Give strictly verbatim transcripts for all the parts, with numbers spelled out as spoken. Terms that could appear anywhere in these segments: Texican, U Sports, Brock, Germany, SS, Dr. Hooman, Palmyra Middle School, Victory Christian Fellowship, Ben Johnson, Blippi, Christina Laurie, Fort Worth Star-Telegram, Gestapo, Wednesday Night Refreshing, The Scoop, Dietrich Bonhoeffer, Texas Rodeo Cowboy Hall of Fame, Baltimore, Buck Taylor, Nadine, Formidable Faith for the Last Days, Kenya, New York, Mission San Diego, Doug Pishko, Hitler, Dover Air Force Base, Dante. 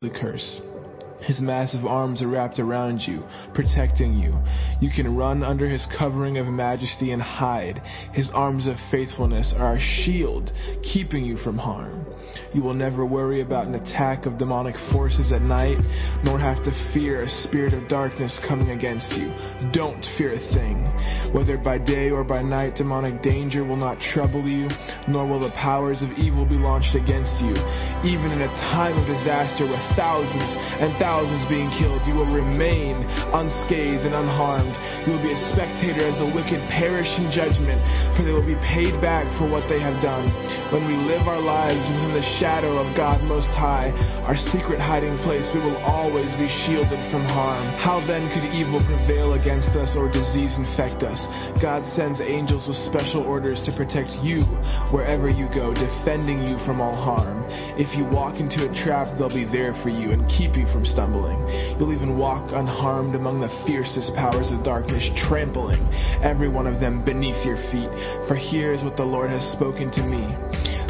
the curse. His massive arms are wrapped around you, protecting you. You can run under his covering of majesty and hide. His arms of faithfulness are a shield, keeping you from harm. You will never worry about an attack of demonic forces at night, nor have to fear a spirit of darkness coming against you. Don't fear a thing. Whether by day or by night, demonic danger will not trouble you, nor will the powers of evil be launched against you. Even in a time of disaster with thousands and thousands Thousands being killed, you will remain unscathed and unharmed. You will be a spectator as the wicked perish in judgment, for they will be paid back for what they have done. When we live our lives within the shadow of God Most High, our secret hiding place, we will always be shielded from harm. How then could evil prevail against us or disease infect us? God sends angels with special orders to protect you wherever you go, defending you from all harm. If you walk into a trap, they'll be there for you and keep you from stumbling. You'll even walk unharmed among the fiercest powers of darkness, trampling every one of them beneath your feet. For here is what the Lord has spoken to me.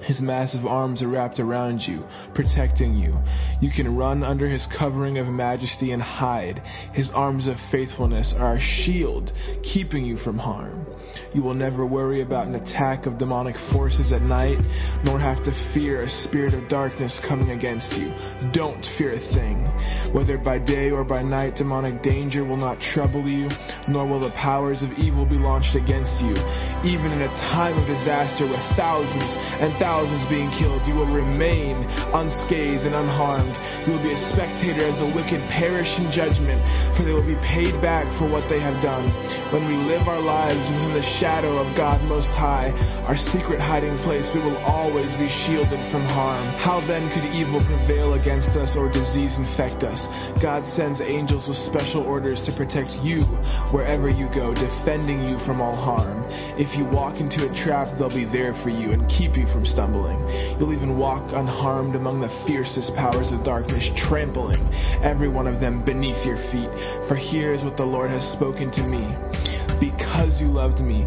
His massive arms are wrapped around you, protecting you. You can run under his covering of majesty and hide. His arms of faithfulness are a shield, keeping you from harm. You will never worry about an attack of demonic forces at night, nor have to fear a spirit of darkness coming against you. Don't fear a thing. Whether by day or by night, demonic danger will not trouble you, nor will the powers of evil be launched against you. Even in a time of disaster with thousands and thousands Thousands being killed, you will remain unscathed and unharmed. You will be a spectator as the wicked perish in judgment, for they will be paid back for what they have done. When we live our lives within the shadow of God Most High, our secret hiding place, we will always be shielded from harm. How then could evil prevail against us or disease infect us? God sends angels with special orders to protect you wherever you go, defending you from all harm. If you walk into a trap, they'll be there for you and keep you from stumbling. Stumbling. You'll even walk unharmed among the fiercest powers of darkness, trampling every one of them beneath your feet. For here is what the Lord has spoken to me. Because you loved me,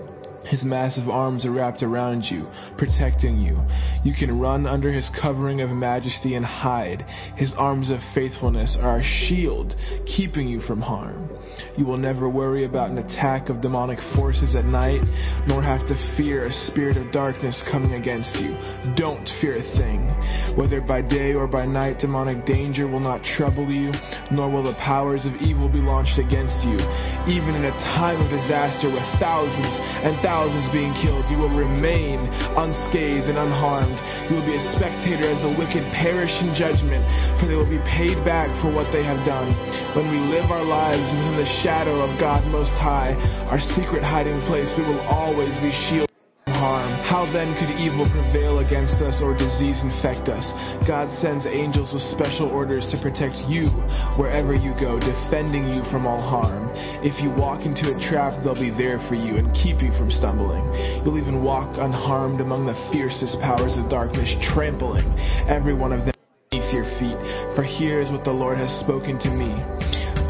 His massive arms are wrapped around you, protecting you. You can run under his covering of majesty and hide. His arms of faithfulness are a shield, keeping you from harm. You will never worry about an attack of demonic forces at night, nor have to fear a spirit of darkness coming against you. Don't fear a thing. Whether by day or by night, demonic danger will not trouble you, nor will the powers of evil be launched against you. Even in a time of disaster with thousands and thousands Thousands being killed, you will remain unscathed and unharmed. You will be a spectator as the wicked perish in judgment, for they will be paid back for what they have done. When we live our lives within the shadow of God Most High, our secret hiding place, we will always be shielded. harm. How then could evil prevail against us or disease infect us? God sends angels with special orders to protect you wherever you go, defending you from all harm. If you walk into a trap, they'll be there for you and keep you from stumbling. You'll even walk unharmed among the fiercest powers of darkness, trampling every one of them beneath your feet. For here is what the Lord has spoken to me.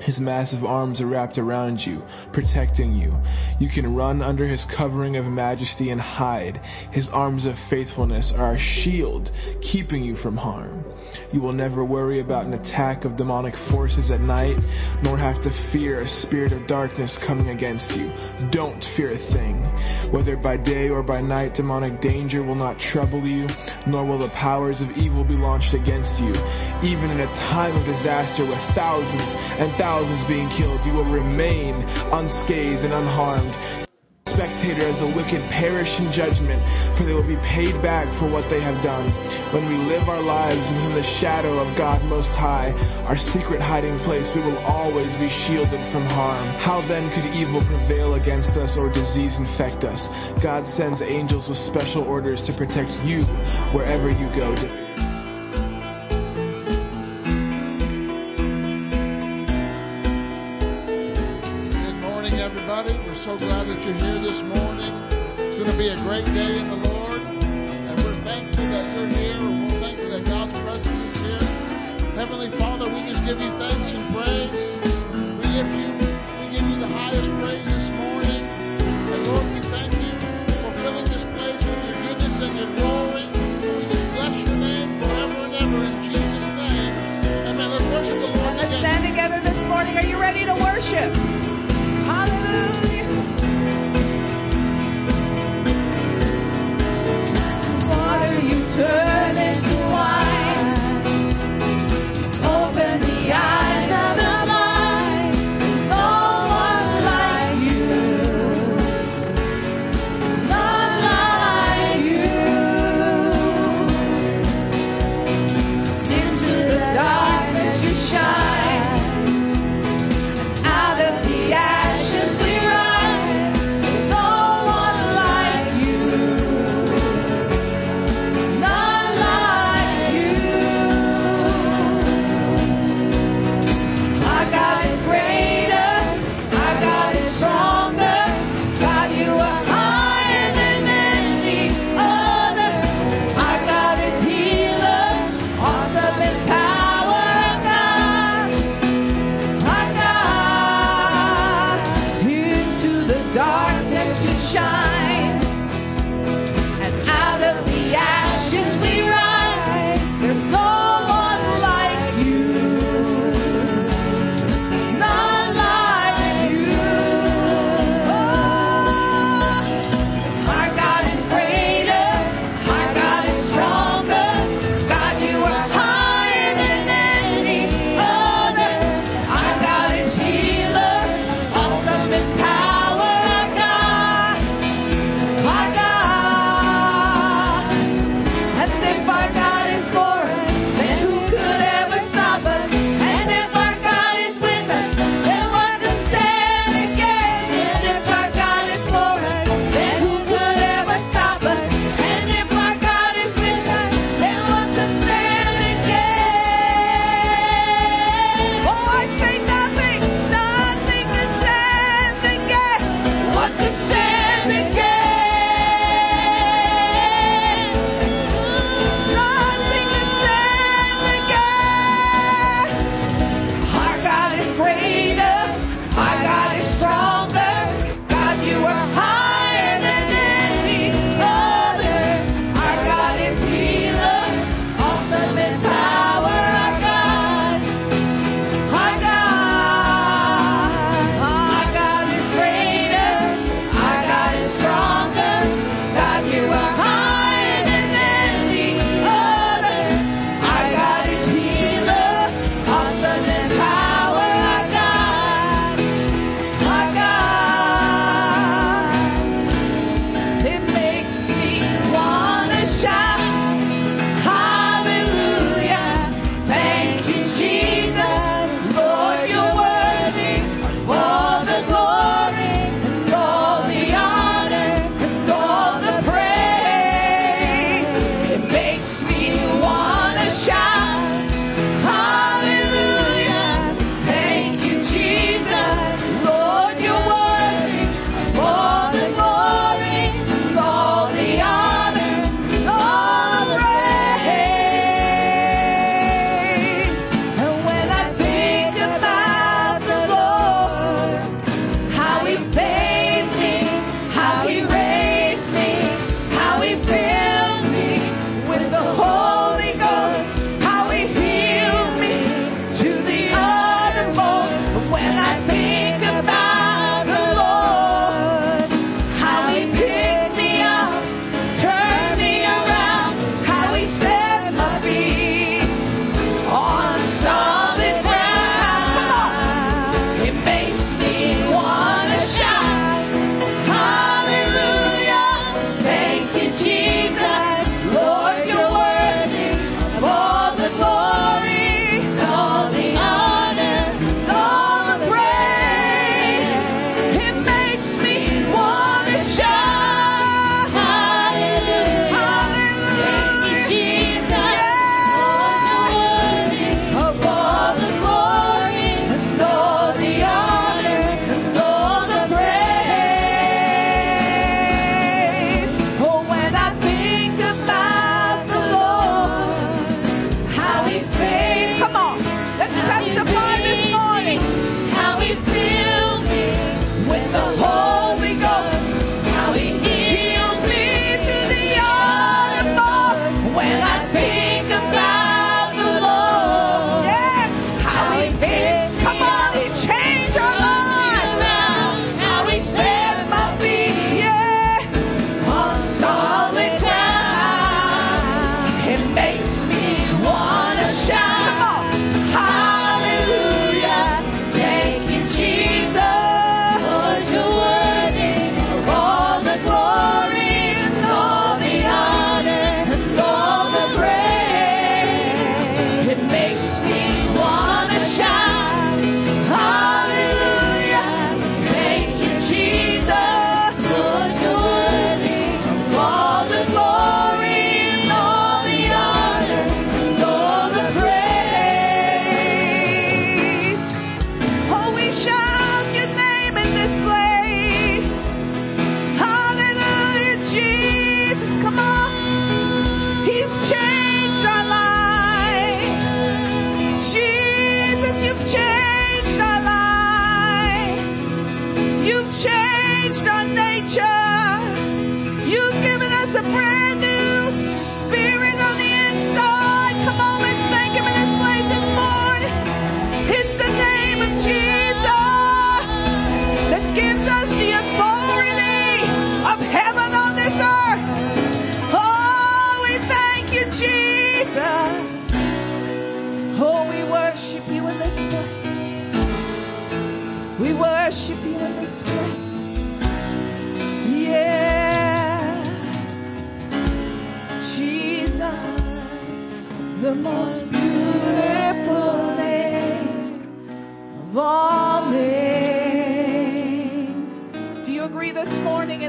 His massive arms are wrapped around you, protecting you. You can run under his covering of majesty and hide. His arms of faithfulness are a shield, keeping you from harm. You will never worry about an attack of demonic forces at night, nor have to fear a spirit of darkness coming against you. Don't fear a thing. Whether by day or by night, demonic danger will not trouble you, nor will the powers of evil be launched against you. Even in a time of disaster with thousands and thousands Thousands being killed, you will remain unscathed and unharmed. Spectator, as the wicked perish in judgment, for they will be paid back for what they have done. When we live our lives within the shadow of God Most High, our secret hiding place, we will always be shielded from harm. How then could evil prevail against us or disease infect us? God sends angels with special orders to protect you wherever you go. We're so glad that you're here this morning. It's going to be a great day in the Lord, and we're thankful that you're here, and we're thankful that God's presence is here. Heavenly Father, we just give you thanks and praise. We give you, we give you the highest praise this morning, and Lord, we thank you for filling this place with your goodness and your glory. We just bless your name forever and ever in Jesus' name. Amen. Let's worship the Lord. Let's again. Stand together this morning. Are you ready to worship? Hallelujah. Water you turn into wine. Open the eyes of the blind.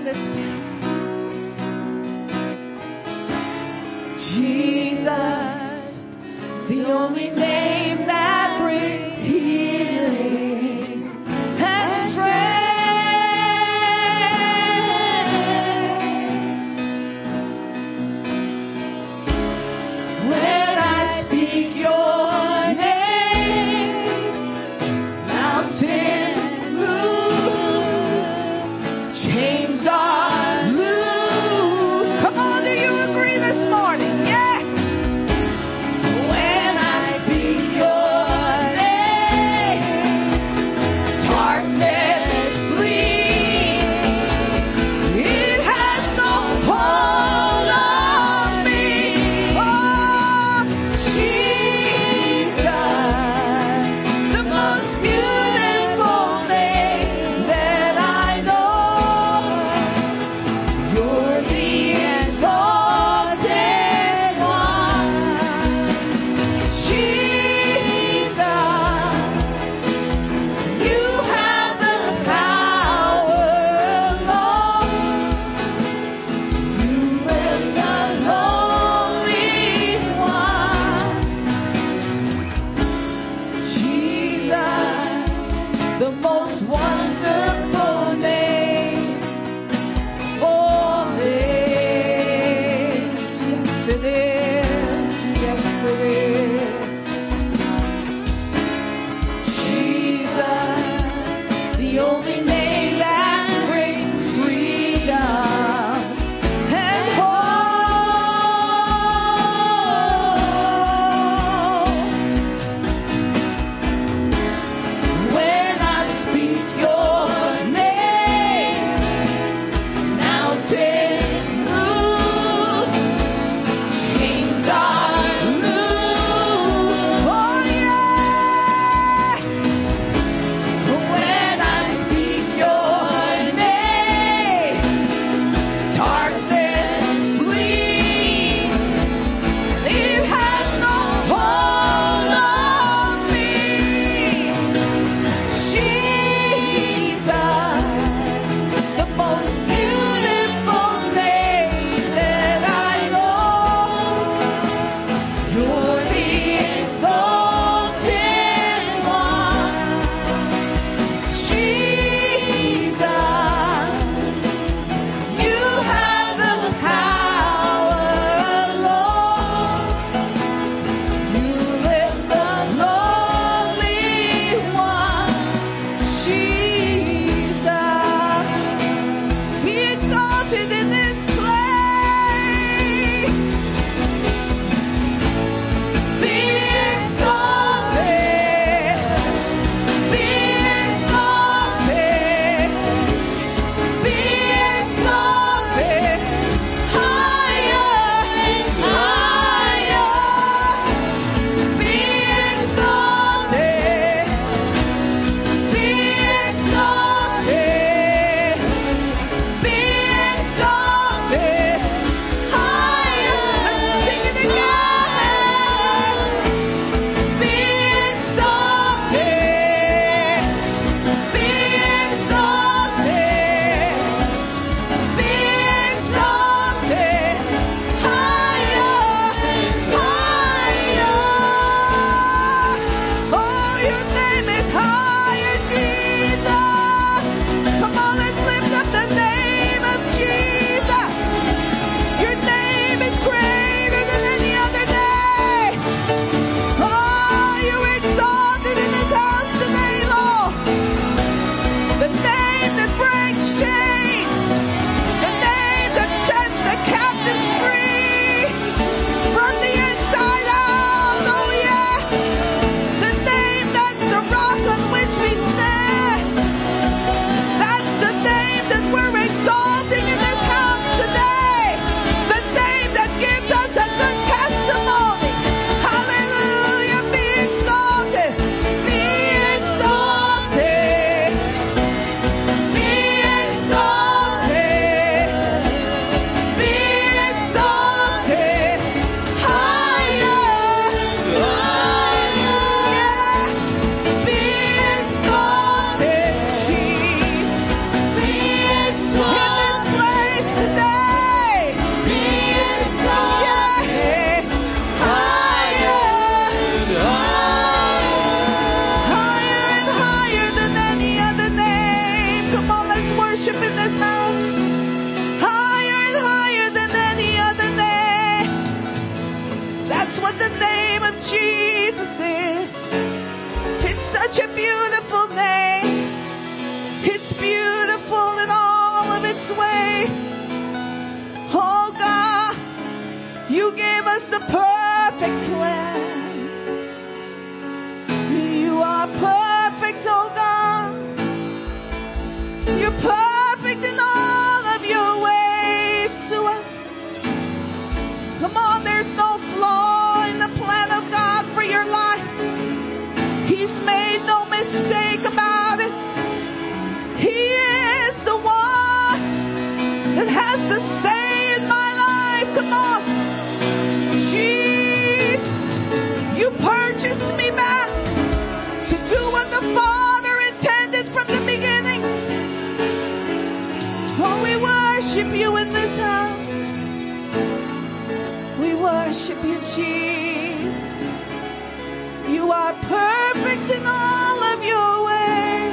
this place. Jesus, the only name that brings healing and strength. When I speak your beautiful in all of its way. Oh God, you gave us the perfect plan. You are perfect, oh God. You're perfect in all of your ways to us. Come on, there's no flaw in the plan of God for your life. He's made no mistake about it. He is the one that has to save my life. Come on. Jesus, you purchased me back to do what the Father intended from the beginning. Oh, we worship you in this house. We worship you, Jesus. You are perfect in all of your ways.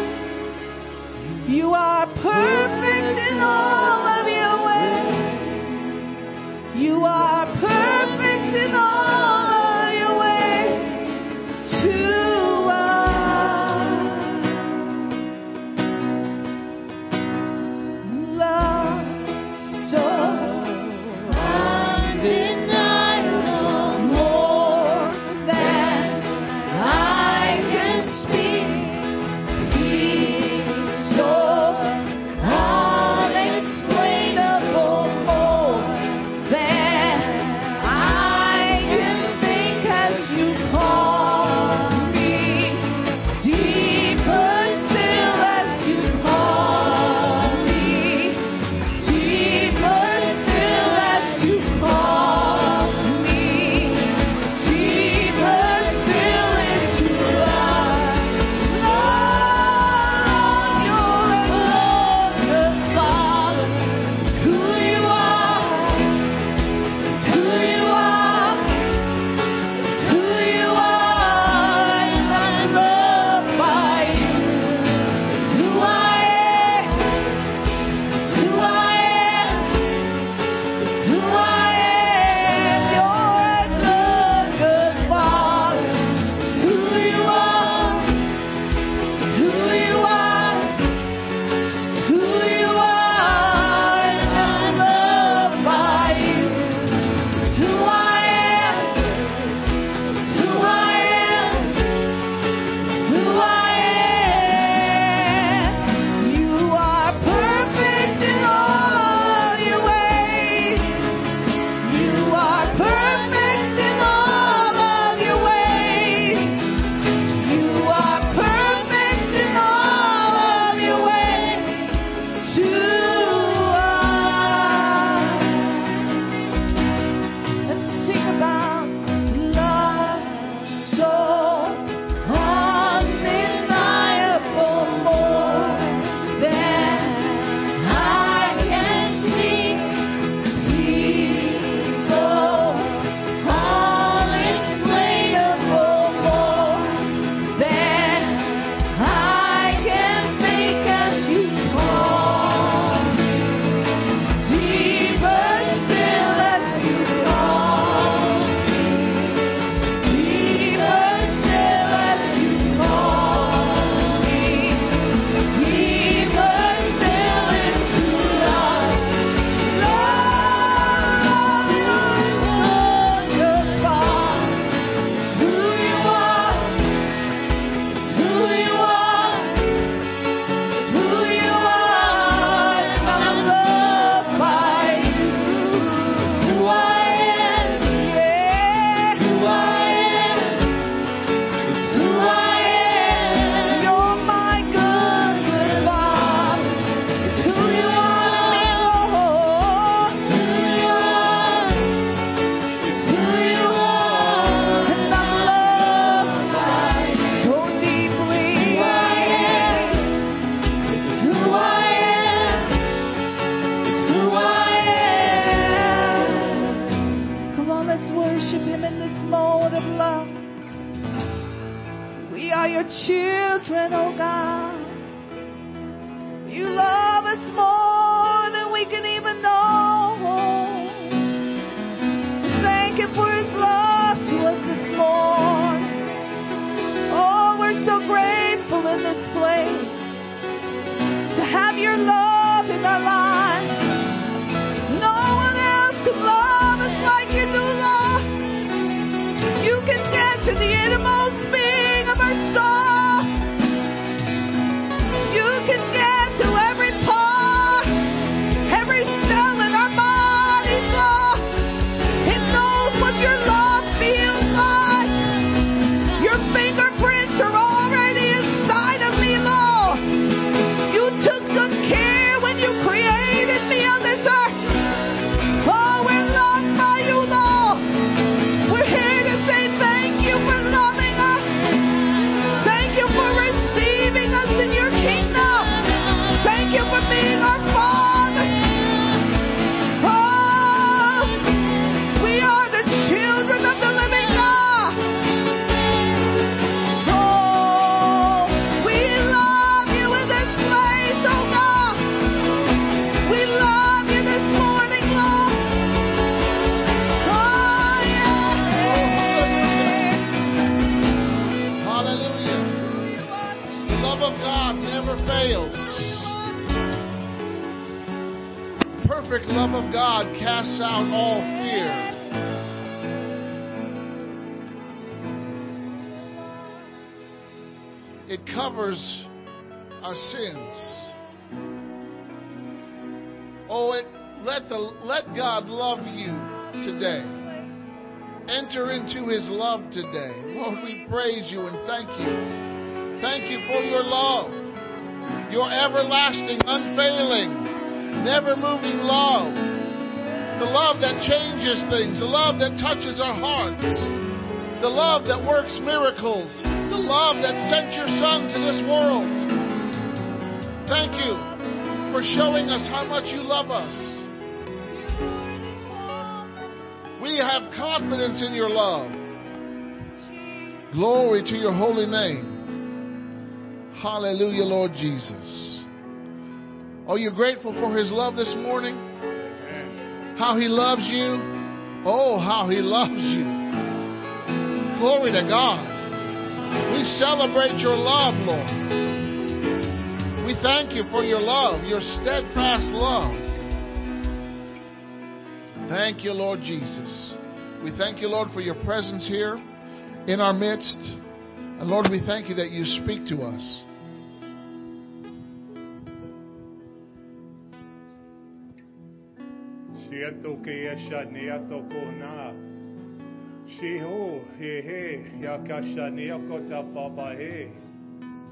You are perfect in all of your ways. You are perfect in all of your ways to us. Love so undeniable. Have your love in our lives. No one else can love us like you do, Lord. You can get to the innermost being of our soul. You can get to every part, every cell in our body, Lord. It knows what your love feels like. Your fingerprints are already inside of me, Lord. You took good care when you created me on this earth. Oh, we're loved by you, Lord. We're here to say thank you for loving us. Thank you for receiving us in your kingdom. Thank you for being our Father. Oh, we are the children of the living God. Oh, we love you in this place, oh God. We love you this morning, Lord. Oh, yeah. Hallelujah. Who you are, The love of God never fails. Perfect love of God casts out all fear. It covers our sins. Oh, it, let the let God love you today. Enter into His love today. Lord, we praise you and thank you. Thank you for your love, your everlasting, unfailing, never-moving love. The love that changes things, the love that touches our hearts, the love that works miracles, the love that sent your Son to this world. Thank you for showing us how much you love us. We have confidence in your love. Glory to your holy name. Hallelujah, Lord Jesus. Are you grateful for His love this morning? How He loves you. Oh, how He loves you. Glory to God. We celebrate your love, Lord. We thank you for your love, your steadfast love. Thank you, Lord Jesus. We thank you, Lord, for your presence here in our midst. And Lord, we thank you that you speak to us. Siento que ella ne atocona. Siho he he ya kashania kota papa he.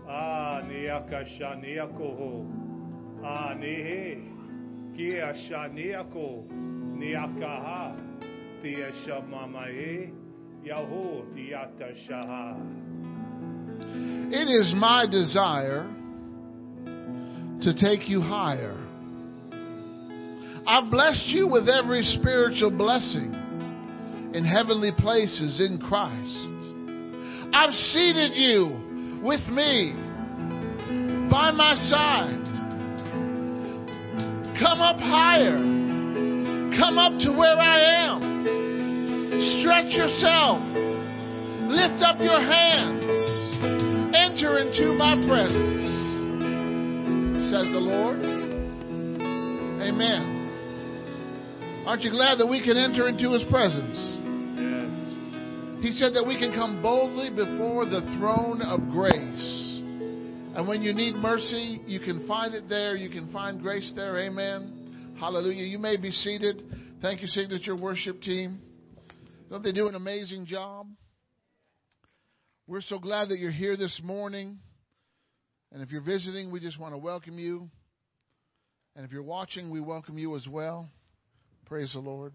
Ah ne akashania ko. Ah ne he ki ashania ko ne akaha ti asha mama he yaho ti atashaha. It is my desire to take you higher. I've blessed you with every spiritual blessing in heavenly places in Christ. I've seated you with me by my side. Come up higher. Come up to where I am. Stretch yourself. Lift up your hands. Enter into my presence, says the Lord. Amen. Aren't you glad that we can enter into His presence? Yes. He said that we can come boldly before the throne of grace. And when you need mercy, you can find it there. You can find grace there. Amen. Hallelujah. You may be seated. Thank you, Signature Worship Team. Don't they do an amazing job? We're so glad that you're here this morning. And if you're visiting, we just want to welcome you. And if you're watching, we welcome you as well. Praise the Lord.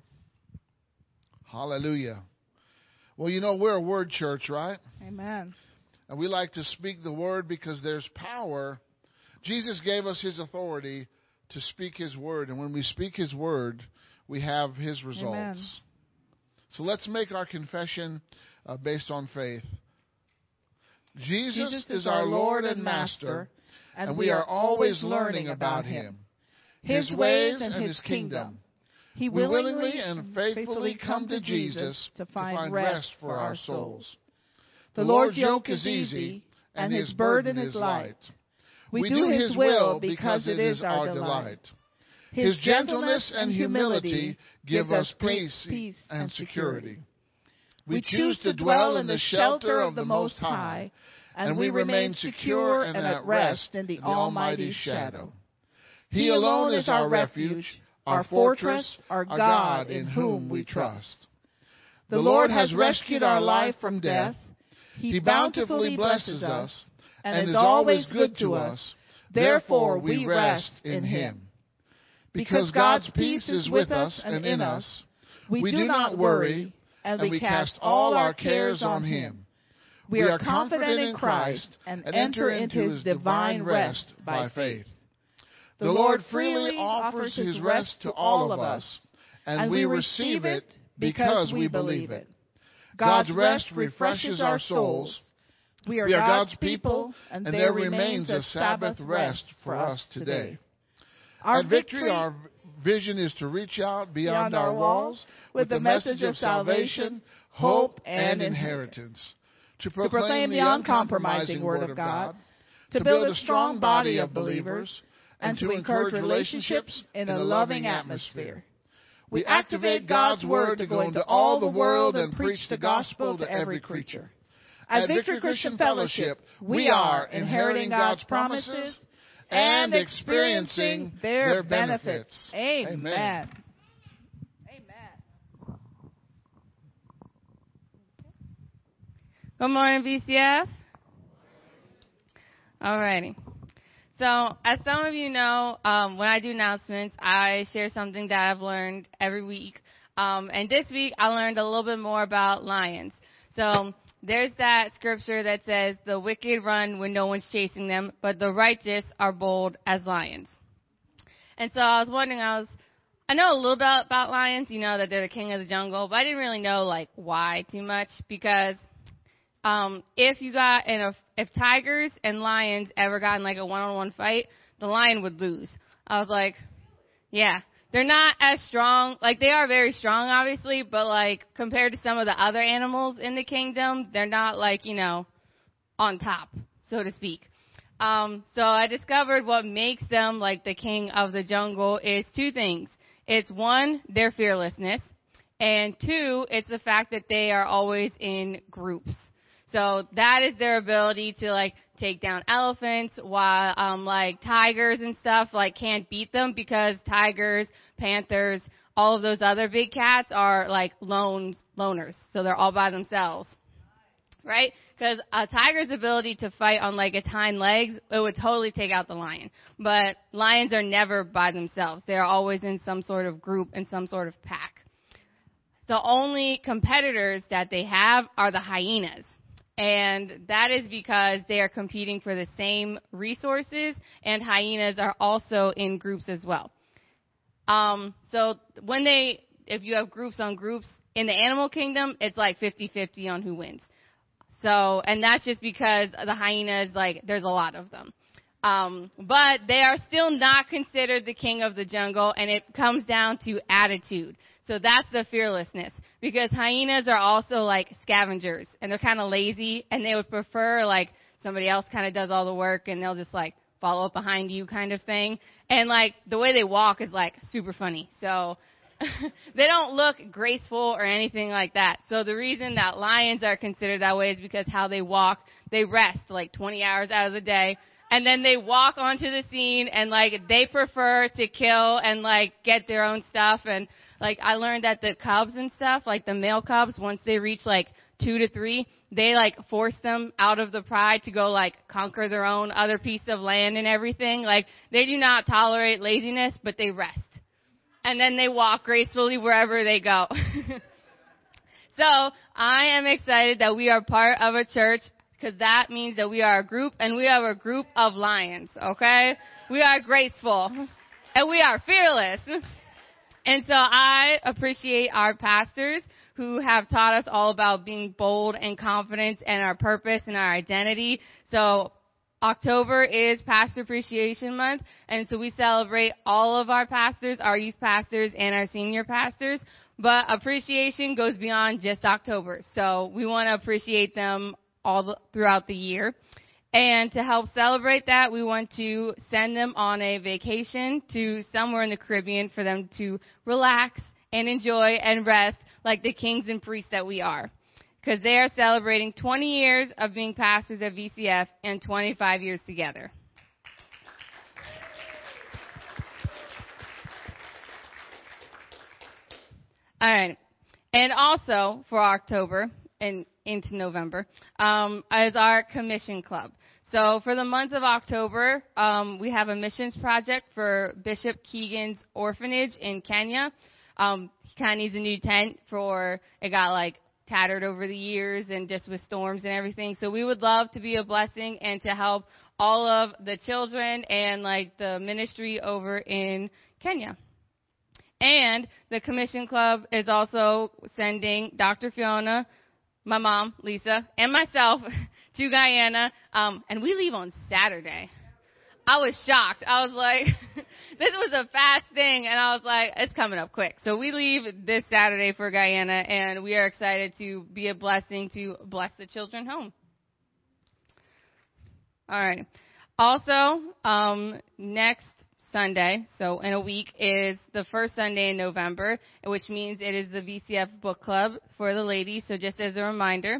Hallelujah. Well, you know, we're a word church, right? Amen. And we like to speak the word because there's power. Jesus gave us His authority to speak His word. And when we speak His word, we have His results. Amen. So let's make our confession uh, based on faith. Jesus, Jesus is our Lord and Master, and, and we are always learning about Him, His ways and His kingdom. He willingly and faithfully come to Jesus to find rest for our souls. The Lord's yoke is easy, and His burden is light. We, we do his, his will because it is our delight. His gentleness and humility give us peace, peace and security. We choose to dwell in the shelter of the Most High, and we remain secure and at rest in the Almighty's shadow. He alone is our refuge, our fortress, our God in whom we trust. The Lord has rescued our life from death. He bountifully blesses us and is always good to us. Therefore, we rest in him. Because God's peace is with us and in us, we do not worry, and we cast all our cares on him. We are confident in Christ and enter into his divine rest by faith. The Lord freely offers his rest to all of us, and we receive it because we believe it. God's rest refreshes our souls. We are God's people, and there remains a Sabbath rest for us today. At Victory, our vision is to reach out beyond our walls with the message of salvation, hope, and inheritance, to proclaim the uncompromising Word of God, to build a strong body of believers, and to encourage relationships in a loving atmosphere. We activate God's Word to go into all the world and preach the gospel to every creature. At Victory Christian Fellowship, we are inheriting God's promises and experiencing their benefits. Amen. Amen. Good morning, B C F. All righty. So, as some of you know, um, when I do announcements, I share something that I've learned every week. Um, and this week, I learned a little bit more about lions. So, there's that scripture that says, the wicked run when no one's chasing them, but the righteous are bold as lions. And so I was wondering, I was, I know a little bit about lions, you know, that they're the king of the jungle, but I didn't really know, like, why too much, because um, if you got, in a, if tigers and lions ever got in, like, a one-on-one fight, the lion would lose. I was like, yeah. They're not as strong, like they are very strong obviously, but like compared to some of the other animals in the kingdom, they're not like, you know, on top, so to speak. Um, so I discovered what makes them like the king of the jungle is two things. It's one, their fearlessness, and two, it's the fact that they are always in groups. So that is their ability to like take down elephants, while um, like tigers and stuff like can't beat them because tigers, panthers, all of those other big cats are like lone loners, so they're all by themselves, right? Because a tiger's ability to fight on like its hind legs, it would totally take out the lion. But lions are never by themselves; they are always in some sort of group and some sort of pack. The only competitors that they have are the hyenas. And that is because they are competing for the same resources, and hyenas are also in groups as well. Um, so when they, if you have groups on groups in the animal kingdom, it's like fifty-fifty on who wins. So, and that's just because the hyenas, like, there's a lot of them. Um, but they are still not considered the king of the jungle, and it comes down to attitude. So that's the fearlessness, because hyenas are also like scavengers, and they're kind of lazy, and they would prefer like somebody else kind of does all the work, and they'll just like follow up behind you kind of thing. And like the way they walk is like super funny. So they don't look graceful or anything like that. So the reason that lions are considered that way is because how they walk, they rest like twenty hours out of the day. And then they walk onto the scene, and, like, they prefer to kill and, like, get their own stuff. And, like, I learned that the cubs and stuff, like the male cubs, once they reach, like, two to three, they, like, force them out of the pride to go, like, conquer their own other piece of land and everything. Like, they do not tolerate laziness, but they rest. And then they walk gracefully wherever they go. So I am excited that we are part of a church, because that means that we are a group, and we are a group of lions, okay? We are graceful, and we are fearless. And so I appreciate our pastors who have taught us all about being bold and confident and our purpose and our identity. So October is Pastor Appreciation Month, and so we celebrate all of our pastors, our youth pastors, and our senior pastors. But appreciation goes beyond just October, so we want to appreciate them all the, throughout the year. And to help celebrate that, we want to send them on a vacation to somewhere in the Caribbean for them to relax and enjoy and rest like the kings and priests that we are. Because they are celebrating twenty years of being pastors at V C F and twenty-five years together. All right. And also for October and into November um, is our commission club. So for the month of October, um, we have a missions project for Bishop Keegan's orphanage in Kenya. Um, he kind of needs a new tent for it got like tattered over the years and just with storms and everything. So we would love to be a blessing and to help all of the children and like the ministry over in Kenya. And the commission club is also sending Doctor Fiona, my mom, Lisa, and myself to Guyana, um, and we leave on Saturday. I was shocked. I was like, this was a fast thing, and I was like, it's coming up quick. So we leave this Saturday for Guyana, and we are excited to be a blessing to bless the children home. All right. Also, um, next Sunday, so in a week, is the first Sunday in November, which means it is the V C F Book Club for the ladies. So just as a reminder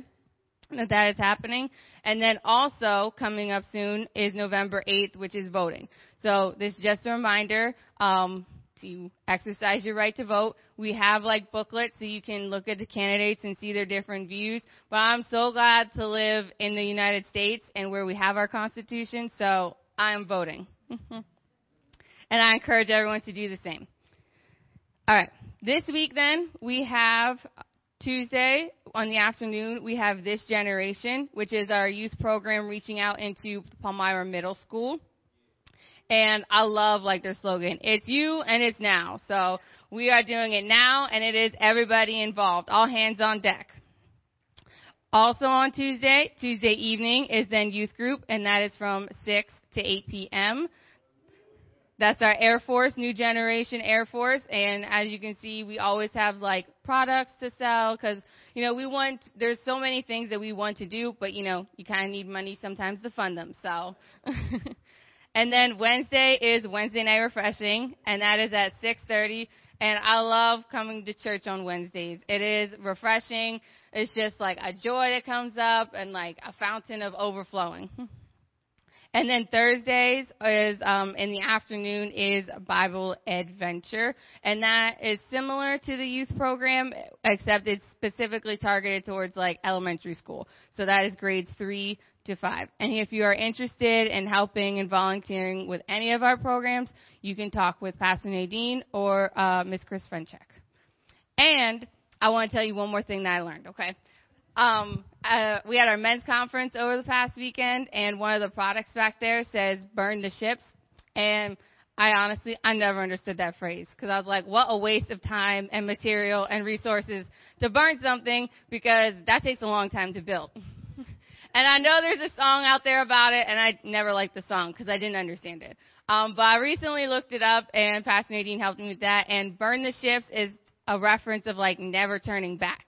that that is happening. And then also coming up soon is November eighth, which is voting. So this is just a reminder um, to exercise your right to vote. We have like booklets so you can look at the candidates and see their different views. But I'm so glad to live in the United States and where we have our Constitution. So I'm voting. And I encourage everyone to do the same. All right. This week, then, we have Tuesday on the afternoon, we have This Generation, which is our youth program reaching out into Palmyra Middle School. And I love, like, their slogan. It's you and it's now. So we are doing it now, and it is everybody involved, all hands on deck. Also on Tuesday, Tuesday evening is then youth group, and that is from six to eight p.m., That's our Air Force, New Generation Air Force, and as you can see, we always have, like, products to sell because, you know, we want, there's so many things that we want to do, but, you know, you kind of need money sometimes to fund them, so. And then Wednesday is Wednesday Night Refreshing, and that is at six thirty, and I love coming to church on Wednesdays. It is refreshing. It's just, like, a joy that comes up and, like, a fountain of overflowing. And then Thursdays is um, in the afternoon is Bible Adventure, and that is similar to the youth program, except it's specifically targeted towards like elementary school. So that is grades three to five. And if you are interested in helping and volunteering with any of our programs, you can talk with Pastor Nadine or uh, Miss Chris Frencheck. And I want to tell you one more thing that I learned. Okay. Um, uh, we had our men's conference over the past weekend, and one of the products back there says burn the ships. And I honestly, I never understood that phrase because I was like, what a waste of time and material and resources to burn something because that takes a long time to build. And I know there's a song out there about it, and I never liked the song because I didn't understand it. Um, but I recently looked it up, and Pastor Nadine helped me with that. And burn the ships is a reference of like never turning back.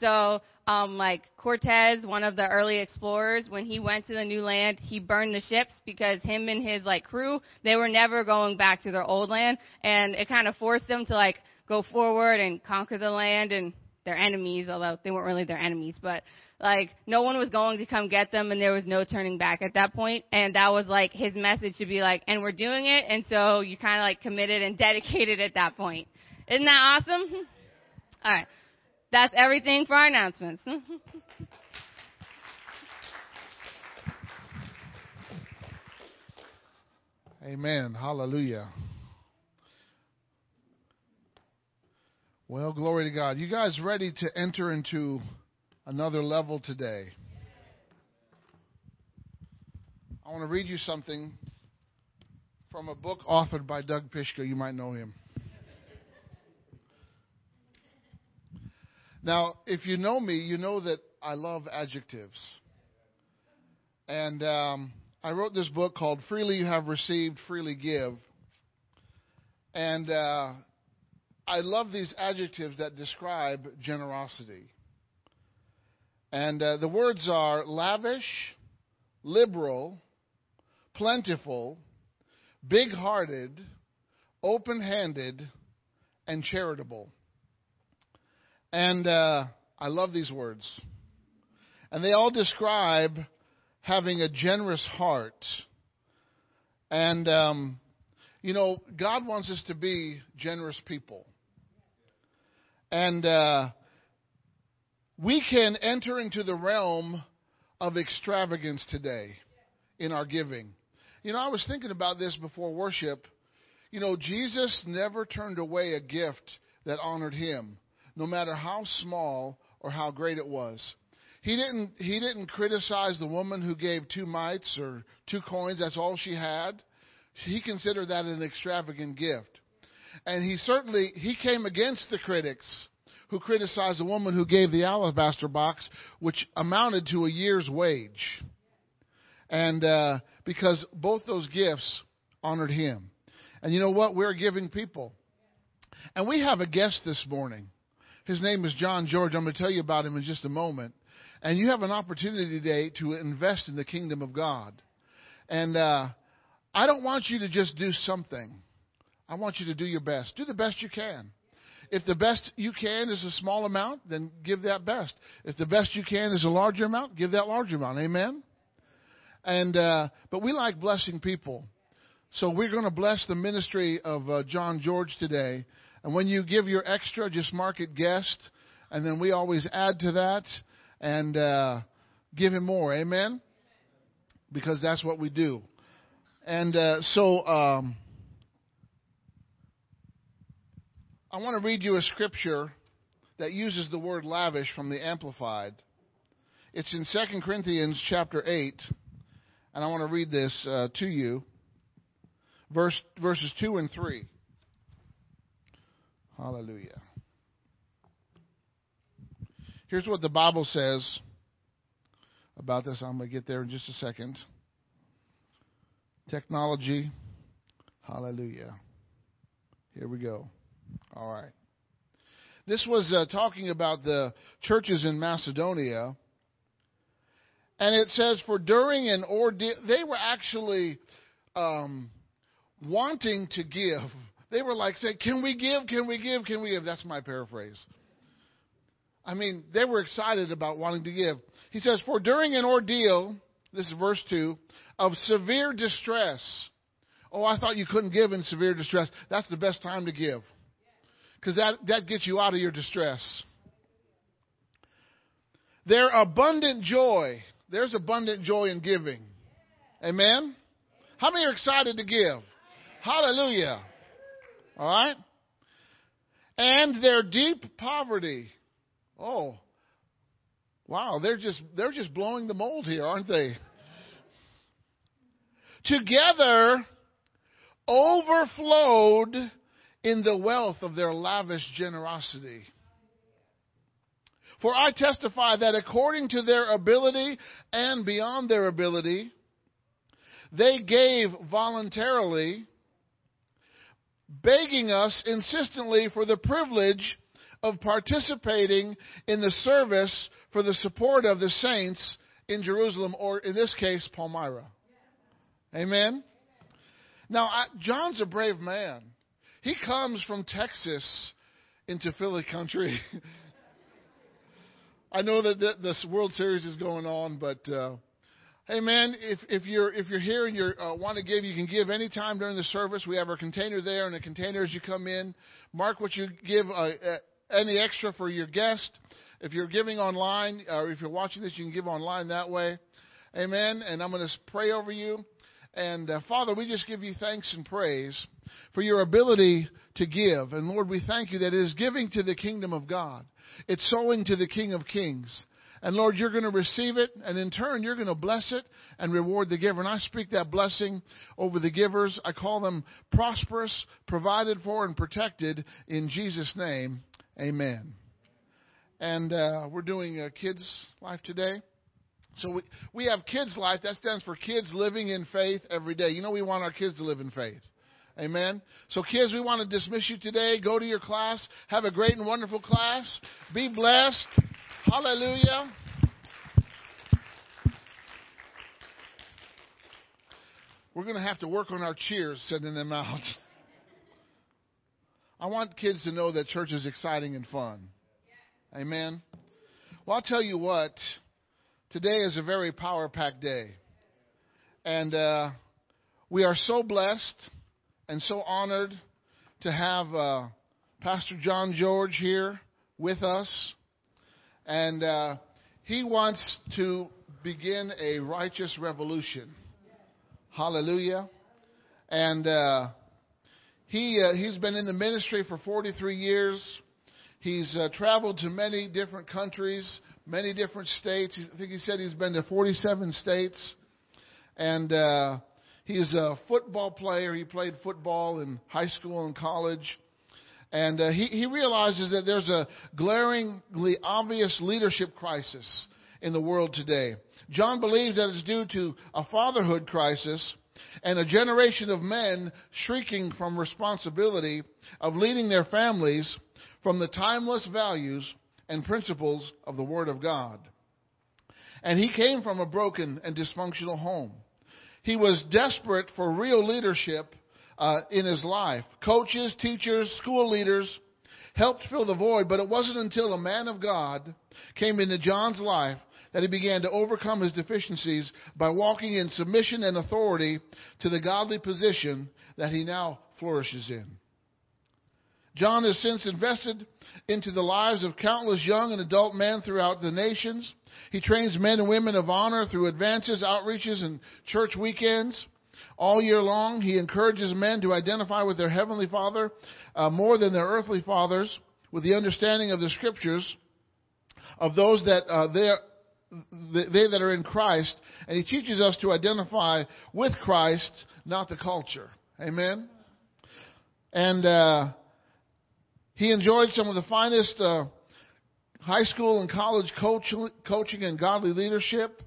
So, Um, like Cortez, one of the early explorers, when he went to the new land, he burned the ships because him and his like crew, they were never going back to their old land, and it kind of forced them to like go forward and conquer the land and their enemies, although they weren't really their enemies, but like no one was going to come get them, and there was no turning back at that point. And that was like his message to be like, and we're doing it, and so you kind of like committed and dedicated at that point. Isn't that awesome? All right. That's everything for our announcements. Amen. Hallelujah. Well, glory to God. You guys ready to enter into another level today? I want to read you something from a book authored by Doug Pishko. You might know him. Now, if you know me, you know that I love adjectives. And um, I wrote this book called Freely You Have Received, Freely Give. And uh, I love these adjectives that describe generosity. And uh, the words are lavish, liberal, plentiful, big-hearted, open-handed, and charitable. And uh, I love these words. And they all describe having a generous heart. And, um, you know, God wants us to be generous people. And uh, we can enter into the realm of extravagance today in our giving. You know, I was thinking about this before worship. You know, Jesus never turned away a gift that honored him, no matter how small or how great it was. He didn't he didn't criticize the woman who gave two mites or two coins. That's all she had. He considered that an extravagant gift. And he certainly, he came against the critics who criticized the woman who gave the alabaster box, which amounted to a year's wage. And uh, because both those gifts honored him. And you know what? We're giving people. And we have a guest this morning. His name is John George. I'm going to tell you about him in just a moment. And you have an opportunity today to invest in the kingdom of God. And uh, I don't want you to just do something. I want you to do your best. Do the best you can. If the best you can is a small amount, then give that best. If the best you can is a larger amount, give that larger amount. Amen? And uh, but we like blessing people. So we're going to bless the ministry of uh, John George today. And when you give your extra, just mark it guest. And then we always add to that and uh, give him more. Amen? Because that's what we do. And uh, so... Um, I want to read you a scripture that uses the word lavish from the Amplified. It's in Second Corinthians chapter eight, and I want to read this uh, to you, verse, verses two and three. Hallelujah. Here's what the Bible says about this. I'm going to get there in just a second. Technology. Hallelujah. Here we go. All right. This was uh, talking about the churches in Macedonia. And it says, for during an ordeal, they were actually um, wanting to give. They were like saying, can we give? Can we give? Can we give? That's my paraphrase. I mean, they were excited about wanting to give. He says, for during an ordeal, this is verse two, of severe distress. Oh, I thought you couldn't give in severe distress. That's the best time to give. Because that, that gets you out of your distress. Their abundant joy. There's abundant joy in giving. Amen? How many are excited to give? Hallelujah. All right? And their deep poverty. Oh. Wow, they're just they're just blowing the mold here, aren't they? Together overflowed in the wealth of their lavish generosity. For I testify that according to their ability and beyond their ability, they gave voluntarily, begging us insistently for the privilege of participating in the service for the support of the saints in Jerusalem, or in this case, Palmyra. Amen? Now, I, John's a brave man. He comes from Texas into Philly country. I know that the, this World Series is going on, but uh, hey, man, if, if you're if you're here and you uh, want to give, you can give any time during the service. We have our container there, and the container as you come in, mark what you give, uh, uh, any extra for your guest. If you're giving online, or if you're watching this, you can give online that way. Amen. And I'm going to pray over you. And, uh, Father, we just give you thanks and praise for your ability to give. And, Lord, we thank you that it is giving to the kingdom of God. It's sowing to the King of Kings. And, Lord, you're going to receive it, and in turn, you're going to bless it and reward the giver. And I speak that blessing over the givers. I call them prosperous, provided for, and protected in Jesus' name. Amen. And uh, we're doing uh, Kids Life today. So we, we have Kids Life. That stands for Kids Living in Faith Every Day. You know we want our kids to live in faith. Amen? So kids, we want to dismiss you today. Go to your class. Have a great and wonderful class. Be blessed. Hallelujah. We're going to have to work on our cheers, sending them out. I want kids to know that church is exciting and fun. Amen. Well, I'll tell you what. Today is a very power-packed day. And uh, we are so blessed and so honored to have uh, Pastor John George here with us. And uh, he wants to begin a righteous revolution. Hallelujah. And uh, he, uh, he's been in the ministry for forty-three years. He's uh, traveled to many different countries, many different states. I think he said he's been to forty-seven states. And uh, he's a football player. He played football in high school and college. And uh, he, he realizes that there's a glaringly obvious leadership crisis in the world today. John believes that it's due to a fatherhood crisis and a generation of men shrieking from responsibility of leading their families from the timeless values and principles of the Word of God. And he came from a broken and dysfunctional home. He was desperate for real leadership uh, in his life. Coaches, teachers, school leaders helped fill the void, but it wasn't until a man of God came into John's life that he began to overcome his deficiencies by walking in submission and authority to the godly position that he now flourishes in. John has since invested into the lives of countless young and adult men throughout the nations. He trains men and women of honor through advances, outreaches, and church weekends. All year long, he encourages men to identify with their heavenly Father uh, more than their earthly fathers, with the understanding of the Scriptures of those that uh, they, are, they that are in Christ. And he teaches us to identify with Christ, not the culture. Amen? And... Uh, He enjoyed some of the finest uh, high school and college coach, coaching and godly leadership.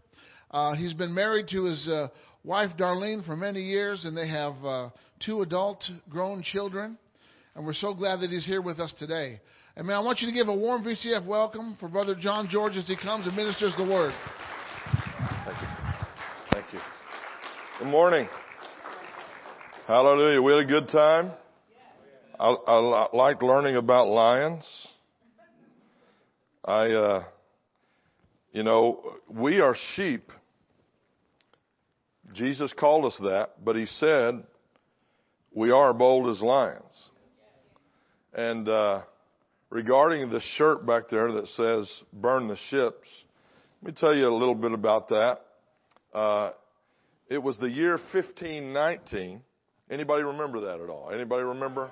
Uh, he's been married to his uh, wife, Darlene, for many years, and they have uh, two adult grown children. And we're so glad that he's here with us today. And, man, I want you to give a warm V C F welcome for Brother John George as he comes and ministers the Word. Thank you. Thank you. Good morning. Hallelujah. We had a good time. I, I like learning about lions. I, uh, you know, we are sheep. Jesus called us that, but he said, we are bold as lions. And uh, regarding the shirt back there that says, burn the ships, let me tell you a little bit about that. Uh, it was the year fifteen nineteen. Anybody remember that at all? Anybody remember?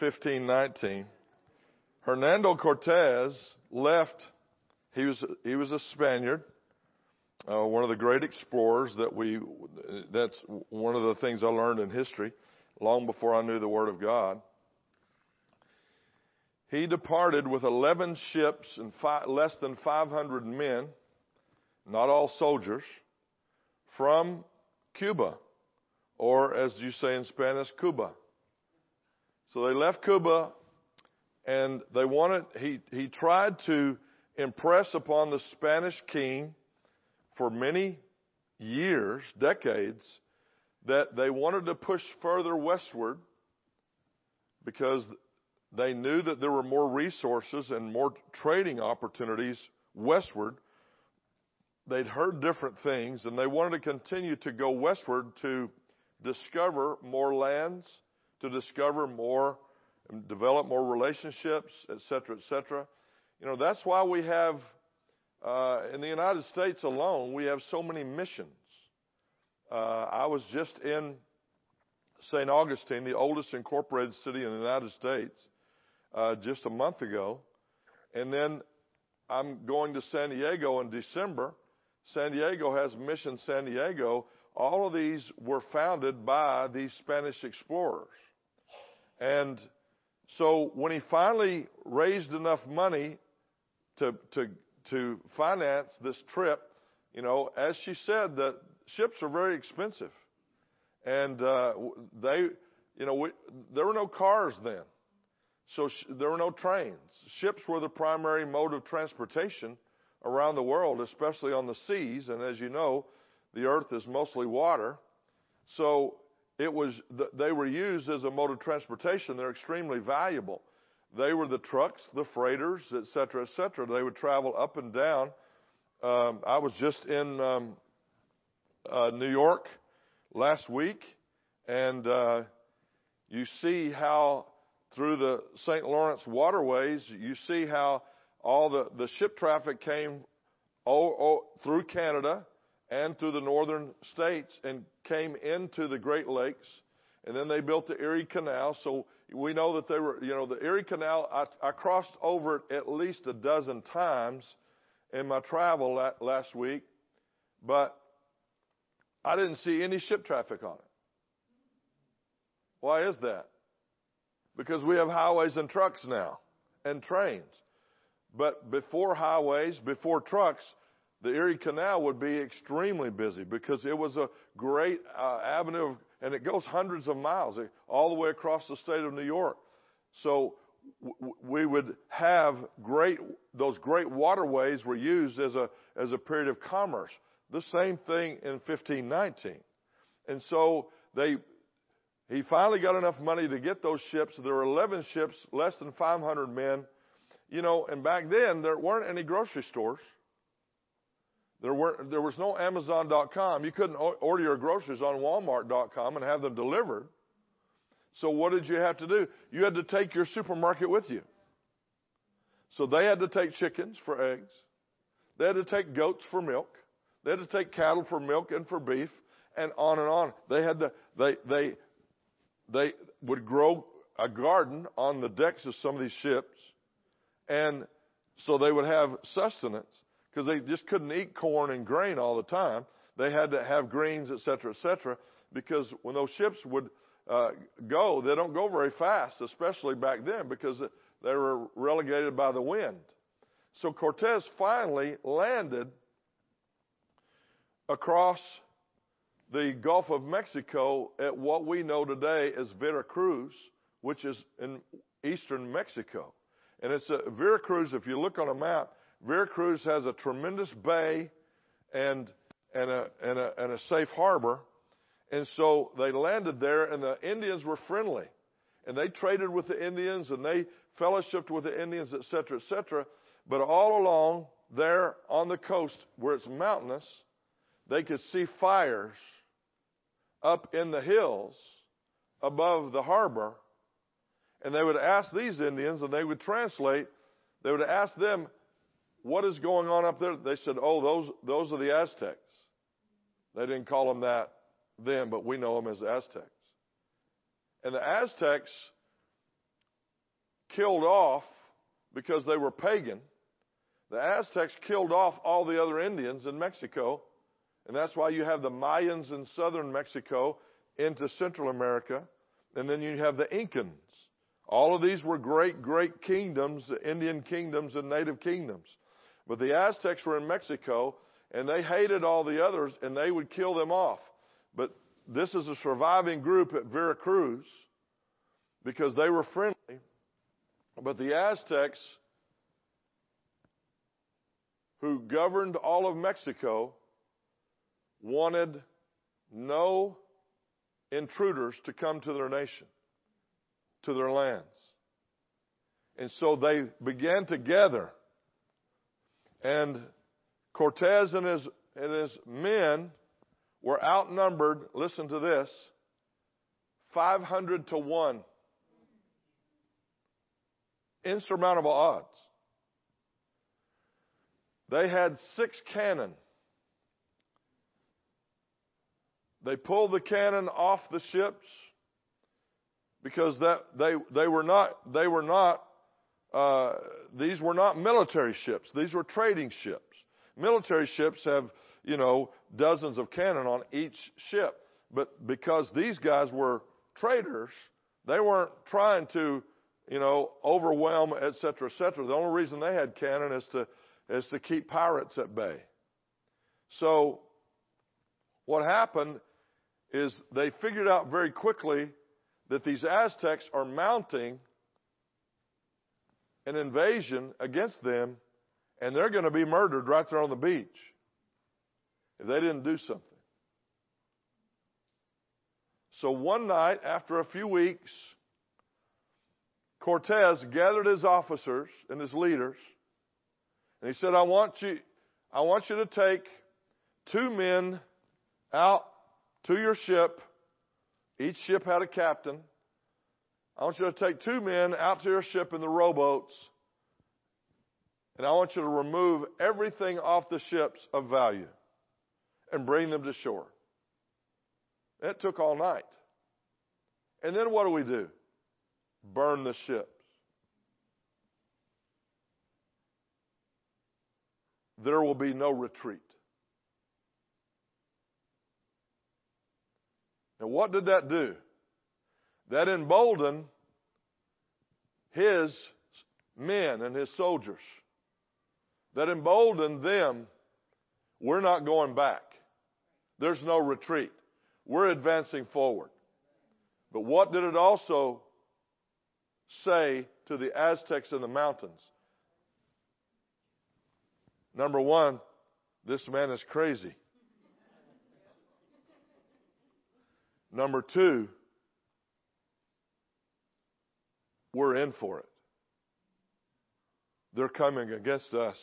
fifteen nineteen, Hernando Cortez left. He was he was a Spaniard, uh, one of the great explorers that we. That's one of the things I learned in history, long before I knew the Word of God. He departed with eleven ships and five, less than five hundred men, not all soldiers, from Cuba, or as you say in Spanish, Cuba. So they left Cuba, and they wanted, he, he tried to impress upon the Spanish king for many years, decades, that they wanted to push further westward because they knew that there were more resources and more trading opportunities westward. They'd heard different things, and they wanted to continue to go westward to discover more lands, to discover more, develop more relationships, et cetera, et cetera. You know, that's why we have, uh, in the United States alone, we have so many missions. Uh, I was just in Saint Augustine, the oldest incorporated city in the United States, uh, just a month ago. And then I'm going to San Diego in December. San Diego has Mission San Diego. All of these were founded by these Spanish explorers. And so when he finally raised enough money to to to finance this trip, you know, as she said, the ships are very expensive, and uh, they, you know, we, there were no cars then, so sh- there were no trains. Ships were the primary mode of transportation around the world, especially on the seas. And as you know, the earth is mostly water, So it was they were used as a mode of transportation. They're extremely valuable. They were the trucks, the freighters, et cetera, et cetera. They would travel up and down. Um, I was just in um, uh, New York last week, and uh, you see how through the Saint Lawrence waterways, you see how all the, the ship traffic came oh, oh, through Canada and through the northern states and came into the Great Lakes, and then they built the Erie Canal. So we know that they were, you know, the Erie Canal, I, I crossed over it at least a dozen times in my travel la- last week, but I didn't see any ship traffic on it. Why is that? Because we have highways and trucks now and trains. But before highways, before trucks, the Erie Canal would be extremely busy because it was a great uh, avenue, of, and it goes hundreds of miles all the way across the state of New York. So w- we would have great, those great waterways were used as a, as a period of commerce. The same thing in fifteen nineteen. And so they, he finally got enough money to get those ships. There were eleven ships, less than five hundred men. You know, and back then there weren't any grocery stores. There weren't, there was no Amazon dot com. You couldn't order your groceries on Walmart dot com and have them delivered. So what did you have to do? You had to take your supermarket with you. So they had to take chickens for eggs. They had to take goats for milk. They had to take cattle for milk and for beef, and on and on. They had to, they, they, they would grow a garden on the decks of some of these ships, and so they would have sustenance. Because they just couldn't eat corn and grain all the time. They had to have greens, et cetera, et cetera, because when those ships would uh, go, they don't go very fast, especially back then, because they were relegated by the wind. So Cortez finally landed across the Gulf of Mexico at what we know today as Veracruz, which is in eastern Mexico. And it's a, Veracruz, if you look on a map, Veracruz has a tremendous bay and and a, and a and a safe harbor, and so they landed there, and the Indians were friendly, and they traded with the Indians, and they fellowshiped with the Indians, et cetera, et cetera. But all along there on the coast where it's mountainous, they could see fires up in the hills above the harbor, and they would ask these Indians, and they would translate, they would ask them, what is going on up there? They said, oh, those those are the Aztecs. They didn't call them that then, but we know them as Aztecs. And the Aztecs killed off, because they were pagan, the Aztecs killed off all the other Indians in Mexico, and that's why you have the Mayans in southern Mexico into Central America, and then you have the Incans. All of these were great, great kingdoms, Indian kingdoms and native kingdoms. But the Aztecs were in Mexico, and they hated all the others, and they would kill them off. But this is a surviving group at Veracruz, because they were friendly. But the Aztecs, who governed all of Mexico, wanted no intruders to come to their nation, to their lands. And so they began to gather. And Cortez and his, and his men were outnumbered, listen to this, five hundred to one. Insurmountable odds. They had six cannon. They pulled the cannon off the ships, because that they they were not they were not uh, these were not military ships. These were trading ships. Military ships have, you know, dozens of cannon on each ship, but because these guys were traders, they weren't trying to, you know, overwhelm, et cetera, et cetera. The only reason they had cannon is to is to keep pirates at bay. So what happened is they figured out very quickly that these Aztecs are mounting an invasion against them, and they're going to be murdered right there on the beach if they didn't do something. So one night, after a few weeks, Cortez gathered his officers and his leaders, and he said, I want you, I want you to take two men out to your ship. Each ship had a captain. I want you to take two men out to your ship in the rowboats, and I want you to remove everything off the ships of value and bring them to shore. It took all night. And then what do we do? Burn the ships. There will be no retreat. Now, what did that do? That emboldened his men and his soldiers. That emboldened them. We're not going back. There's no retreat. We're advancing forward. But what did it also say to the Aztecs in the mountains? Number one, this man is crazy. Number two, we're in for it. They're coming against us,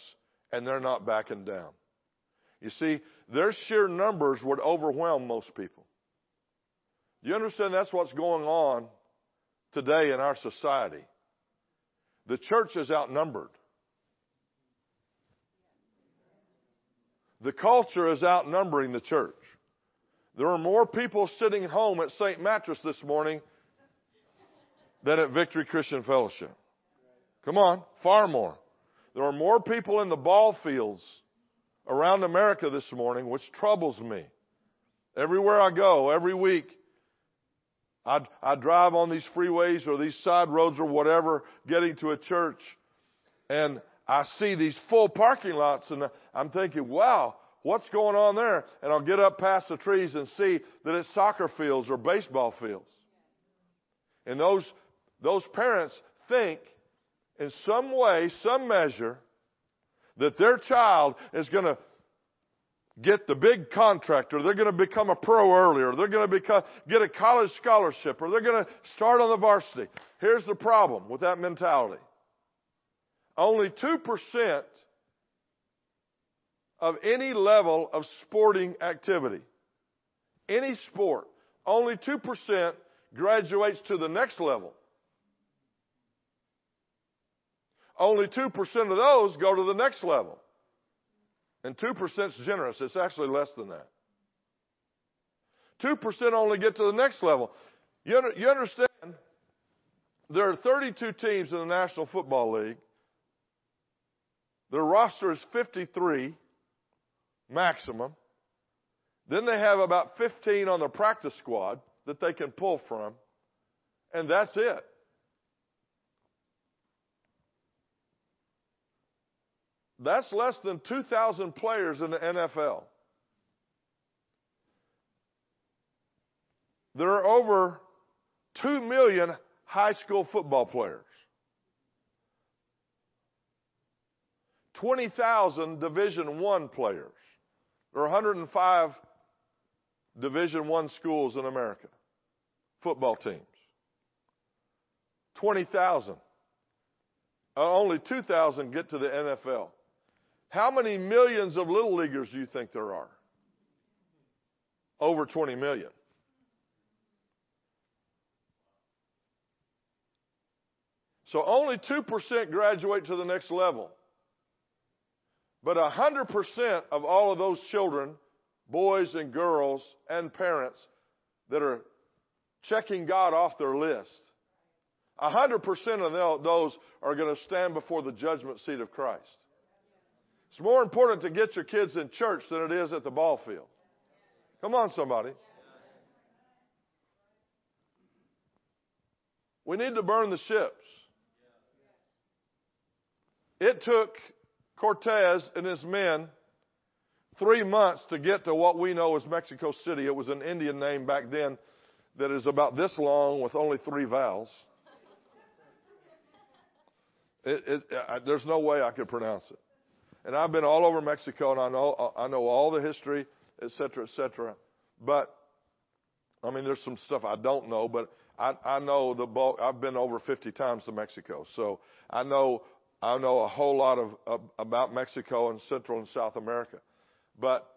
and they're not backing down. You see, their sheer numbers would overwhelm most people. Do you understand that's what's going on today in our society? The church is outnumbered. The culture is outnumbering the church. There are more people sitting home at Saint Mattress this morning than at Victory Christian Fellowship. Come on, far more. There are more people in the ball fields around America this morning, which troubles me. Everywhere I go, every week, I, I drive on these freeways or these side roads or whatever, getting to a church, and I see these full parking lots, and I'm thinking, wow, what's going on there? And I'll get up past the trees and see that it's soccer fields or baseball fields. And those, those parents think in some way, some measure, that their child is going to get the big contract, or they're going to become a pro earlier, or they're going to become, get a college scholarship, or they're going to start on the varsity. Here's the problem with that mentality. Only two percent of any level of sporting activity, any sport, only two percent graduates to the next level. Only two percent of those go to the next level. And two percent is generous. It's actually less than that. two percent only get to the next level. You, under, you understand, there are thirty-two teams in the National Football League. Their roster is fifty-three maximum. Then they have about fifteen on the practice squad that they can pull from. And that's it. That's less than two thousand players in the N F L. There are over two million high school football players. twenty thousand Division One players. There are one hundred five Division One schools in America, football teams. twenty thousand. Only two thousand get to the N F L. How many millions of little leaguers do you think there are? Over twenty million. So only two percent graduate to the next level. But one hundred percent of all of those children, boys and girls and parents that are checking God off their list, one hundred percent of those are going to stand before the judgment seat of Christ. It's more important to get your kids in church than it is at the ball field. Come on, somebody. We need to burn the ships. It took Cortez and his men three months to get to what we know as Mexico City. It was an Indian name back then that is about this long with only three vowels. It, it, I, there's no way I could pronounce it. And I've been all over Mexico, and I know I know all the history, et cetera, et cetera. But I mean, there's some stuff I don't know, but I, I know the bulk. I've been over fifty times to Mexico, so I know I know a whole lot of, of about Mexico and Central and South America. But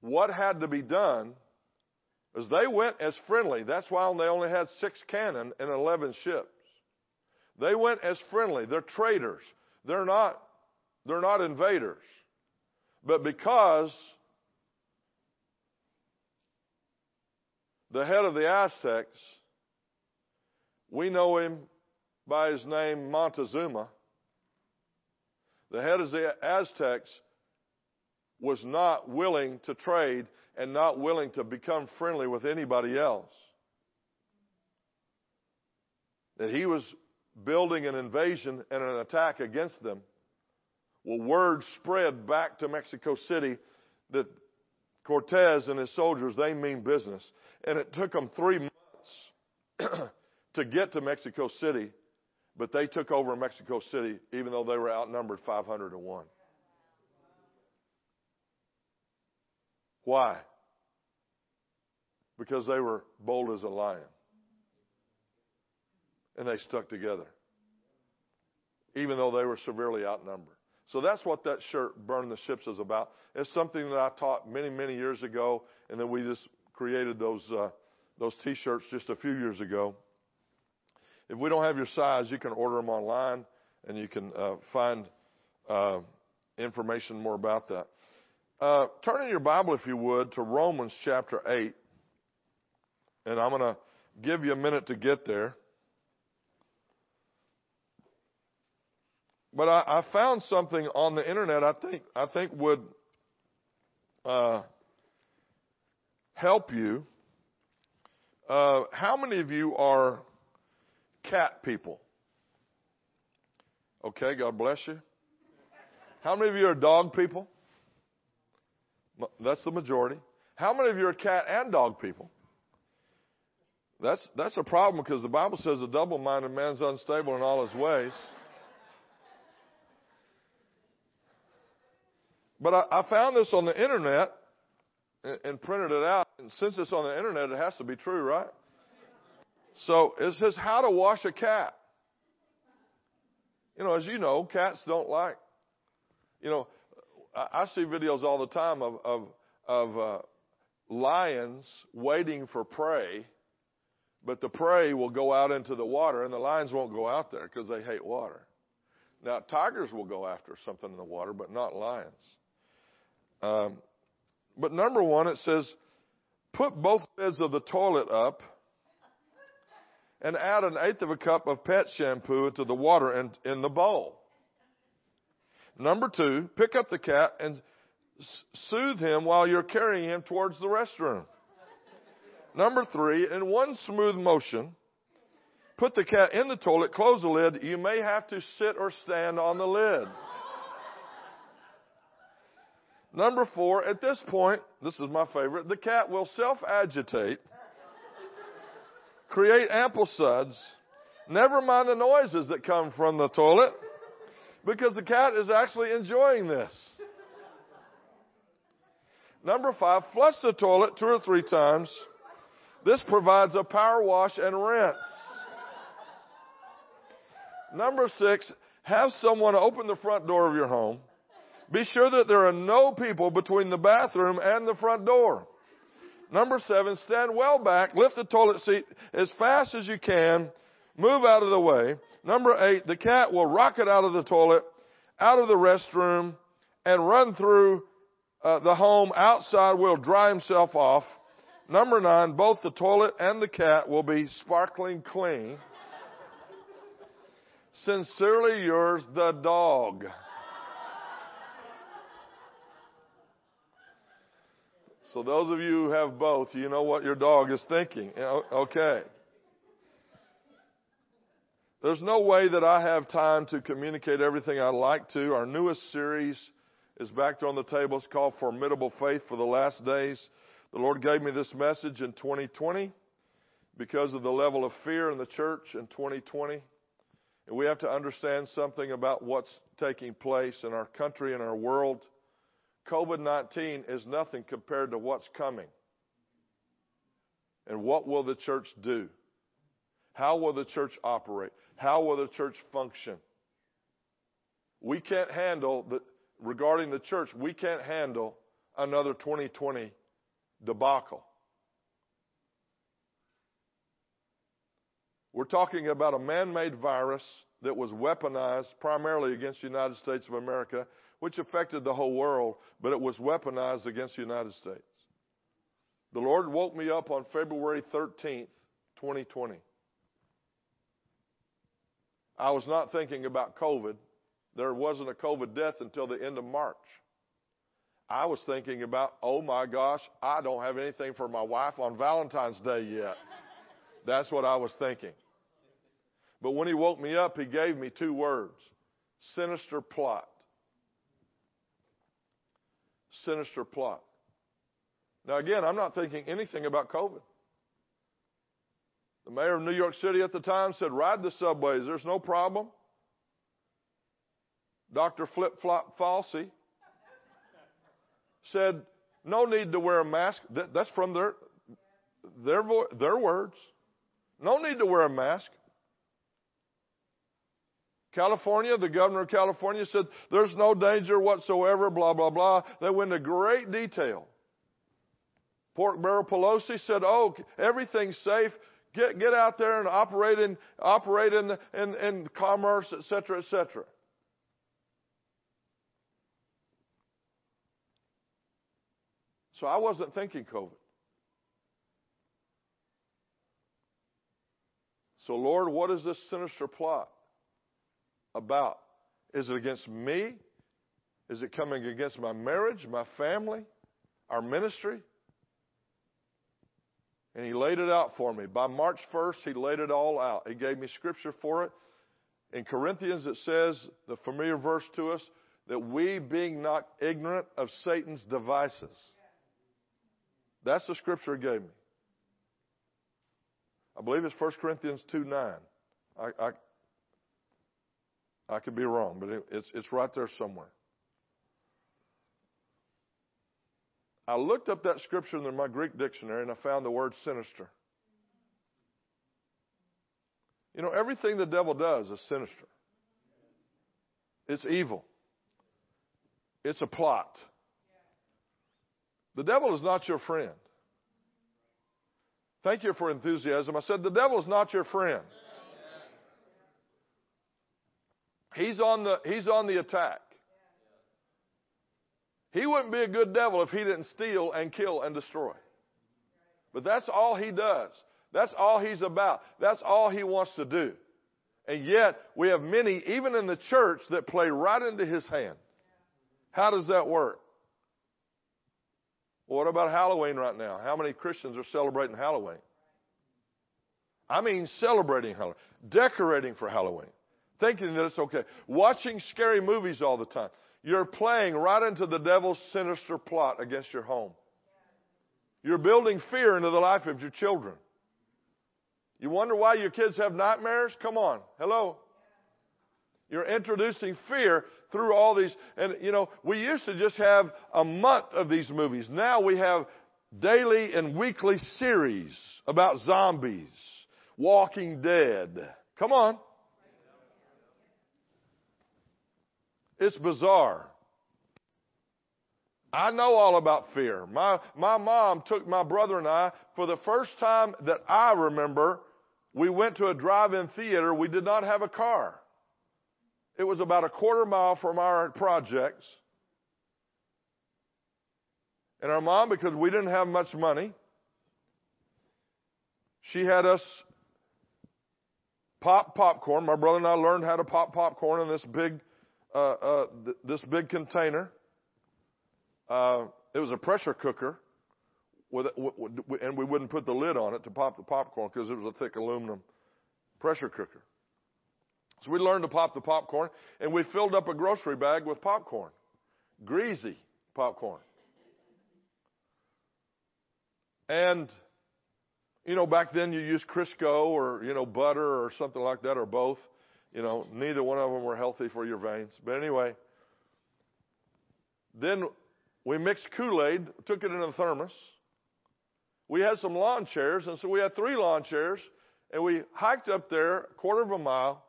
what had to be done is they went as friendly. That's why they only had six cannon and eleven ships. They went as friendly. They're traders. They're not. They're not invaders. But because the head of the Aztecs, we know him by his name Montezuma. The head of the Aztecs was not willing to trade and not willing to become friendly with anybody else. That he was building an invasion and an attack against them. Well, word spread back to Mexico City that Cortez and his soldiers, they mean business. And it took them three months to get to Mexico City, but they took over Mexico City even though they were outnumbered five hundred to one. Why? Because they were bold as a lion. And they stuck together, even though they were severely outnumbered. So that's what that shirt, Burn the Ships, is about. It's something that I taught many, many years ago, and then we just created those uh, those T-shirts just a few years ago. If we don't have your size, you can order them online, and you can uh, find uh, information more about that. Uh, turn in your Bible, if you would, to Romans chapter eight, and I'm going to give you a minute to get there. But I, I found something on the internet I think I think would uh, help you. Uh, how many of you are cat people? Okay, God bless you. How many of you are dog people? That's the majority. How many of you are cat and dog people? That's that's a problem because the Bible says a double-minded man's unstable in all his ways. But I, I found this on the internet and, and printed it out. And since it's on the internet, it has to be true, right? So it says how to wash a cat. You know, as you know, cats don't like. You know, I, I see videos all the time of of, of uh, lions waiting for prey, but the prey will go out into the water, and the lions won't go out there because they hate water. Now, tigers will go after something in the water, but not lions. Um, but number one, it says, put both lids of the toilet up and add an eighth of a cup of pet shampoo into the water and in the bowl. Number two, pick up the cat and s- soothe him while you're carrying him towards the restroom. Number three, in one smooth motion, put the cat in the toilet, close the lid. You may have to sit or stand on the lid. Number four, at this point, this is my favorite, the cat will self-agitate, create ample suds, never mind the noises that come from the toilet, because the cat is actually enjoying this. Number five, flush the toilet two or three times. This provides a power wash and rinse. Number six, have someone open the front door of your home. Be sure that there are no people between the bathroom and the front door. Number seven, stand well back, lift the toilet seat as fast as you can, move out of the way. Number eight, the cat will rocket out of the toilet, out of the restroom, and run through uh, the home. Outside will dry himself off. Number nine, both the toilet and the cat will be sparkling clean. Sincerely yours, the dog. So those of you who have both, you know what your dog is thinking. Okay. There's no way that I have time to communicate everything I'd like to. Our newest series is back there on the table. It's called Formidable Faith for the Last Days. The Lord gave me this message in twenty twenty because of the level of fear in the church in twenty twenty. And we have to understand something about what's taking place in our country and our world. COVID nineteen is nothing compared to what's coming. And what will the church do? How will the church operate? How will the church function? We can't handle, the, regarding the church, we can't handle another twenty twenty debacle. We're talking about a man-made virus that was weaponized primarily against the United States of America, which affected the whole world, but it was weaponized against the United States. The Lord woke me up on February thirteenth, twenty twenty. I was not thinking about COVID. There wasn't a COVID death until the end of March. I was thinking about, oh my gosh, I don't have anything for my wife on Valentine's Day yet. That's what I was thinking. But when he woke me up, he gave me two words: sinister plot. Sinister plot. Now, again, I'm not thinking anything about COVID. The mayor of New York City at the time said, ride the subways, there's no problem. Doctor Flip Flop Falsey said, no need to wear a mask. That, that's from their, their, their words. No need to wear a mask. California, the governor of California said, there's no danger whatsoever, blah, blah, blah. They went into great detail. Pork Barrel Pelosi said, oh, everything's safe. Get get out there and operate in operate in in, in commerce, et cetera, et cetera. So I wasn't thinking COVID. So Lord, what is this sinister plot about? Is it against me? Is it coming against my marriage, my family, our ministry? And he laid it out for me. By March first, he laid it all out. He gave me scripture for it. In Corinthians, it says, the familiar verse to us, that we being not ignorant of Satan's devices. That's the scripture he gave me. I believe it's First Corinthians two nine. I, I, I could be wrong, but it, it's, it's right there somewhere. I looked up that scripture in my Greek dictionary, and I found the word sinister. You know, everything the devil does is sinister. It's evil. It's a plot. The devil is not your friend. Thank you for enthusiasm. I said, the devil is not your friend. He's on the, he's on the attack. He wouldn't be a good devil if he didn't steal and kill and destroy. But that's all he does. That's all he's about. That's all he wants to do. And yet, we have many, even in the church, that play right into his hand. How does that work? Well, what about Halloween right now? How many Christians are celebrating Halloween? I mean celebrating Halloween, decorating for Halloween, thinking that it's okay, watching scary movies all the time. You're playing right into the devil's sinister plot against your home. You're building fear into the life of your children. You wonder why your kids have nightmares? Come on. Hello. You're introducing fear through all these. And, you know, we used to just have a month of these movies. Now we have daily and weekly series about zombies, Walking Dead. Come on. It's bizarre. I know all about fear. My my mom took my brother and I, for the first time that I remember, we went to a drive-in theater. We did not have a car. It was about a quarter mile from our projects. And our mom, because we didn't have much money, she had us pop popcorn. My brother and I learned how to pop popcorn in this big Uh, uh, th- this big container. Uh, it was a pressure cooker, with, w- w- and we wouldn't put the lid on it to pop the popcorn because it was a thick aluminum pressure cooker. So we learned to pop the popcorn, and we filled up a grocery bag with popcorn, greasy popcorn. And, you know, back then you used Crisco or, you know, butter or something like that, or both. You know, neither one of them were healthy for your veins. But anyway, then We mixed Kool-Aid, took it in a thermos. We had some lawn chairs, and so we had three lawn chairs, and we hiked up there a quarter of a mile,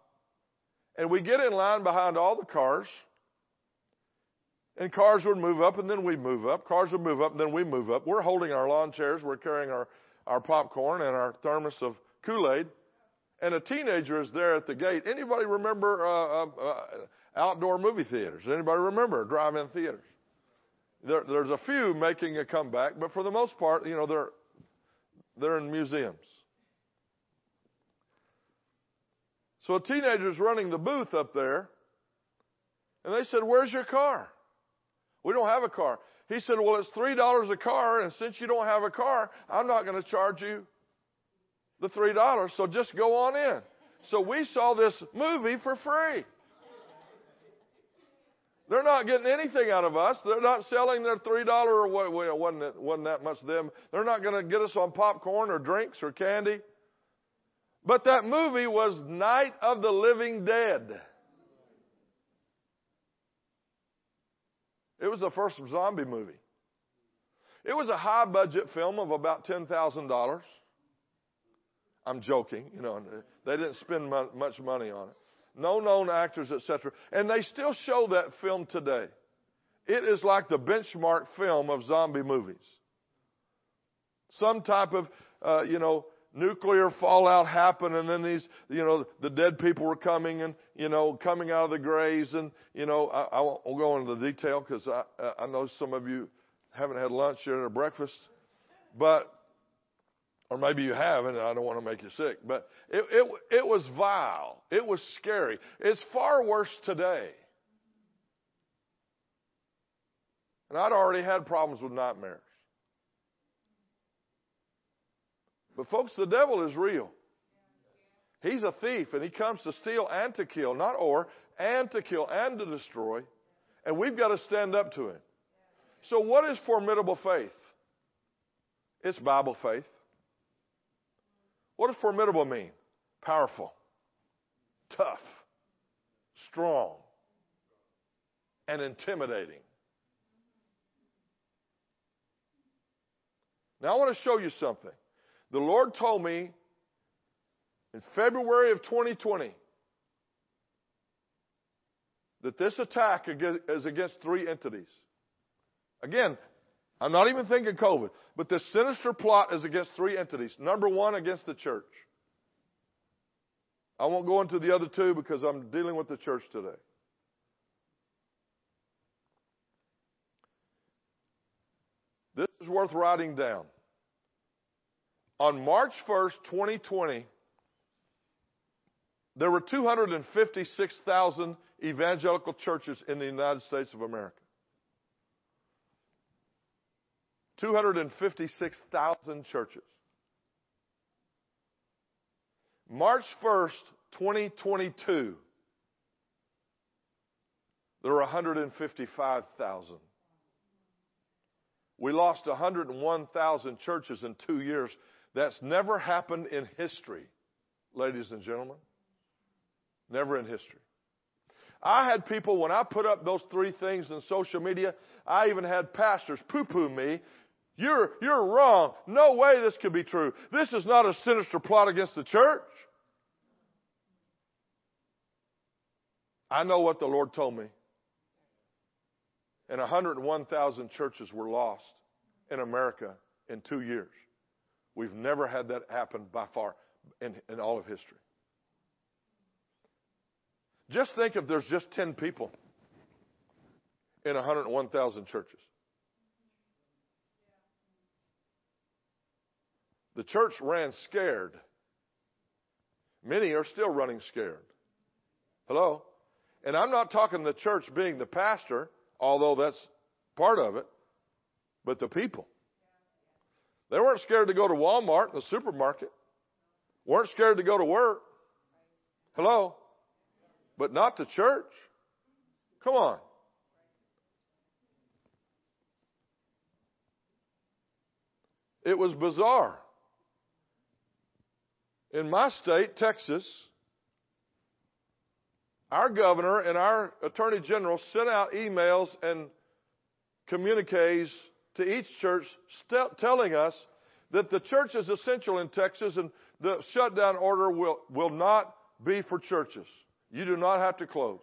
and we get in line behind all the cars, and cars would move up, and then we'd move up. Cars would move up, and then we'd move up. We're holding our lawn chairs. We're carrying our, our popcorn and our thermos of Kool-Aid, and a teenager is there at the gate. Anybody remember uh, uh, uh, outdoor movie theaters? Anybody remember drive-in theaters? There, there's a few making a comeback, but for the most part, you know, they're they're in museums. So a teenager's running the booth up there, and they said, "Where's your car? We don't have a car." He said, "Well, it's three dollars a car, and since you don't have a car, I'm not going to charge you the three dollars, so just go on in." So we saw this movie for free. They're not getting anything out of us. They're not selling their three dollars or what, well, wasn't it, wasn't that much them. They're not going to get us on popcorn or drinks or candy. But that movie was Night of the Living Dead. It was the first zombie movie. It was a high-budget film of about ten thousand dollars. I'm joking. You know, they didn't spend much money on it. No known actors, et cetera. And they still show that film today. It is like the benchmark film of zombie movies. Some type of, uh, you know, nuclear fallout happened, and then these, you know, the dead people were coming and, you know, coming out of the graves. And, you know, I, I won't we'll go into the detail because I, I know some of you haven't had lunch yet or breakfast. But, or maybe you have, and I don't want to make you sick. But it, it it was vile. It was scary. It's far worse today. And I'd already had problems with nightmares. But folks, the devil is real. He's a thief, and he comes to steal and to kill, not or, and to kill and to destroy. And we've got to stand up to him. So what is formidable faith? It's Bible faith. What does formidable mean? Powerful, tough, strong, and intimidating. Now I want to show you something. The Lord told me in February of twenty twenty that this attack is against three entities. Again, I'm not even thinking COVID, but this sinister plot is against three entities. Number one, against the church. I won't go into the other two because I'm dealing with the church today. This is worth writing down. On March first, twenty twenty, there were two hundred fifty-six thousand evangelical churches in the United States of America. two hundred fifty-six thousand churches. March first, twenty twenty-two, there were one hundred fifty-five thousand. We lost one hundred one thousand churches in two years. That's never happened in history, ladies and gentlemen. Never in history. I had people, when I put up those three things in social media, I even had pastors poo-poo me. You're, you're wrong. No way this could be true. This is not a sinister plot against the church. I know what the Lord told me. And one hundred one thousand churches were lost in America in two years. We've never had that happen by far in, in all of history. Just think if there's just ten people in one hundred one thousand churches. The church ran scared. Many are still running scared. Hello? And I'm not talking the church being the pastor, although that's part of it, but the people. They weren't scared to go to Walmart, the supermarket. Weren't scared to go to work. Hello? But not the church. Come on. It was bizarre. In my state, Texas, our governor and our attorney general sent out emails and communiques to each church st- telling us that the church is essential in Texas and the shutdown order will, will not be for churches. You do not have to close.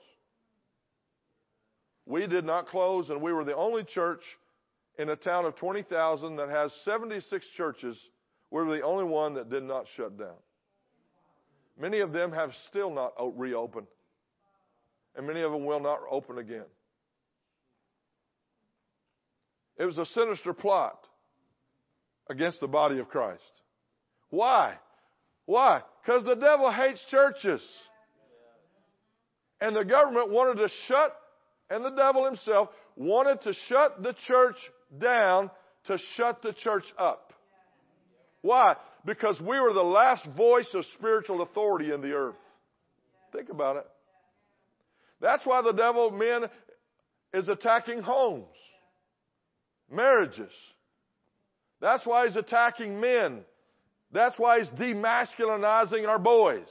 We did not close, and we were the only church in a town of twenty thousand that has seventy-six churches. We were the only one that did not shut down. Many of them have still not reopened, and many of them will not open again. It was a sinister plot against the body of Christ. Why? Why? Because the devil hates churches. And the government wanted to shut, and the devil himself wanted to shut the church down to shut the church up. Why? Because we were the last voice of spiritual authority in the earth. Think about it. That's why the devil, men, is attacking homes, marriages. That's why he's attacking men. That's why he's demasculinizing our boys.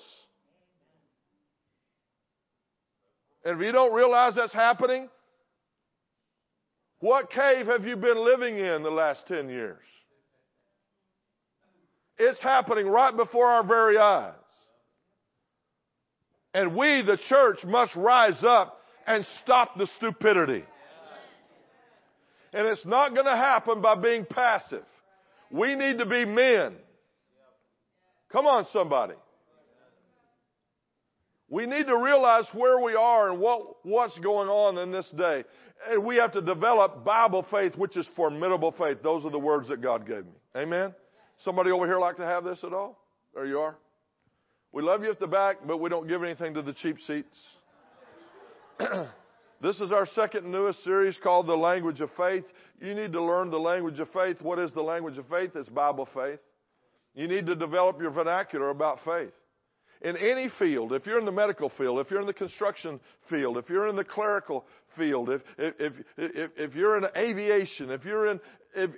And if you don't realize that's happening, what cave have you been living in the last ten years? It's happening right before our very eyes. And we, the church, must rise up and stop the stupidity. And it's not going to happen by being passive. We need to be men. Come on, somebody. We need to realize where we are and what, what's going on in this day. And we have to develop Bible faith, which is formidable faith. Those are the words that God gave me. Amen? Somebody over here like to have this at all? There you are. We love you at the back, but we don't give anything to the cheap seats. This is our second newest series called The Language of Faith. You need to learn the language of faith. What is the language of faith? It's Bible faith. You need to develop your vernacular about faith. In any field, if you're in the medical field, if you're in the construction field, if you're in the clerical field, if if if, if, if you're in aviation, if you're in if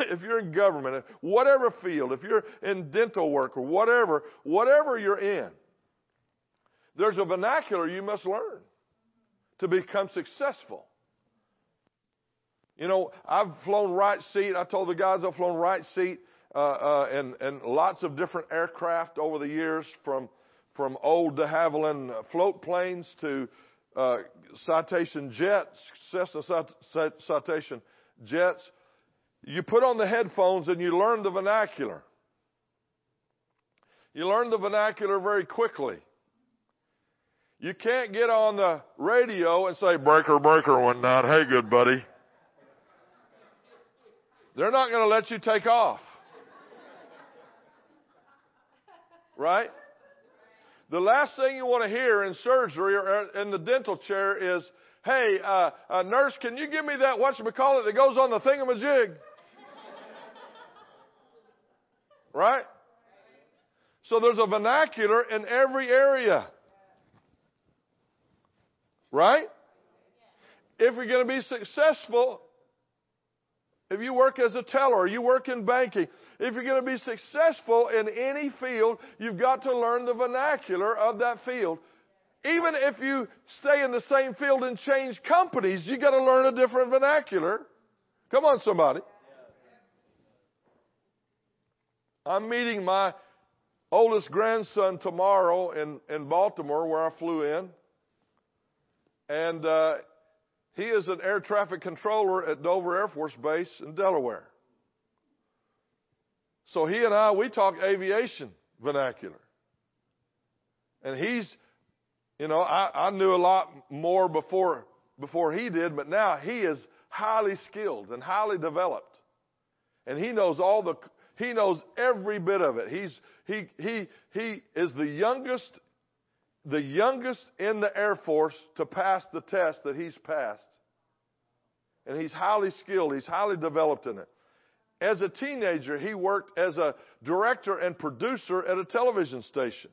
if you're in government, whatever field, if you're in dental work or whatever, whatever you're in, there's a vernacular you must learn to become successful. You know, I've flown right seat. I told the guys I've flown right seat. Uh, uh, and, and lots of different aircraft over the years, from from old de Havilland float planes to uh, Citation jets, Cessna Cit- Citation jets. You put on the headphones and you learn the vernacular. You learn the vernacular very quickly. You can't get on the radio and say, breaker, breaker, whatnot. Hey, good buddy. They're not going to let you take off. Right? The last thing you want to hear in surgery or in the dental chair is, hey, uh, uh, nurse, can you give me that whatchamacallit that goes on the thingamajig? Right? So there's a vernacular in every area. Right? If you're going to be successful, if you work as a teller, you work in banking, if you're going to be successful in any field, you've got to learn the vernacular of that field. Even if you stay in the same field and change companies, you've got to learn a different vernacular. Come on, somebody. I'm meeting my oldest grandson tomorrow in, in Baltimore, where I flew in. And uh, he is an air traffic controller at Dover Air Force Base in Delaware. So he and I, we talk aviation vernacular. And he's, you know, I, I knew a lot more before before he did, but now he is highly skilled and highly developed. And he knows all the, he knows every bit of it. He's, he, he, he is the youngest, the youngest in the Air Force to pass the test that he's passed. And he's highly skilled. He's highly developed in it. As a teenager, he worked as a director and producer at a television station.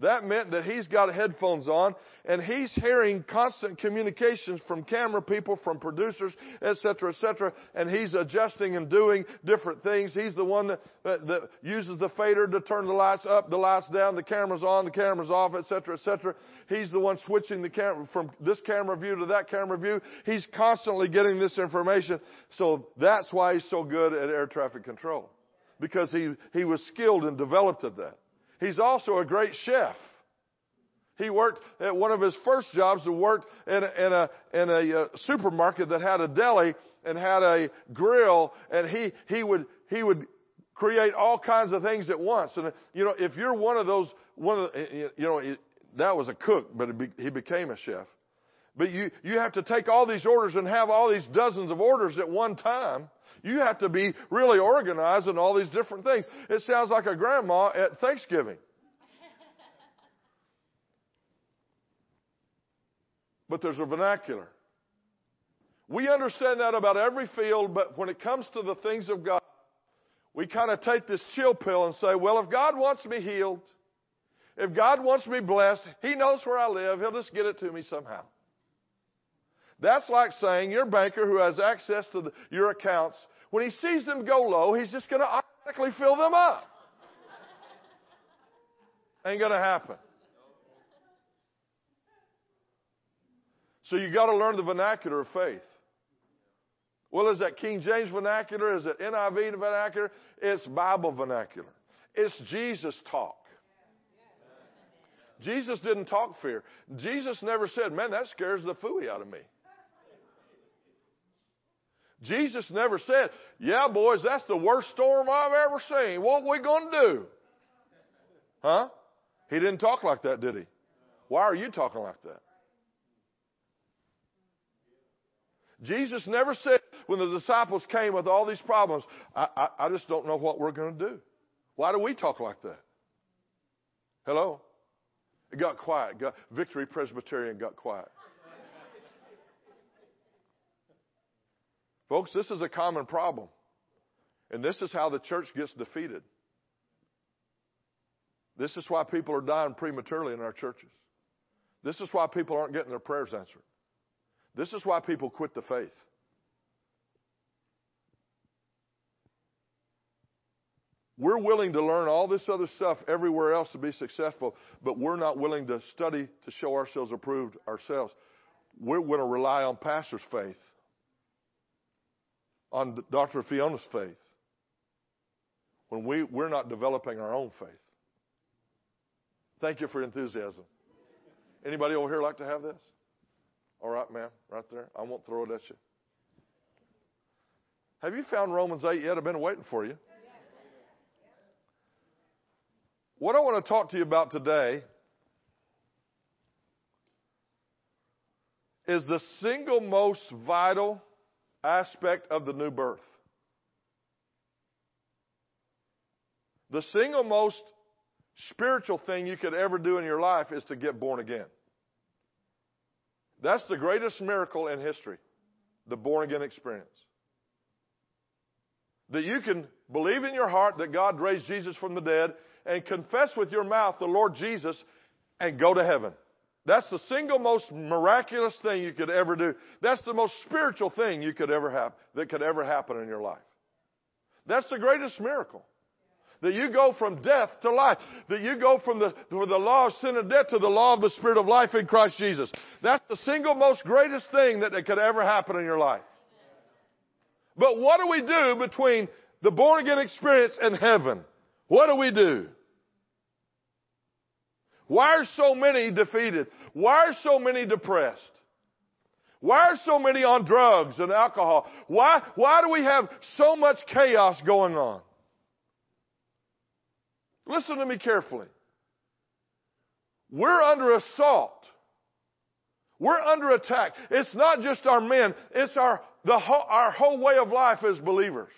That meant that he's got headphones on, and he's hearing constant communications from camera people, from producers, et cetera, et cetera, and he's adjusting and doing different things. He's the one that, that, that uses the fader to turn the lights up, the lights down, the camera's on, the camera's off, et cetera, et cetera. He's the one switching the camera from this camera view to that camera view. He's constantly getting this information. So that's why he's so good at air traffic control, because he, he was skilled and developed at that. He's also a great chef. He worked at one of his first jobs, he worked in a, in a, in a uh, supermarket that had a deli and had a grill, and he, he would, he would create all kinds of things at once. And, you know, if you're one of those, one of the, you know, it, that was a cook, but it be, he became a chef. But you, you have to take all these orders and have all these dozens of orders at one time. You have to be really organized in all these different things. It sounds like a grandma at Thanksgiving. But there's a vernacular. We understand that about every field, but when it comes to the things of God, we kind of take this chill pill and say, well, if God wants me healed, if God wants me blessed, He knows where I live. He'll just get it to me somehow. That's like saying your banker who has access to the, your accounts, when he sees them go low, he's just going to automatically fill them up. Ain't going to happen. So you got to learn the vernacular of faith. Well, is that King James vernacular? Is it N I V vernacular? It's Bible vernacular. It's Jesus talk. Jesus didn't talk fear. Jesus never said, man, that scares the phooey out of me. Jesus never said, yeah, boys, that's the worst storm I've ever seen. What we going to do? Huh? He didn't talk like that, did he? Why are you talking like that? Jesus never said when the disciples came with all these problems, I, I, I just don't know what we're going to do. Why do we talk like that? Hello? It got quiet. Got, Victory Presbyterian got quiet. Folks, this is a common problem. And this is how the church gets defeated. This is why people are dying prematurely in our churches. This is why people aren't getting their prayers answered. This is why people quit the faith. We're willing to learn all this other stuff everywhere else to be successful, but we're not willing to study to show ourselves approved ourselves. We're going to rely on pastor's faith, on Doctor Fiona's faith, when we, we're not developing our own faith. Thank you for your enthusiasm. Anybody over here like to have this? All right, ma'am, right there. I won't throw it at you. Have you found Romans eight yet? I've been waiting for you. What I want to talk to you about today is the single most vital aspect of the new birth. The single most spiritual thing you could ever do in your life is to get born again. That's the greatest miracle in history, the born again experience. That you can believe in your heart that God raised Jesus from the dead and confess with your mouth the Lord Jesus and go to heaven. That's the single most miraculous thing you could ever do. That's the most spiritual thing you could ever have that could ever happen in your life. That's the greatest miracle. That you go from death to life. That you go from the, from the law of sin and death to the law of the Spirit of life in Christ Jesus. That's the single most greatest thing that could ever happen in your life. But what do we do between the born again experience and heaven? What do we do? Why are so many defeated? Why are so many depressed? Why are so many on drugs and alcohol? Why, why do we have so much chaos going on? Listen to me carefully. We're under assault. We're under attack. It's not just our men. It's our, the whole, our whole way of life as believers.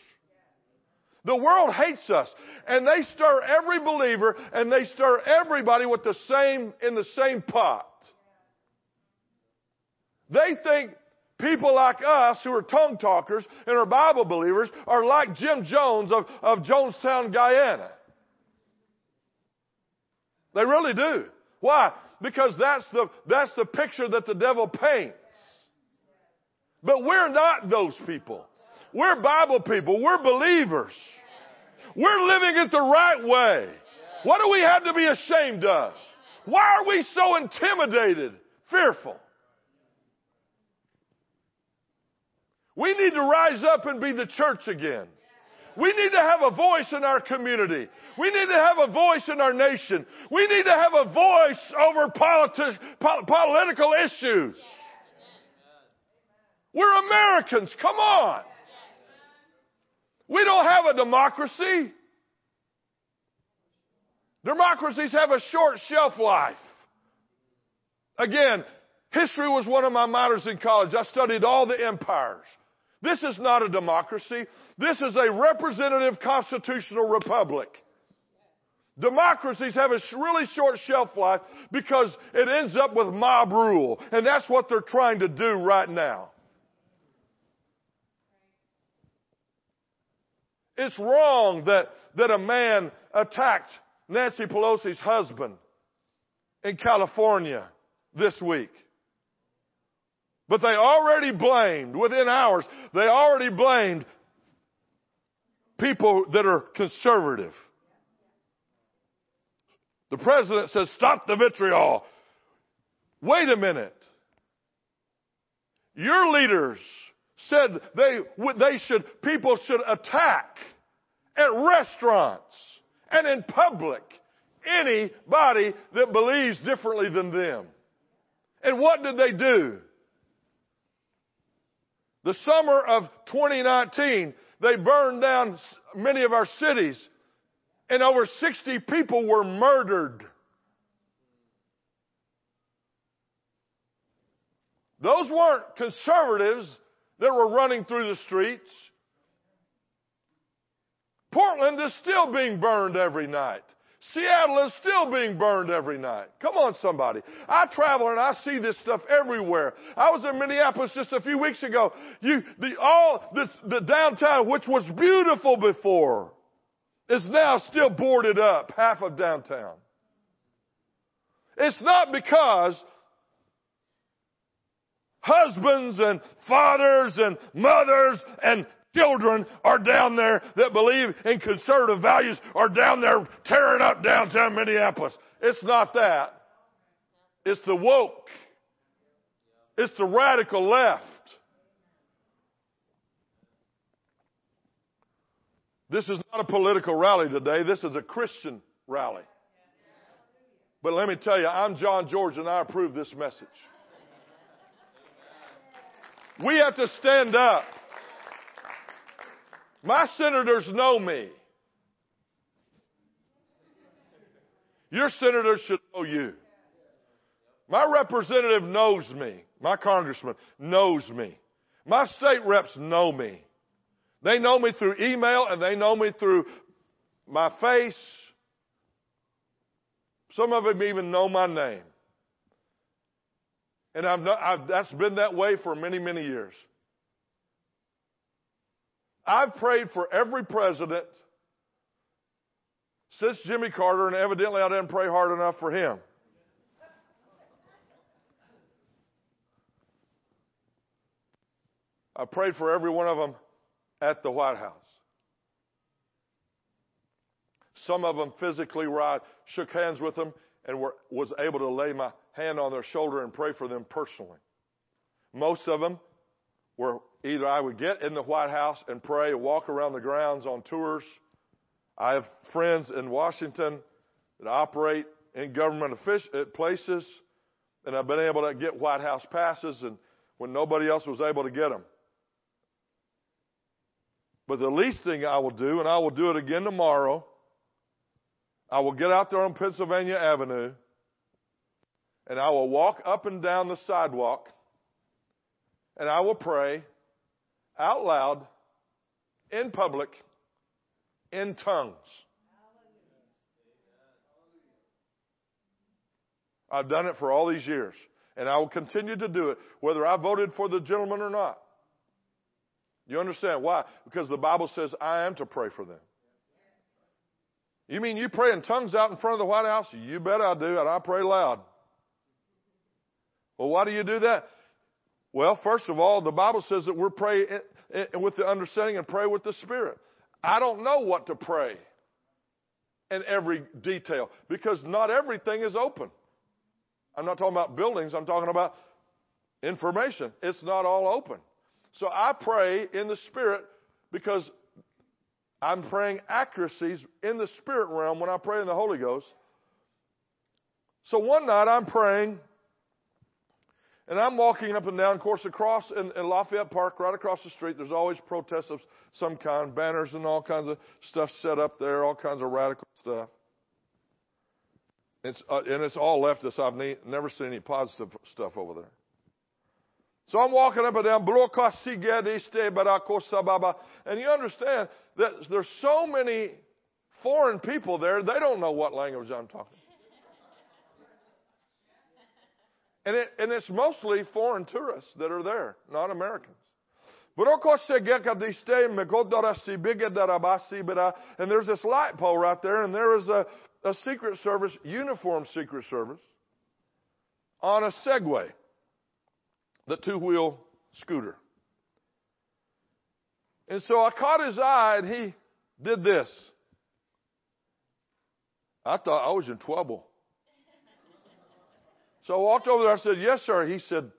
The world hates us, and they stir every believer, and they stir everybody with the same in the same pot. They think people like us who are tongue talkers and are Bible believers are like Jim Jones of, of Jonestown, Guyana. They really do. Why? Because that's the, that's the picture that the devil paints. But we're not those people. We're Bible people. We're believers. We're living it the right way. What do we have to be ashamed of? Why are we so intimidated, fearful? We need to rise up and be the church again. We need to have a voice in our community. We need to have a voice in our nation. We need to have a voice over politi- po- political issues. We're Americans. Come on. We don't have a democracy. Democracies have a short shelf life. Again, history was one of my minors in college. I studied all the empires. This is not a democracy. This is a representative constitutional republic. Democracies have a really short shelf life because it ends up with mob rule, and that's what they're trying to do right now. It's wrong that, that a man attacked Nancy Pelosi's husband in California this week. But they already blamed, within hours, they already blamed people that are conservative. The president says, stop the vitriol. Wait a minute. Your leaders said they they should people should attack at restaurants and in public anybody that believes differently than them. And what did they do? The summer of twenty nineteen, they burned down many of our cities, and over sixty people were murdered. Those weren't conservatives that were running through the streets. Portland is still being burned every night. Seattle is still being burned every night. Come on, somebody. I travel and I see this stuff everywhere. I was in Minneapolis just a few weeks ago. You, the, all this, the downtown, which was beautiful before, is now still boarded up, half of downtown. It's not because husbands and fathers and mothers and children are down there that believe in conservative values are down there tearing up downtown Minneapolis. It's not that. It's the woke. It's the radical left. This is not a political rally today. This is a Christian rally. But let me tell you, I'm John George and I approve this message. We have to stand up. My senators know me. Your senators should know you. My representative knows me. My congressman knows me. My state reps know me. They know me through email and they know me through my face. Some of them even know my name. And I've, not, I've that's been that way for many, many years. I've prayed for every president since Jimmy Carter, and evidently I didn't pray hard enough for him. I prayed for every one of them at the White House. Some of them physically where I shook hands with them and were, was able to lay my hand on their shoulder and pray for them personally. Most of them were either I would get in the White House and pray, walk around the grounds on tours. I have friends in Washington that operate in government places, and I've been able to get White House passes and when nobody else was able to get them. But the least thing I will do, and I will do it again tomorrow, I will get out there on Pennsylvania Avenue and I will walk up and down the sidewalk and I will pray out loud, in public, in tongues. I've done it for all these years, and I will continue to do it, whether I voted for the gentleman or not. You understand why? Because the Bible says I am to pray for them. You mean you pray in tongues out in front of the White House? You bet I do, and I pray loud. Well, why do you do that? Well, first of all, the Bible says that we're praying with the understanding and pray with the Spirit. I don't know what to pray in every detail because not everything is open. I'm not talking about buildings. I'm talking about information. It's not all open. So I pray in the Spirit because I'm praying accuracies in the Spirit realm when I pray in the Holy Ghost. So one night I'm praying, and I'm walking up and down, of course, across in, in Lafayette Park, right across the street. There's always protests of some kind, banners and all kinds of stuff set up there, all kinds of radical stuff. It's, uh, and it's all leftists. I've ne- never seen any positive stuff over there. So I'm walking up and down, and you understand that there's so many foreign people there, they don't know what language I'm talking. And, it, and it's mostly foreign tourists that are there, not Americans. And there's this light pole right there, and there is a, a Secret Service, uniformed Secret Service, on a Segway, the two-wheel scooter. And so I caught his eye, and he did this. I thought I was in trouble. So I walked over there. I said, "Yes, sir." He said,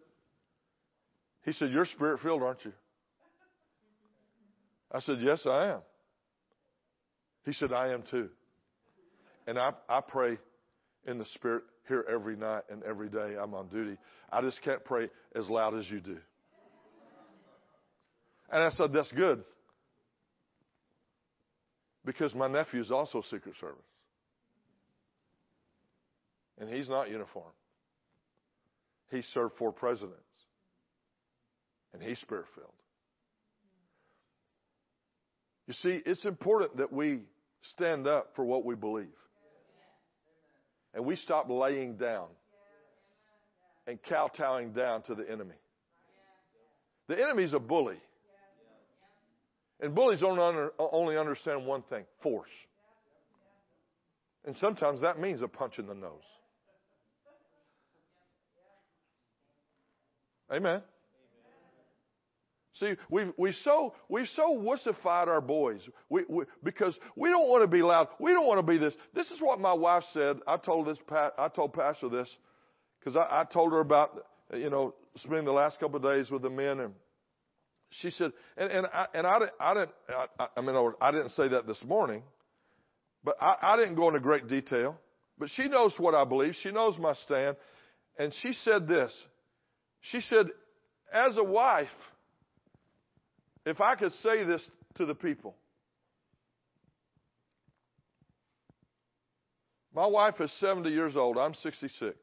"He said you're spirit-filled, aren't you?" I said, "Yes, I am." He said, "I am too. And I, I pray in the Spirit here every night and every day I'm on duty. I just can't pray as loud as you do." And I said, "That's good. Because my nephew is also Secret Service. And he's not uniformed. He served four presidents, and he's spirit-filled." You see, it's important that we stand up for what we believe, and we stop laying down and kowtowing down to the enemy. The enemy's a bully, and bullies don't under, only understand one thing, force. And sometimes that means a punch in the nose. Amen. Amen. See, we've, we've so, we've so wussified our boys we, we, because we don't want to be loud. We don't want to be this. This is what my wife said. I told this. I told Pastor this because I, I told her about, you know, spending the last couple of days with the men. And she said, and, and I and I, I didn't, I, I mean, I didn't say that this morning, but I, I didn't go into great detail. But she knows what I believe. She knows my stand. And she said this. She said, as a wife, if I could say this to the people, my wife is seventy years old. I'm sixty-six.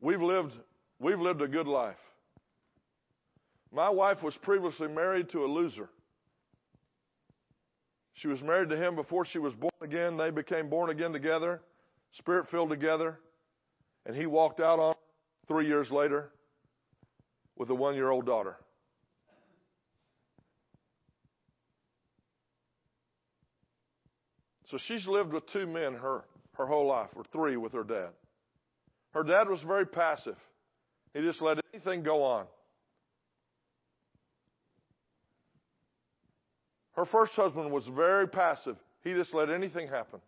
We've lived, we've lived a good life. My wife was previously married to a loser. She was married to him before she was born again. They became born again together, spirit-filled together. And he walked out on three years later with a one-year-old daughter. So she's lived with two men her, her whole life, or three with her dad. Her dad was very passive. He just let anything go on. Her first husband was very passive. He just let anything happen.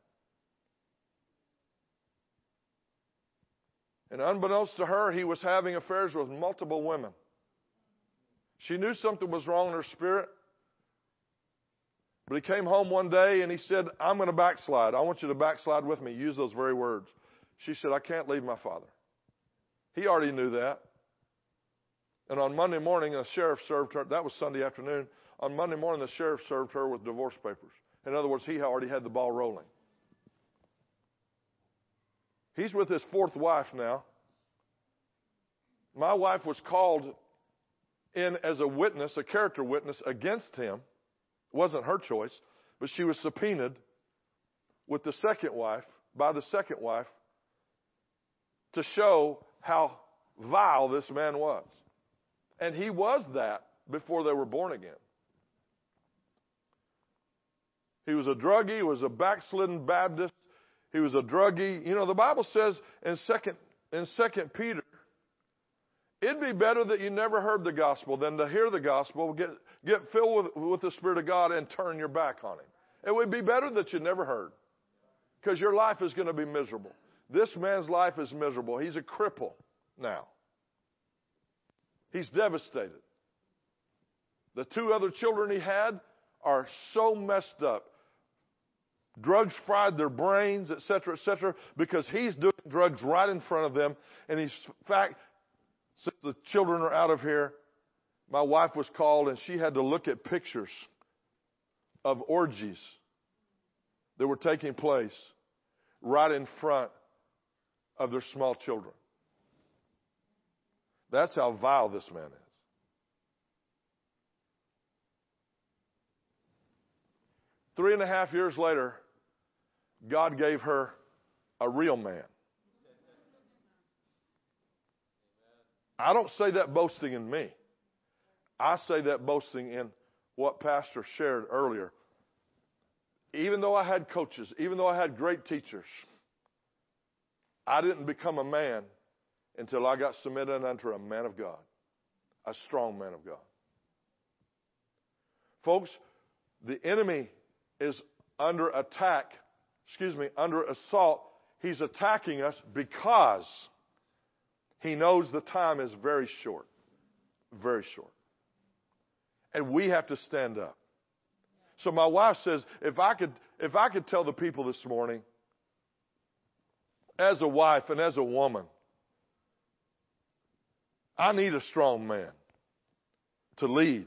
And unbeknownst to her, he was having affairs with multiple women. She knew something was wrong in her spirit. But he came home one day and he said, "I'm going to backslide. I want you to backslide with me." Use those very words. She said, "I can't leave my father." He already knew that. And on Monday morning, the sheriff served her. That was Sunday afternoon. On Monday morning, the sheriff served her with divorce papers. In other words, he already had the ball rolling. He's with his fourth wife now. My wife was called in as a witness, a character witness against him. It wasn't her choice, but she was subpoenaed with the second wife, by the second wife, to show how vile this man was. And he was that before they were born again. He was a druggie. He was a backslidden Baptist. He was a druggie. You know, the Bible says in second in Second Peter, it'd be better that you never heard the gospel than to hear the gospel, get get filled with, with the Spirit of God, and turn your back on Him. It would be better that you never heard, because your life is going to be miserable. This man's life is miserable. He's a cripple now. He's devastated. The two other children he had are so messed up. Drugs fried their brains, et cetera, et cetera, because he's doing drugs right in front of them. And he's, in fact, since the children are out of here, my wife was called and she had to look at pictures of orgies that were taking place right in front of their small children. That's how vile this man is. Three and a half years later, God gave her a real man. I don't say that boasting in me. I say that boasting in what Pastor shared earlier. Even though I had coaches, even though I had great teachers, I didn't become a man until I got submitted unto a man of God, a strong man of God. Folks, the enemy is under attack, excuse me, under assault. He's attacking us because he knows the time is very short, very short. And we have to stand up. So my wife says, if I could, if I could tell the people this morning, as a wife and as a woman, I need a strong man to lead,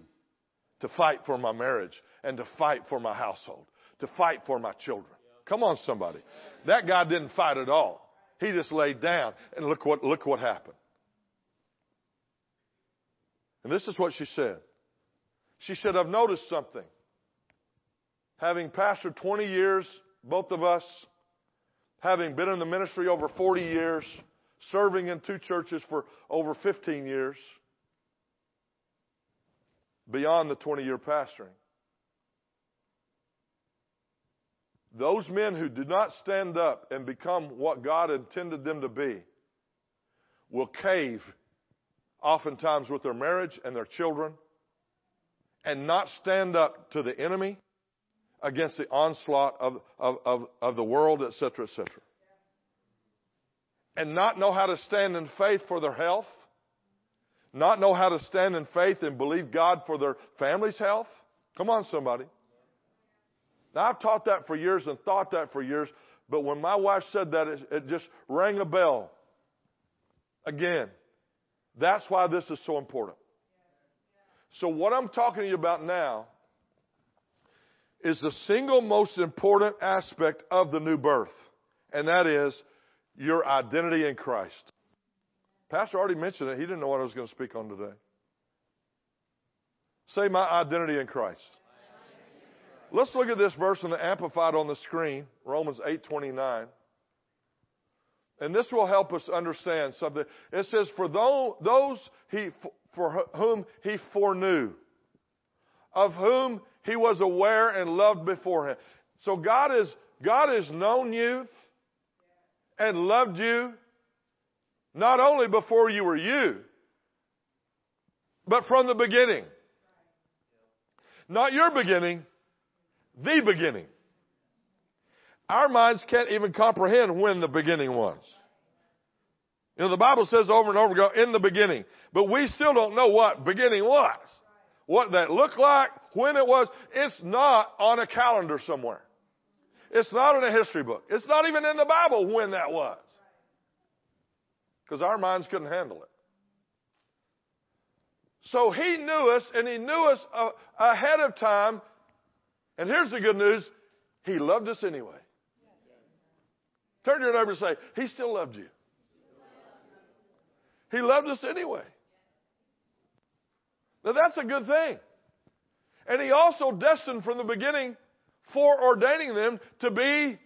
to fight for my marriage, and to fight for my household, to fight for my children. Come on, somebody. That guy didn't fight at all. He just laid down, and look what look what happened. And this is what she said. She said, I've noticed something. Having pastored twenty years, both of us, having been in the ministry over forty years, serving in two churches for over fifteen years, beyond the twenty-year pastoring. Those men who do not stand up and become what God intended them to be will cave oftentimes with their marriage and their children and not stand up to the enemy against the onslaught of, of, of, of the world, et cetera, et cetera. And not know how to stand in faith for their health, not know how to stand in faith and believe God for their family's health. Come on, somebody. Now, I've taught that for years and thought that for years, but when my wife said that, it, it just rang a bell. Again, that's why this is so important. So what I'm talking to you about now is the single most important aspect of the new birth, and that is your identity in Christ. Pastor already mentioned it. He didn't know what I was going to speak on today. Say, my identity in Christ. Let's look at this verse in the Amplified on the screen, Romans eight twenty-nine. And this will help us understand something. It says, for those he, for whom he foreknew, of whom he was aware and loved beforehand. So God is, God has known you and loved you not only before you were you, but from the beginning. Not your beginning, the beginning. Our minds can't even comprehend when the beginning was. You know, the Bible says over and over again, in the beginning. But we still don't know what beginning was, what that looked like, when it was. It's not on a calendar somewhere. It's not in a history book. It's not even in the Bible when that was, because our minds couldn't handle it. So he knew us, and he knew us uh, ahead of time. And here's the good news. He loved us anyway. Turn to your neighbor and say, he still loved you. He loved us anyway. Now, that's a good thing. And he also destined from the beginning, foreordaining them to be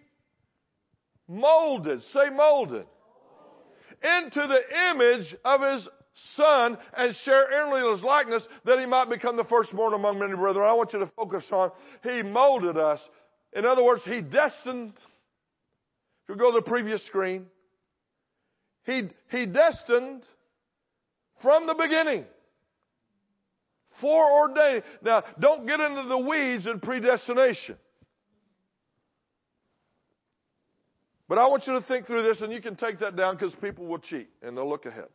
molded. Say molded. Into the image of his Son, and share in his likeness, that he might become the firstborn among many brethren. I want you to focus on, he molded us In other words, he destined, if you go to the previous screen, he, he destined from the beginning, foreordained. Now, don't get into the weeds in predestination. But I want you to think through this, and you can take that down because people will cheat and they'll look ahead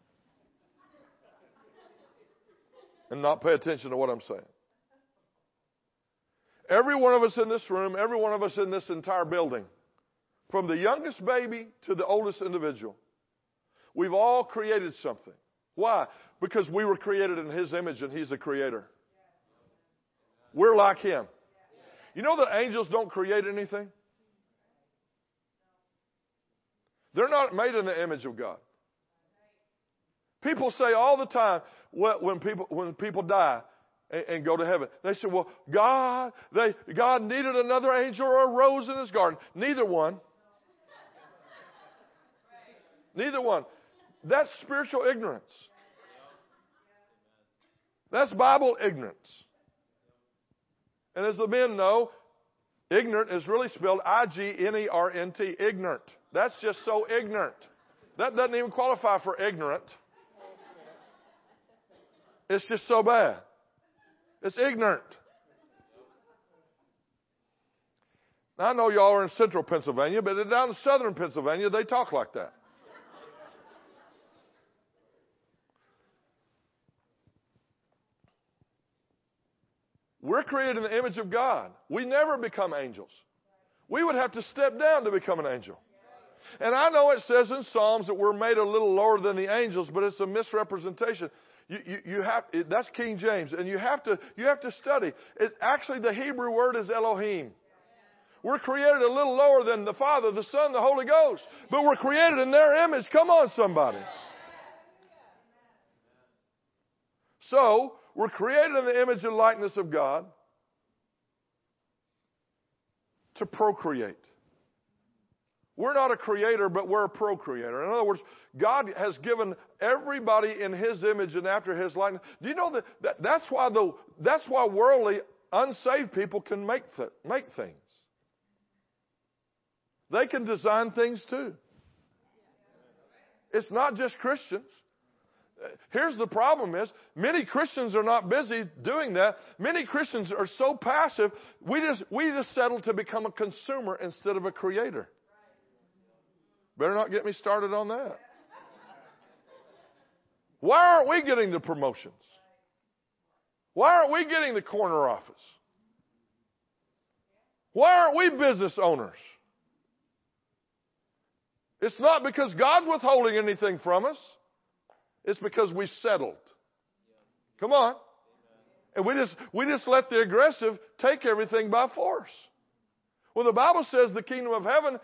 and not pay attention to what I'm saying. Every one of us in this room, every one of us in this entire building, from the youngest baby to the oldest individual, we've all created something. Why? Because we were created in His image and He's the creator. We're like Him. You know that angels don't create anything? They're not made in the image of God. People say all the time, when people, when people die and, and go to heaven, they say, well, God, they, God needed another angel or a rose in His garden. Neither one. Neither one. That's spiritual ignorance. That's Bible ignorance. And as the men know, ignorant is really spelled I G N E R N T, ignorant. That's just so ignorant. That doesn't even qualify for ignorant. It's just so bad. It's ignorant. Now, I know y'all are in central Pennsylvania, but they're down in southern Pennsylvania, they talk like that. We're created in the image of God. We never become angels. We would have to step down to become an angel. And I know it says in Psalms that we're made a little lower than the angels, but it's a misrepresentation. You, you, you have, that's King James, and you have to, you have to study. It, actually, the Hebrew word is Elohim. We're created a little lower than the Father, the Son, the Holy Ghost, but we're created in their image. Come on, somebody. So, we're created in the image and likeness of God to procreate. We're not a creator, but we're a procreator. In other words, God has given everybody in His image and after His likeness. Do you know that, that that's why the that's why worldly, unsaved people can make th- make things. They can design things too. It's not just Christians. Here's the problem is, many Christians are not busy doing that. Many Christians are so passive, we just we just settle to become a consumer instead of a creator. Better not get me started on that. Why aren't we getting the promotions? Why aren't we getting the corner office? Why aren't we business owners? It's not because God's withholding anything from us. It's because we settled. Come on. And we just we just let the aggressive take everything by force. Well, the Bible says the kingdom of heaven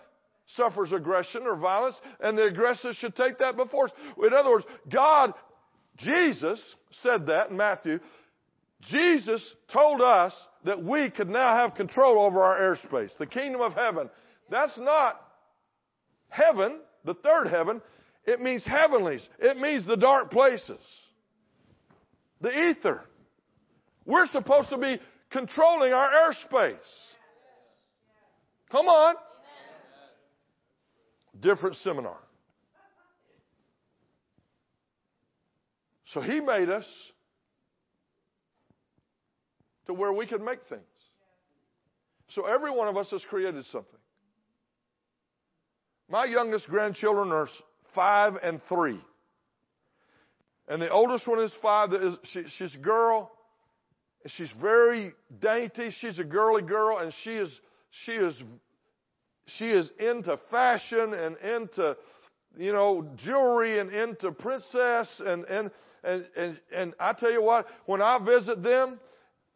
suffers aggression or violence, and the aggressor should take that by force. In other words, God, Jesus said that in Matthew. Jesus told us that we could now have control over our airspace, the kingdom of heaven. That's not heaven, the third heaven. It means heavenlies. It means the dark places, the ether. We're supposed to be controlling our airspace. Come on. Different seminar. So He made us to where we could make things. So every one of us has created something. My youngest grandchildren are five and three. And the oldest one is five. That is, she, she's a girl. She's very dainty. She's a girly girl, and she is she is She is into fashion and into, you know, jewelry and into princess. And, and and and and I tell you what, when I visit them,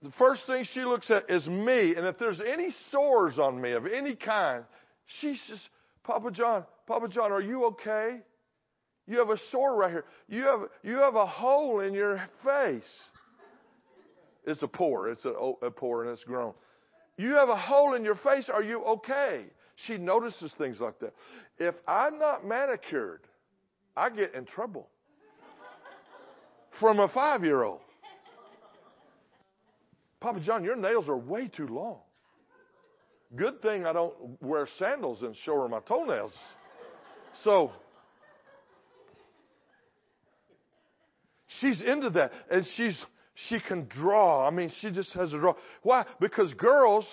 the first thing she looks at is me. And if there's any sores on me of any kind, she says, Papa John, Papa John, are you okay? You have a sore right here. You have you have a hole in your face. It's a pore. It's a, a pore and it's grown. You have a hole in your face. Are you okay? She notices things like that. If I'm not manicured, I get in trouble from a five-year-old. Papa John, your nails are way too long. Good thing I don't wear sandals and show her my toenails. So she's into that, and she's she can draw. I mean, she just has a draw. Why? Because girls,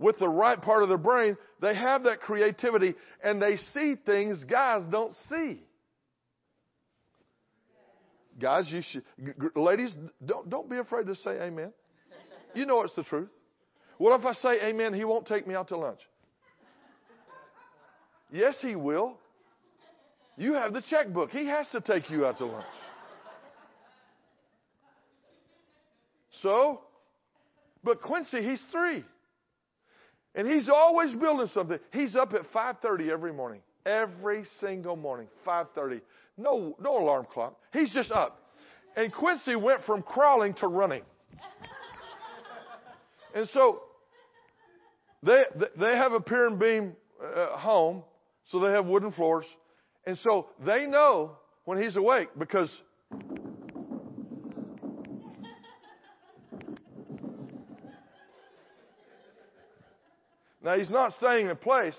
with the right part of their brain, they have that creativity, and they see things guys don't see. Guys, you should, ladies, don't don't be afraid to say amen. You know it's the truth. What if I say amen, he won't take me out to lunch? Yes, he will. You have the checkbook. He has to take you out to lunch. So, but Quincy, he's three. And he's always building something. He's up at five thirty every morning. Every single morning, five thirty. No, no alarm clock. He's just up. And Quincy went from crawling to running. And so they they have a pier and beam uh, home, so they have wooden floors. And so they know when he's awake because now he's not staying in place,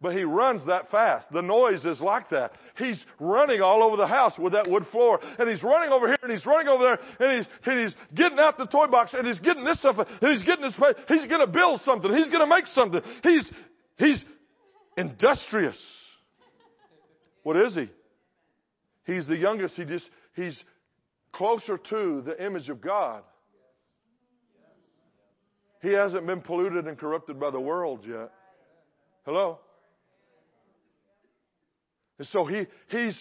but he runs that fast. The noise is like that. He's running all over the house with that wood floor. And he's running over here, and he's running over there, and he's, and he's getting out the toy box, and he's getting this stuff, and he's getting this place. He's going to build something. He's going to make something. He's, he's industrious. What is he? He's the youngest. He just, he's closer to the image of God. He hasn't been polluted and corrupted by the world yet. Hello? And so he he's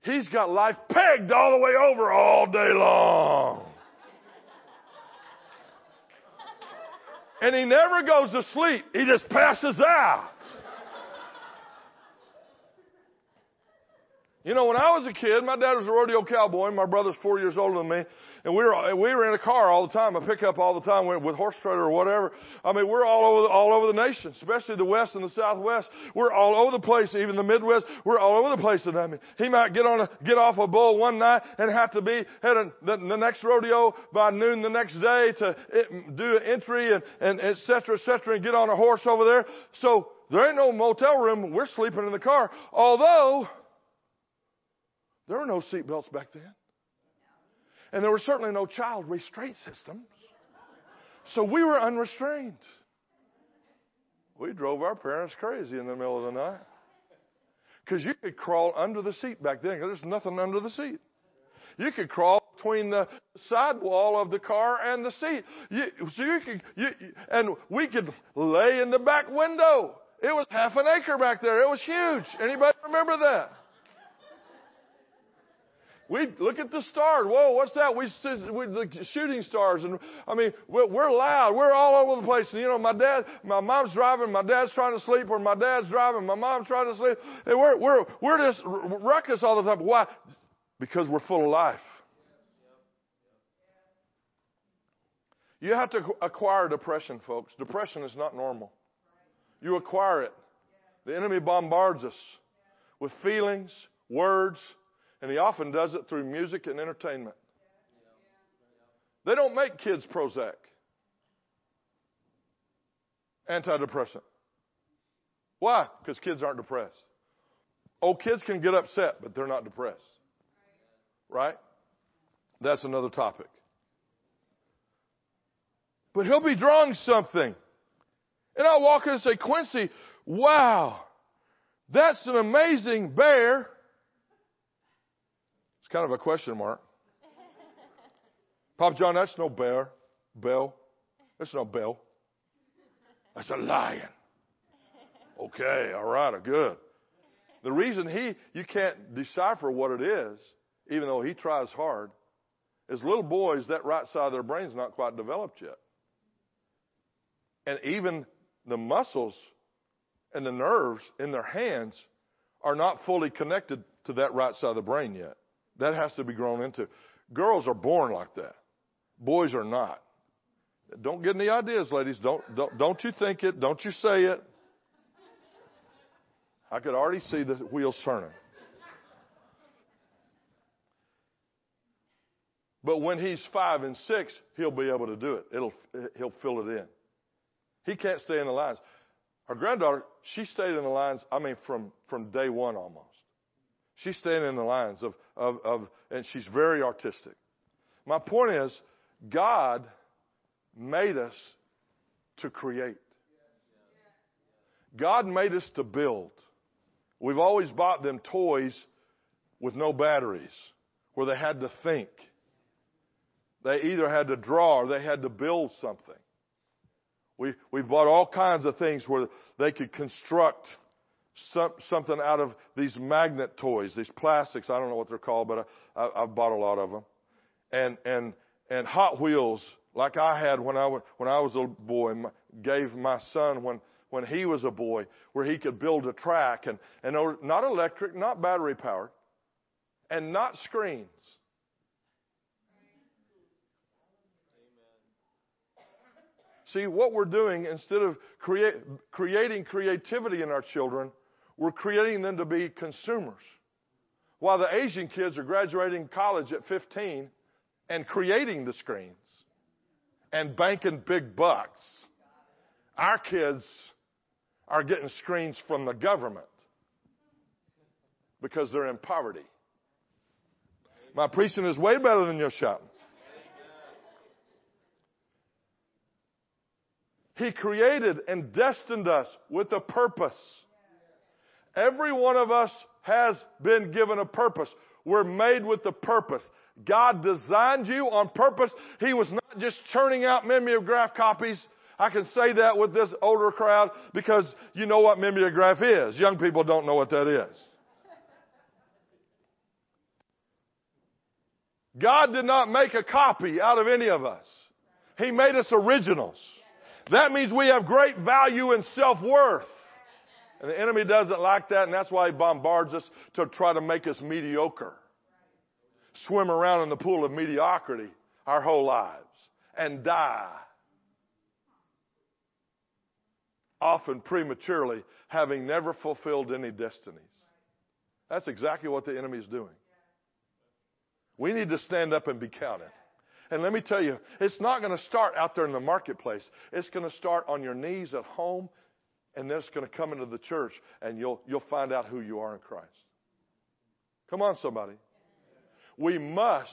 he's got life pegged all the way over all day long. And he never goes to sleep. He just passes out. You know, when I was a kid, my dad was a rodeo cowboy. My brother's four years older than me. And we were, we were in a car all the time, a pickup all the time with horse trailer or whatever. I mean, we're all over, all over the nation, especially the West and the Southwest. We're all over the place, even the Midwest. We're all over the place. And I mean, he might get on a, get off a bull one night and have to be at a, the, the next rodeo by noon the next day to it, do an entry and, and et cetera, et cetera, and get on a horse over there. So there ain't no motel room. We're sleeping in the car. Although, there were no seatbelts back then. And there were certainly no child restraint systems. So we were unrestrained. We drove our parents crazy in the middle of the night. Because you could crawl under the seat back then. There's nothing under the seat. You could crawl between the sidewall of the car and the seat. You, so you could, you, and we could lay in the back window. It was half an acre back there. It was huge. Anybody remember that? We look at the stars. Whoa, what's that? We we the shooting stars, and I mean, we're, we're loud. We're all over the place. And you know, my dad, my mom's driving, my dad's trying to sleep, or my dad's driving, my mom's trying to sleep. And we're we're we're just ruckus all the time. Why? Because we're full of life. You have to acquire depression, folks. Depression is not normal. You acquire it. The enemy bombards us with feelings, words. And he often does it through music and entertainment. They don't make kids Prozac, antidepressant. Why? Because kids aren't depressed. Oh, kids can get upset, but they're not depressed. Right? That's another topic. But he'll be drawing something. And I'll walk in and say, Quincy, wow, that's an amazing bear. Kind of a question mark. Pop John, that's no bear. Bell. That's no bell. That's a lion. Okay, all right, good. The reason he, you can't decipher what it is, even though he tries hard, is little boys, that right side of their brain's not quite developed yet. And even the muscles and the nerves in their hands are not fully connected to that right side of the brain yet. That has to be grown into. Girls are born like that. Boys are not. Don't get any ideas, ladies. Don't don't don't you think it. Don't you say it. I could already see the wheels turning. But when he's five and six, he'll be able to do it. It'll he'll fill it in. He can't stay in the lines. Our granddaughter, she stayed in the lines, I mean, from, from day one almost. She's staying in the lines of, of, of, and she's very artistic. My point is, God made us to create. God made us to build. We've always bought them toys with no batteries, where they had to think. They either had to draw or they had to build something. We we bought all kinds of things where they could construct some, something out of these magnet toys, these plastics. I don't know what they're called, but I, I, I've bought a lot of them. And and and Hot Wheels, like I had when I was when I was a boy, gave my son when when he was a boy, where he could build a track and and not electric, not battery powered, and not screens. See, what we're doing, instead of create, creating creativity in our children, we're creating them to be consumers. While the Asian kids are graduating college at fifteen and creating the screens and banking big bucks, our kids are getting screens from the government because they're in poverty. My preaching is way better than your shouting. He created and destined us with a purpose. Every one of us has been given a purpose. We're made with a purpose. God designed you on purpose. He was not just churning out mimeograph copies. I can say that with this older crowd because you know what mimeograph is. Young people don't know what that is. God did not make a copy out of any of us. He made us originals. That means we have great value and self-worth. And the enemy doesn't like that, and that's why he bombards us to try to make us mediocre. Swim around in the pool of mediocrity our whole lives and die. Often prematurely, having never fulfilled any destinies. That's exactly what the enemy is doing. We need to stand up and be counted. And let me tell you, it's not going to start out there in the marketplace. It's going to start on your knees at home, and then it's going to come into the church, and you'll you'll find out who you are in Christ. Come on, somebody. We must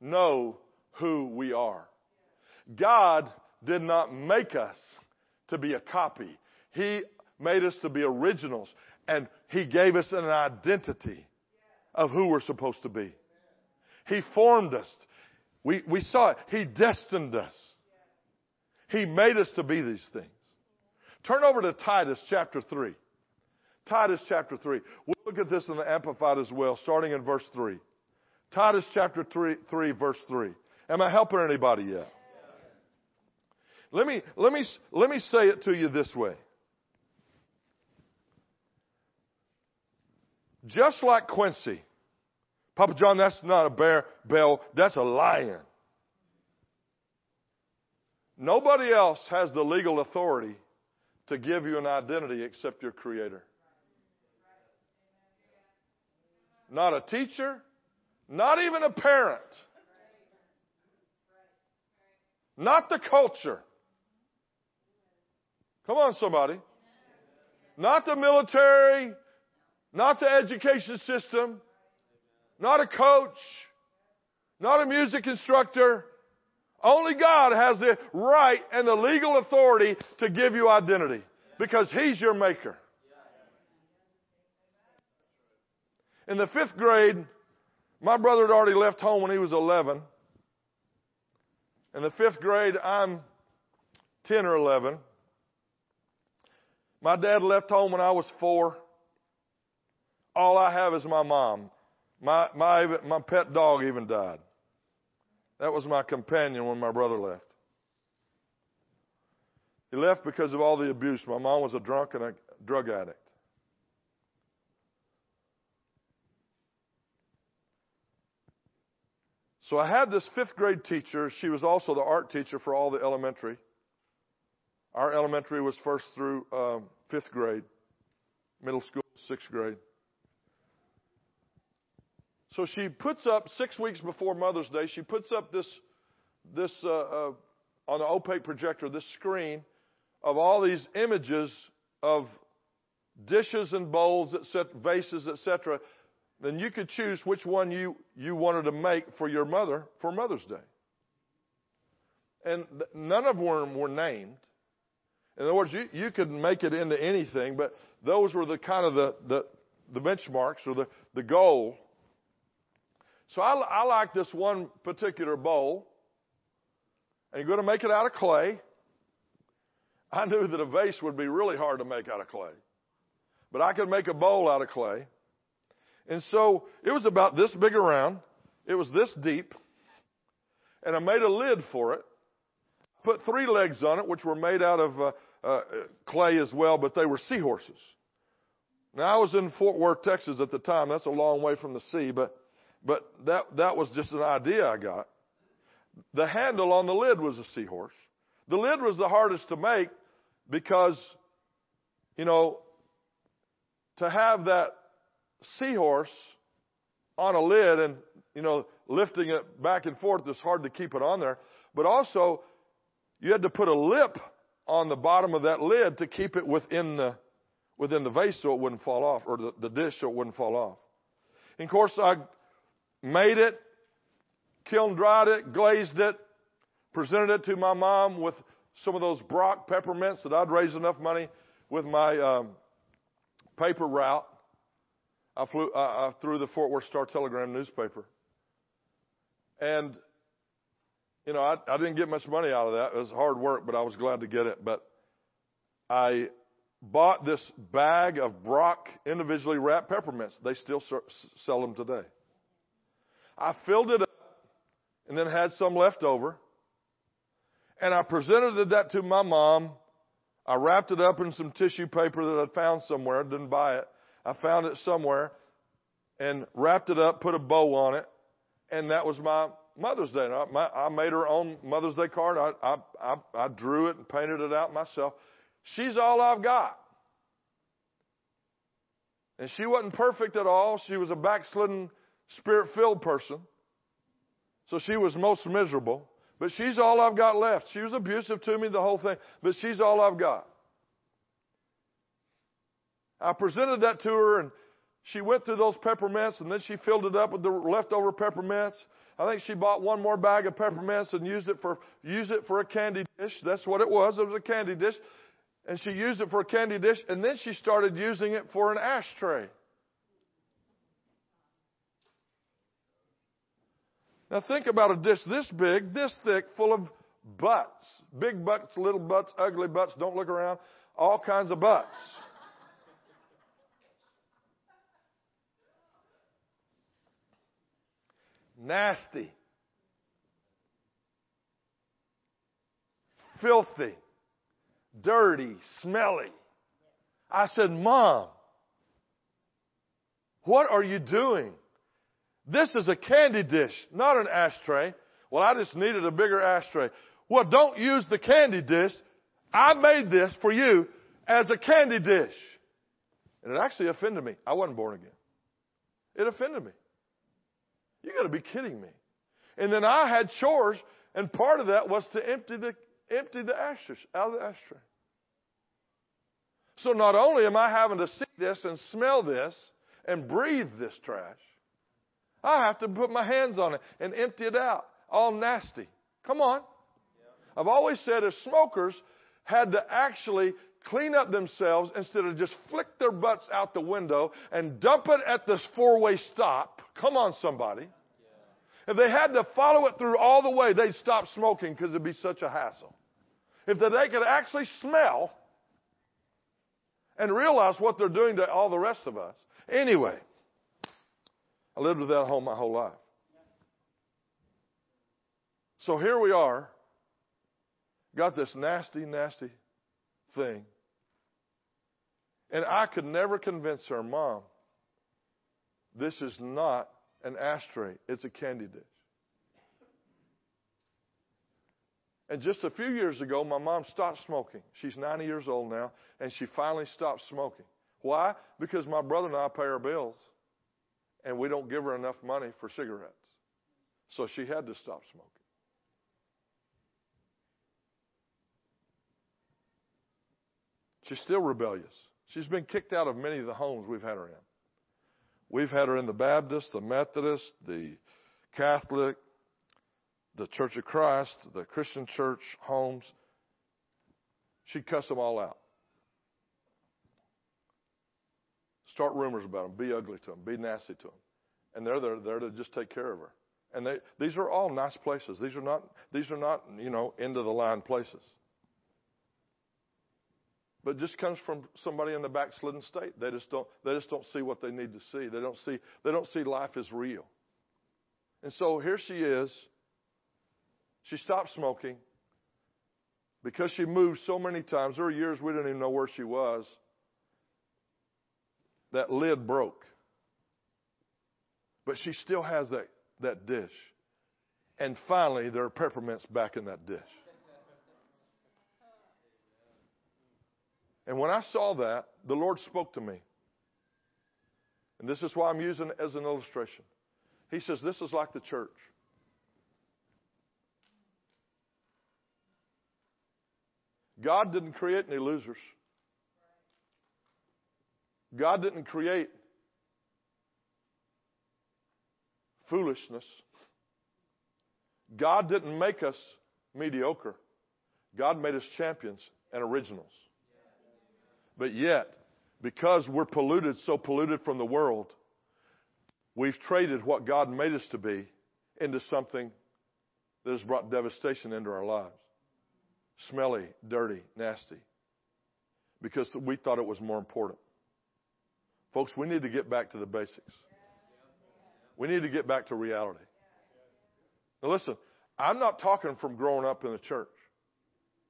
know who we are. God did not make us to be a copy. He made us to be originals, and He gave us an identity of who we're supposed to be. He formed us. We we saw it. He destined us. He made us to be these things. Turn over to Titus chapter three. Titus chapter three. We'll look at this in the Amplified as well, starting in verse three. Titus chapter three, three, verse three. Am I helping anybody yet? Let me let me let me say it to you this way. Just like Quincy. Papa John, that's not a bear, bell, that's a lion. Nobody else has the legal authority to give you an identity except your Creator. Not a teacher, not even a parent, not the culture. Come on, somebody. Not the military, not the education system. Not a coach, not a music instructor. Only God has the right and the legal authority to give you identity because He's your maker. In the fifth grade, my brother had already left home when he was eleven. In the fifth grade, I'm ten or eleven. My dad left home when I was four. All I have is my mom. My my my pet dog even died. That was my companion when my brother left. He left because of all the abuse. My mom was a drunk and a drug addict. So I had this fifth grade teacher. She was also the art teacher for all the elementary. Our elementary was first through um, fifth grade. Middle school, sixth grade. So she puts up, six weeks before Mother's Day, she puts up this, this uh, uh, on the opaque projector, this screen of all these images of dishes and bowls, et cetera, vases, et cetera, then you could choose which one you, you wanted to make for your mother for Mother's Day. And th- none of them were named. In other words, you, you could make it into anything, but those were the kind of the, the, the benchmarks or the, the goal. So I, I like this one particular bowl. And you're going to make it out of clay. I knew that a vase would be really hard to make out of clay. But I could make a bowl out of clay. And so it was about this big around. It was this deep. And I made a lid for it. Put three legs on it, which were made out of uh, uh, clay as well, but they were seahorses. Now, I was in Fort Worth, Texas at the time. That's a long way from the sea, but but that, that was just an idea I got. The handle on the lid was a seahorse. The lid was the hardest to make because, you know, to have that seahorse on a lid and, you know, lifting it back and forth, it's hard to keep it on there. But also, you had to put a lip on the bottom of that lid to keep it within the within the vase so it wouldn't fall off, or the, the dish so it wouldn't fall off. And, of course, I made it, kiln-dried it, glazed it, presented it to my mom with some of those Brock peppermints that I'd raised enough money with my um, paper route. I flew I, I threw the Fort Worth Star-Telegram newspaper. And, you know, I, I didn't get much money out of that. It was hard work, but I was glad to get it. But I bought this bag of Brock individually wrapped peppermints. They still sell them today. I filled it up and then had some left over. And I presented that to my mom. I wrapped it up in some tissue paper that I found somewhere. I didn't buy it. I found it somewhere and wrapped it up, put a bow on it, and that was my Mother's Day. I, my, I made her own Mother's Day card. I, I, I, I drew it and painted it out myself. She's all I've got. And she wasn't perfect at all. She was a backslidden, spirit-filled person. So she was most miserable. But she's all I've got left. She was abusive to me, the whole thing. But she's all I've got. I presented that to her, and she went through those peppermints, and then she filled it up with the leftover peppermints. I think she bought one more bag of peppermints and used it for used it for a candy dish. That's what it was. It was a candy dish. And she used it for a candy dish, and then she started using it for an ashtray. Now think about a dish this big, this thick, full of butts. Big butts, little butts, ugly butts, don't look around, all kinds of butts. Nasty. Filthy. Dirty. Smelly. I said, Mom, what are you doing? This is a candy dish, not an ashtray. Well, I just needed a bigger ashtray. Well, don't use the candy dish. I made this for you as a candy dish. And it actually offended me. I wasn't born again. It offended me. You got to be kidding me. And then I had chores, and part of that was to empty the empty the ashes out of the ashtray. So not only am I having to see this and smell this and breathe this trash, I have to put my hands on it and empty it out. All nasty. Come on. Yeah. I've always said if smokers had to actually clean up themselves instead of just flick their butts out the window and dump it at this four-way stop. Come on, somebody. Yeah. If they had to follow it through all the way, they'd stop smoking because it'd be such a hassle. If they could actually smell and realize what they're doing to all the rest of us. Anyway, I lived with that at home my whole life. So here we are. Got this nasty, nasty thing. And I could never convince her, Mom, this is not an ashtray. It's a candy dish. And just a few years ago, my mom stopped smoking. She's ninety years old now, and she finally stopped smoking. Why? Because my brother and I pay her bills, and we don't give her enough money for cigarettes. So she had to stop smoking. She's still rebellious. She's been kicked out of many of the homes we've had her in. We've had her in the Baptist, the Methodist, the Catholic, the Church of Christ, the Christian church homes. She'd cuss them all out. Start rumors about them. Be ugly to them. Be nasty to them. And they're there, there to just take care of her. And they, these are all nice places. These are not, these are not, you know, end-of-the-line places. But it just comes from somebody in the backslidden state. They just don't, they just don't see what they need to see. They don't see, they don't see life as real. And so here she is. She stopped smoking because she moved so many times. There were years we didn't even know where she was. That lid broke. But she still has that, that dish. And finally, there are peppermints back in that dish. And when I saw that, the Lord spoke to me. And this is why I'm using it as an illustration. He says, this is like the church. God didn't create any losers. God didn't create foolishness. God didn't make us mediocre. God made us champions and originals. But yet, because we're polluted, so polluted from the world, we've traded what God made us to be into something that has brought devastation into our lives. Smelly, dirty, nasty. Because we thought it was more important. Folks, we need to get back to the basics. We need to get back to reality. Now listen, I'm not talking from growing up in the church.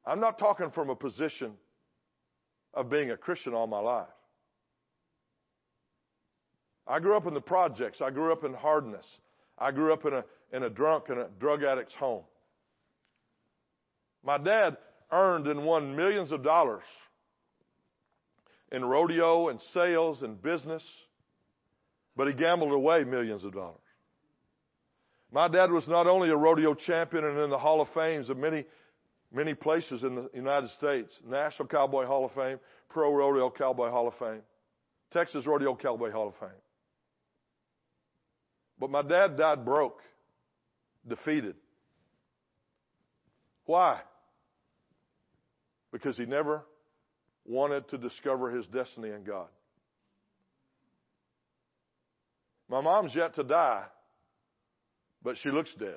I'm not talking from a position of being a Christian all my life. I grew up in the projects. I grew up in hardness. I grew up in a in a drunk and a drug addict's home. My dad earned and won millions of dollars in rodeo and sales and business, but he gambled away millions of dollars. My dad was not only a rodeo champion and in the Hall of Fames of many Many places in the United States, National Cowboy Hall of Fame, Pro Rodeo Cowboy Hall of Fame, Texas Rodeo Cowboy Hall of Fame. But my dad died broke, defeated. Why? Because he never wanted to discover his destiny in God. My mom's yet to die, but she looks dead.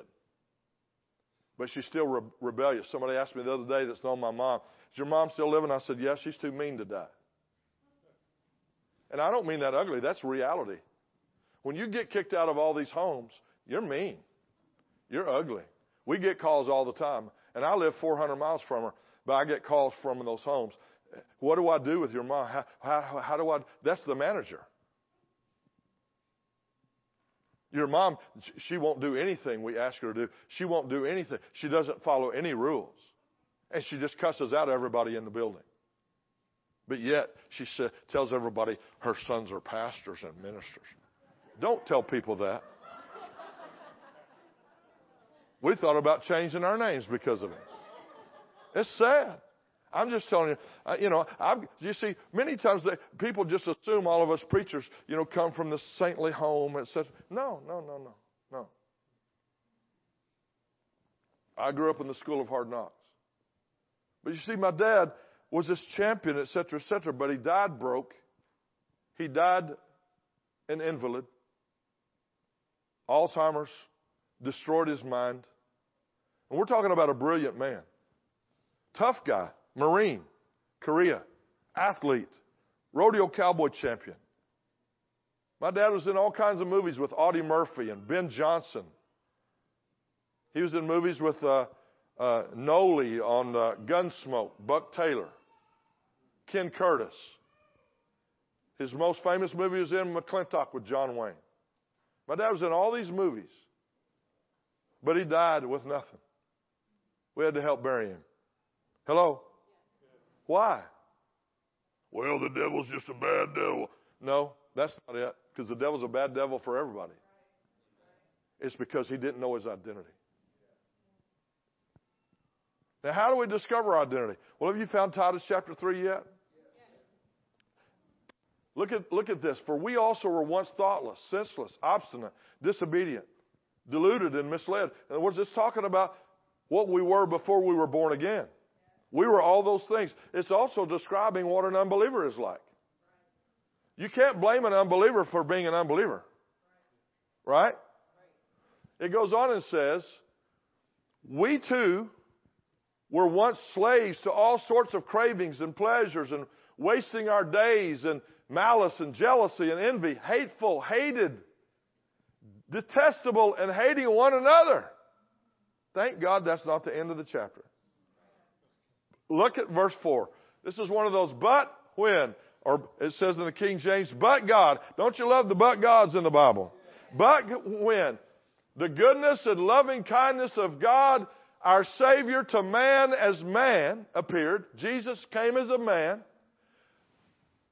But she's still re- rebellious. Somebody asked me the other day that's known my mom, is your mom still living? I said, yes, she's too mean to die. And I don't mean that ugly. That's reality. When you get kicked out of all these homes, you're mean. You're ugly. We get calls all the time. And I live four hundred miles from her, but I get calls from those homes. What do I do with your mom? How, how, how do I? That's the manager. Your mom, she won't do anything we ask her to do. She won't do anything. She doesn't follow any rules. And she just cusses out everybody in the building. But yet, she sa- tells everybody her sons are pastors and ministers. Don't tell people that. We thought about changing our names because of it. It's sad. I'm just telling you, uh, you know, I've, you see, many times they, people just assume all of us preachers, you know, come from this saintly home. It says, no, no, no, no, no. I grew up in the school of hard knocks. But you see, my dad was this champion, et cetera, et cetera, but he died broke. He died an invalid. Alzheimer's destroyed his mind. And we're talking about a brilliant man, tough guy. Marine, Korea, athlete, rodeo cowboy champion. My dad was in all kinds of movies with Audie Murphy and Ben Johnson. He was in movies with uh, uh, Nolly on uh, Gunsmoke, Buck Taylor, Ken Curtis. His most famous movie was in McClintock with John Wayne. My dad was in all these movies, but he died with nothing. We had to help bury him. Hello? Why? Well, the devil's just a bad devil. No, that's not it, because the devil's a bad devil for everybody. It's because he didn't know his identity. Now, how do we discover our identity? Well, have you found Titus chapter three yet? Look at, look at this. For we also were once thoughtless, senseless, obstinate, disobedient, deluded, and misled. In other words, it's talking about what we were before we were born again. We were all those things. It's also describing what an unbeliever is like. You can't blame an unbeliever for being an unbeliever. Right? It goes on and says, we too were once slaves to all sorts of cravings and pleasures and wasting our days and malice and jealousy and envy, hateful, hated, detestable, and hating one another. Thank God that's not the end of the chapter. Look at verse four. This is one of those but when, or it says in the King James, but God. Don't you love the but gods in the Bible? But when the goodness and loving kindness of God, our Savior, to man as man appeared. Jesus came as a man.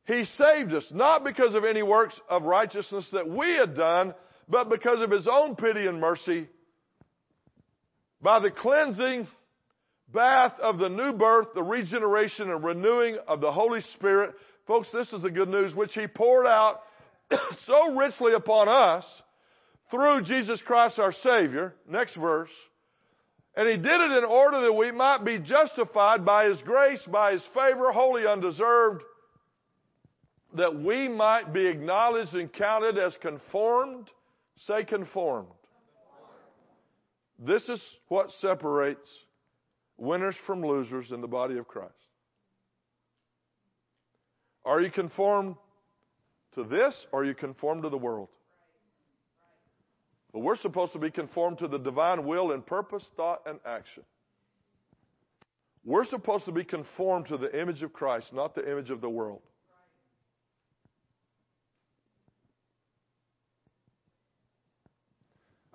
He saved us, not because of any works of righteousness that we had done, but because of His own pity and mercy, by the cleansing bath of the new birth, the regeneration and renewing of the Holy Spirit. Folks, this is the good news, which He poured out so richly upon us through Jesus Christ our Savior. Next verse. And He did it in order that we might be justified by His grace, by His favor, wholly undeserved, that we might be acknowledged and counted as conformed. Say conformed. This is what separates winners from losers in the body of Christ. Are you conformed to this, or are you conformed to the world? But we're supposed to be conformed to the divine will in purpose, thought, and action. We're supposed to be conformed to the image of Christ, not the image of the world.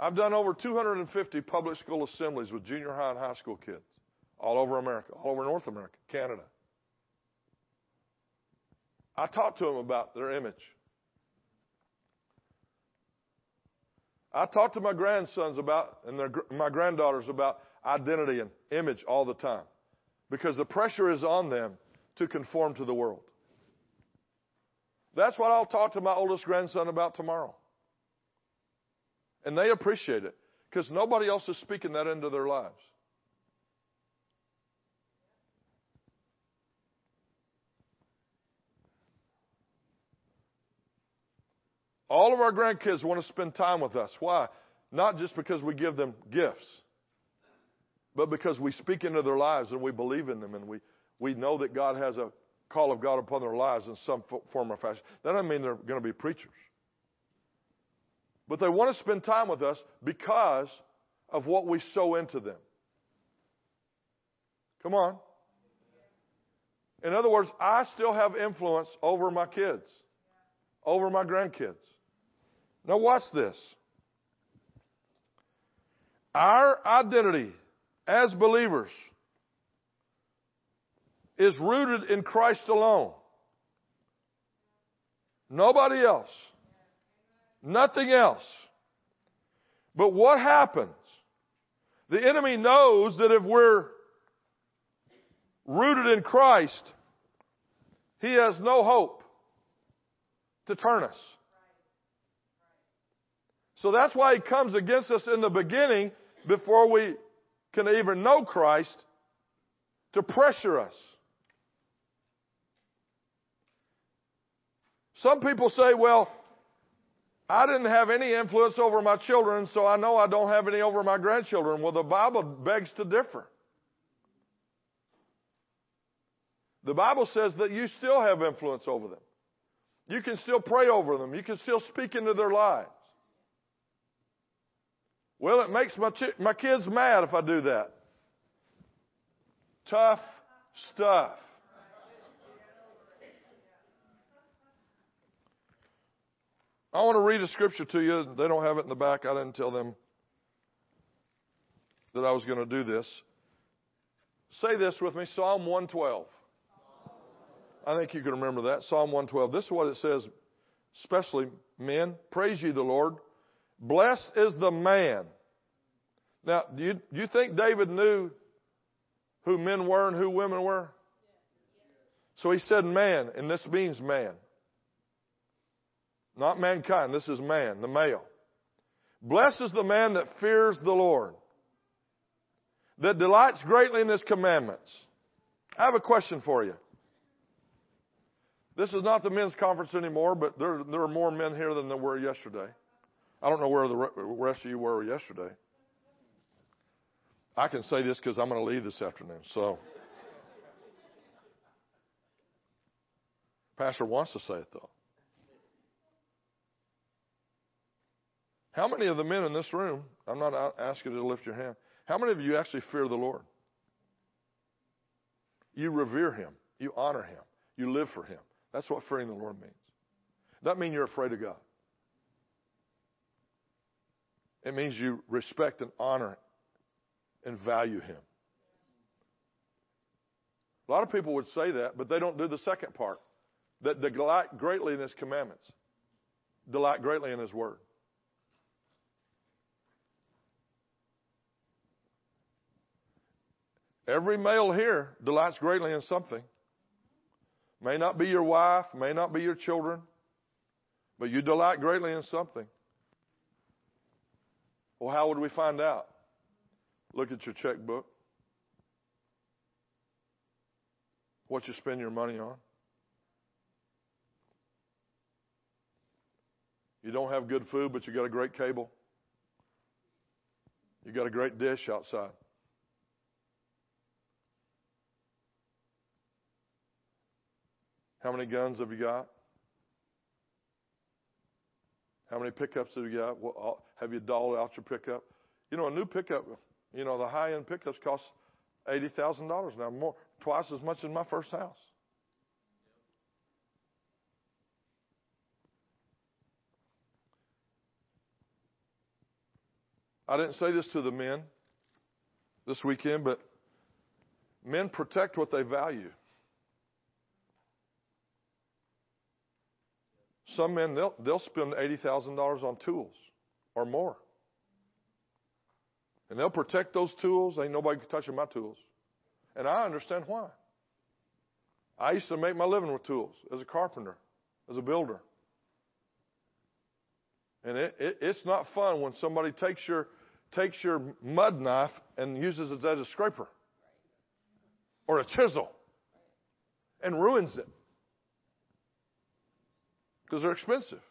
I've done over two hundred fifty public school assemblies with junior high and high school kids all over America, all over North America, Canada. I talked to them about their image. I talked to my grandsons about, and their, my granddaughters about identity and image all the time, because the pressure is on them to conform to the world. That's what I'll talk to my oldest grandson about tomorrow. And they appreciate it, because nobody else is speaking that into their lives. All of our grandkids want to spend time with us. Why? Not just because we give them gifts, but because we speak into their lives and we believe in them, and we, we know that God has a call of God upon their lives in some form or fashion. That doesn't mean they're going to be preachers. But they want to spend time with us because of what we sow into them. Come on. In other words, I still have influence over my kids, over my grandkids. Now watch this. Our identity as believers is rooted in Christ alone. Nobody else. Nothing else. But what happens? The enemy knows that if we're rooted in Christ, he has no hope to turn us. So that's why he comes against us in the beginning, before we can even know Christ, to pressure us. Some people say, well, I didn't have any influence over my children, so I know I don't have any over my grandchildren. Well, the Bible begs to differ. The Bible says that you still have influence over them. You can still pray over them. You can still speak into their lives. Well, it makes my, chi- my kids mad if I do that. Tough stuff. I want to read a scripture to you. They don't have it in the back. I didn't tell them that I was going to do this. Say this with me, Psalm one twelve. I think you can remember that, Psalm one twelve. This is what it says, especially men. Praise ye the Lord. Blessed is the man. Now, do you, do you think David knew who men were and who women were? So he said man, and this means man. Not mankind. This is man, the male. Blessed is the man that fears the Lord, that delights greatly in his commandments. I have a question for you. This is not the men's conference anymore, but there, there are more men here than there were yesterday. I don't know where the rest of you were yesterday. I can say this because I'm going to leave this afternoon. So, pastor wants to say it, though. How many of the men in this room, I'm not asking you to lift your hand, how many of you actually fear the Lord? You revere him. You honor him. You live for him. That's what fearing the Lord means. It doesn't mean you're afraid of God. It means you respect and honor and value him. A lot of people would say that, but they don't do the second part, that delight greatly in his commandments, delight greatly in his word. Every male here delights greatly in something. May not be your wife, may not be your children, but you delight greatly in something. Well, how would we find out? Look at your checkbook. What you spend your money on. You don't have good food, but you got a great cable. You got a great dish outside. How many guns have you got? How many pickups have you got? What, have you dolled out your pickup? You know, a new pickup, you know, the high-end pickups cost eighty thousand dollars now, more, twice as much as my first house. I didn't say this to the men this weekend, but men protect what they value. Some men, they'll, they'll spend eighty thousand dollars on tools or more. And they'll protect those tools. Ain't nobody touching my tools. And I understand why. I used to make my living with tools as a carpenter, as a builder. And it, it, it's not fun when somebody takes your, takes your mud knife and uses it as a scraper or a chisel and ruins it. Because they're expensive.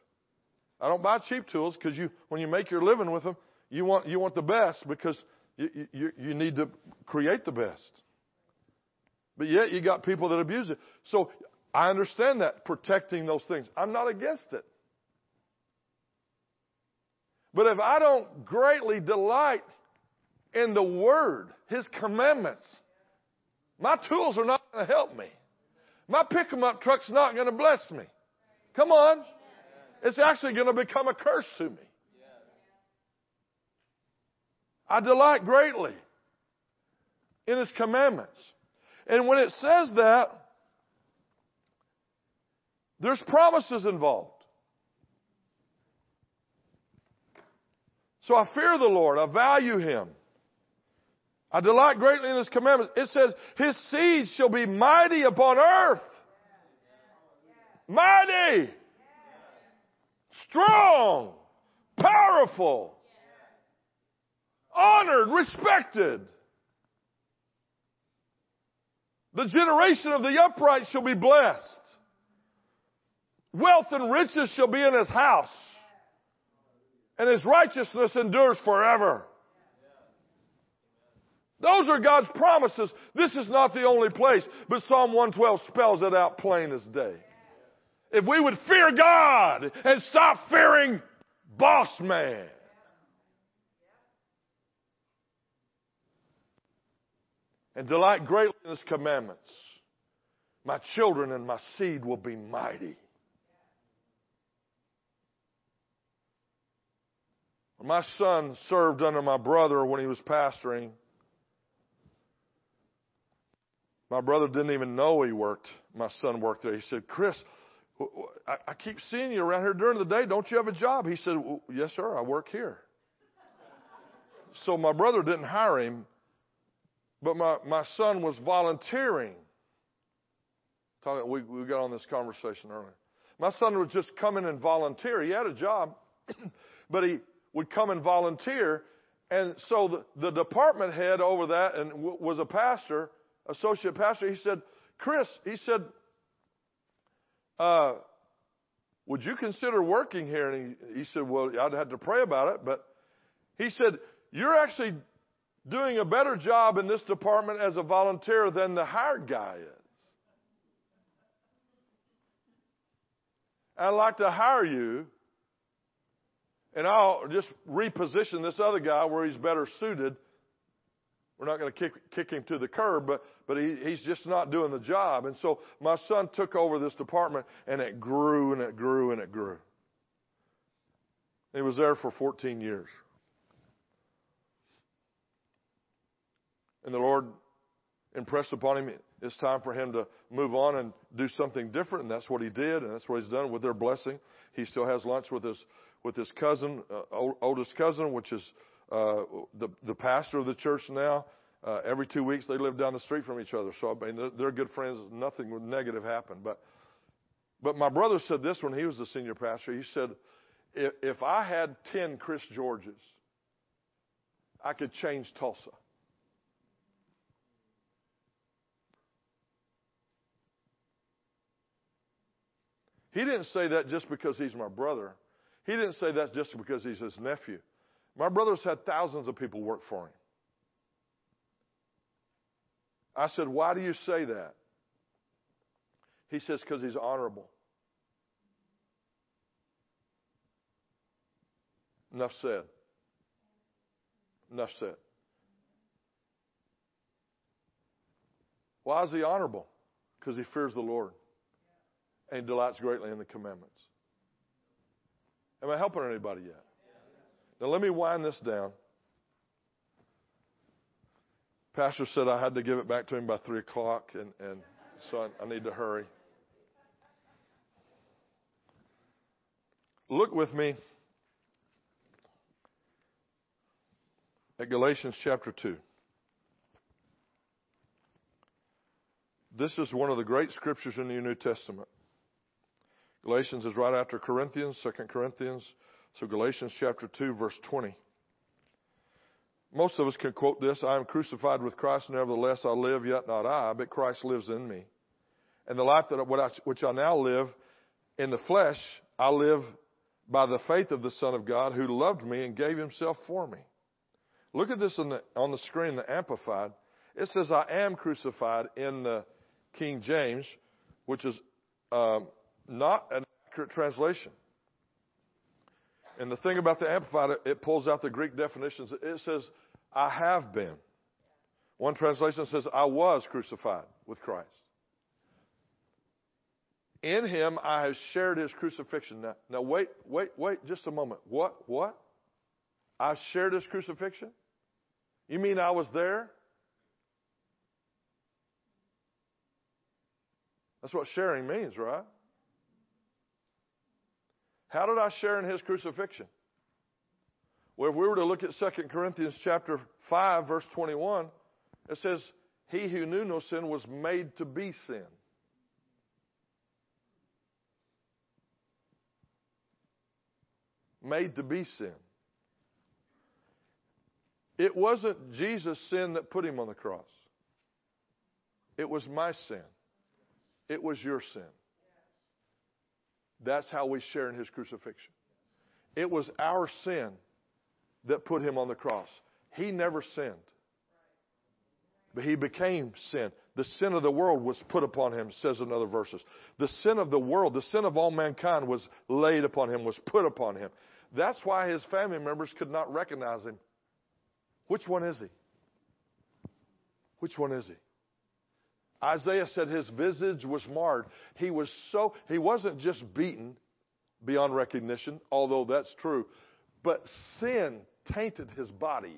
I don't buy cheap tools because you, when you make your living with them, you want you want the best because you, you you need to create the best. But yet you got people that abuse it. So I understand that, protecting those things. I'm not against it. But if I don't greatly delight in the Word, His commandments, my tools are not going to help me. My pick-em-up truck's not going to bless me. Come on. Amen. It's actually going to become a curse to me. Yeah. I delight greatly in His commandments. And when it says that, there's promises involved. So I fear the Lord. I value Him. I delight greatly in His commandments. It says, His seed shall be mighty upon earth. Mighty, yes. Strong, powerful, yes. Honored, respected. The generation of the upright shall be blessed. Wealth and riches shall be in his house, and his righteousness endures forever. Those are God's promises. This is not the only place, but Psalm one twelve spells it out plain as day. If we would fear God and stop fearing boss man. And delight greatly in His commandments. My children and my seed will be mighty. My son served under my brother when he was pastoring. My brother didn't even know he worked. My son worked there. He said, Chris, I keep seeing you around here during the day. Don't you have a job? He said, well, yes, sir, I work here. So my brother didn't hire him, but my, my son was volunteering. Talking, we, we got on this conversation earlier. My son would just come in and volunteer. He had a job, but he would come and volunteer. And so the, the department head over that and w- was a pastor, associate pastor. He said, Chris, he said, uh, would you consider working here? And he, he said, well, I'd have to pray about it. But he said, you're actually doing a better job in this department as a volunteer than the hired guy is. I'd like to hire you, and I'll just reposition this other guy where he's better suited. We're not going to kick, kick him to the curb, but, but he, he's just not doing the job. And so my son took over this department, and it grew and it grew and it grew. He was there for fourteen years. And the Lord impressed upon him, it's time for him to move on and do something different, and that's what he did, and that's what he's done with their blessing. He still has lunch with his with his cousin, uh, old, oldest cousin, which is uh, the the pastor of the church now. Uh, every two weeks they live down the street from each other, so I mean they're, they're good friends. Nothing negative happened, but but my brother said this when he was the senior pastor. He said, if, if I had ten Chris Georges, I could change Tulsa. He didn't say that just because he's my brother. He didn't say that just because he's his nephew. My brother's had thousands of people work for him. I said, why do you say that? He says, because he's honorable. Enough said. Enough said. Why is he honorable? Because he fears the Lord. And delights greatly in the commandments. Am I helping anybody yet? Now let me wind this down. Pastor said I had to give it back to him by three o'clock, and, and so I, I need to hurry. Look with me at Galatians chapter two. This is one of the great scriptures in the New Testament. Galatians is right after Corinthians, Second Corinthians. So Galatians chapter two, verse twenty. Most of us can quote this. I am crucified with Christ, nevertheless I live, yet not I, but Christ lives in me. And the life that which I now live in the flesh, I live by the faith of the Son of God who loved me and gave himself for me. Look at this on the, on the screen, the Amplified. It says I am crucified in the King James, which is um, not an accurate translation. And the thing about the Amplified, it pulls out the Greek definitions. It says, I have been. One translation says, I was crucified with Christ. In him, I have shared his crucifixion. Now, now wait, wait, wait just a moment. What, what? I shared his crucifixion? You mean I was there? That's what sharing means, right? How did I share in his crucifixion? Well, if we were to look at Second Corinthians chapter five, verse twenty-one, it says, he who knew no sin was made to be sin. Made to be sin. It wasn't Jesus' sin that put him on the cross. It was my sin. It was your sin. That's how we share in his crucifixion. It was our sin that put him on the cross. He never sinned. But he became sin. The sin of the world was put upon him, says in other verses. The sin of the world, the sin of all mankind was laid upon him, was put upon him. That's why his family members could not recognize him. Which one is he? Which one is he? Isaiah said his visage was marred. He was so, he wasn't just beaten beyond recognition, although that's true, but sin tainted his body.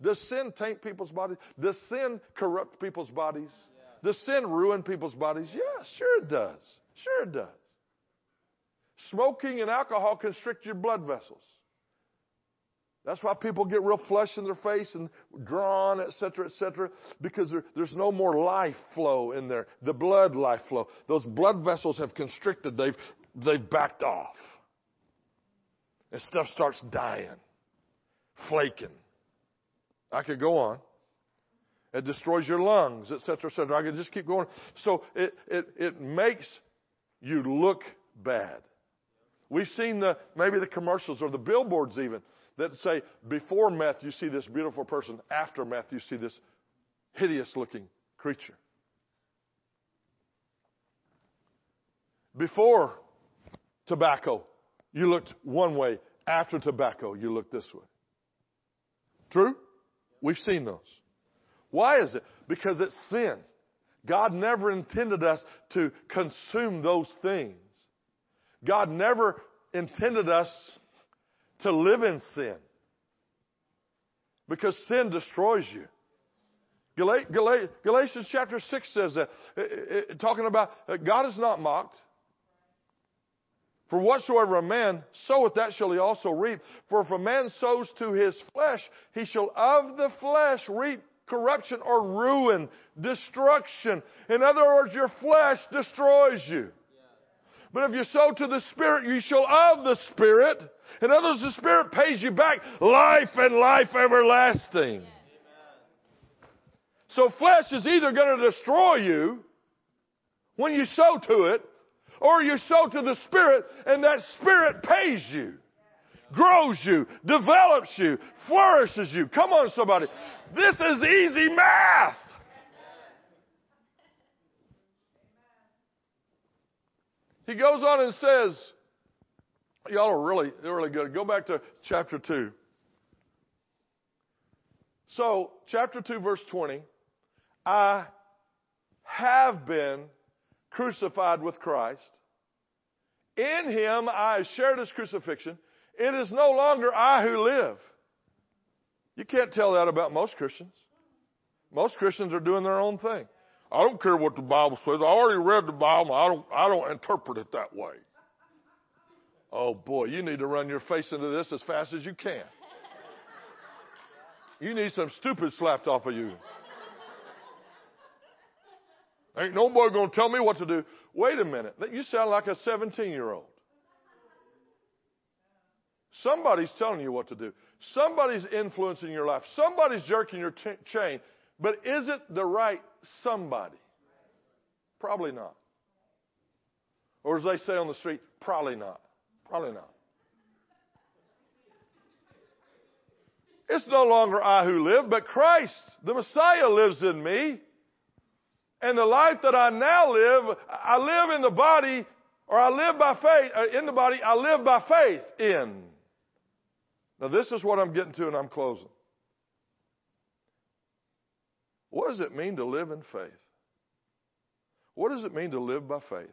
Does sin taint people's bodies? Does sin corrupt people's bodies? Does sin ruin people's bodies? Yeah, sure it does. Sure it does. Smoking and alcohol constrict your blood vessels. That's why people get real flesh in their face and drawn, et cetera, et cetera, because there, there's no more life flow in there, the blood life flow. Those blood vessels have constricted. They've, they've backed off. And stuff starts dying, flaking. I could go on. It destroys your lungs, et cetera, et cetera. I could just keep going. So it, it, it makes you look bad. We've seen the maybe the commercials or the billboards even that say before meth you see this beautiful person, after meth you see this hideous-looking creature. Before tobacco, you looked one way. After tobacco, you looked this way. True? We've seen those. Why is it? Because it's sin. God never intended us to consume those things. God never intended us to live in sin. Because sin destroys you. Gal- Gal- Galatians chapter six says that, it, it, talking about uh, God is not mocked. For whatsoever a man soweth, that shall he also reap. For if a man sows to his flesh, he shall of the flesh reap corruption or ruin, destruction. In other words, your flesh destroys you. But if you sow to the Spirit, you shall of the Spirit. In others, the Spirit pays you back life and life everlasting. Yes. So flesh is either going to destroy you when you sow to it, or you sow to the Spirit, and that Spirit pays you, grows you, develops you, flourishes you. Come on, somebody. This is easy math. He goes on and says, y'all are really, really good. Go back to chapter two. So, chapter two, verse twenty, I have been crucified with Christ. In him I shared his crucifixion. It is no longer I who live. You can't tell that about most Christians. Most Christians are doing their own thing. I don't care what the Bible says. I already read the Bible. I don't, I don't interpret it that way. Oh, boy, you need to run your face into this as fast as you can. You need some stupid slapped off of you. Ain't nobody going to tell me what to do. Wait a minute. You sound like a seventeen-year-old. Somebody's telling you what to do. Somebody's influencing your life. Somebody's jerking your t- chain. But is it the right somebody? Probably not. Or as they say on the street, probably not. Probably not. It's no longer I who live, but Christ, the Messiah, lives in me. And the life that I now live, I live in the body, or I live by faith, in the body, I live by faith in. Now this is what I'm getting to, and I'm closing. What does it mean to live in faith? What does it mean to live by faith?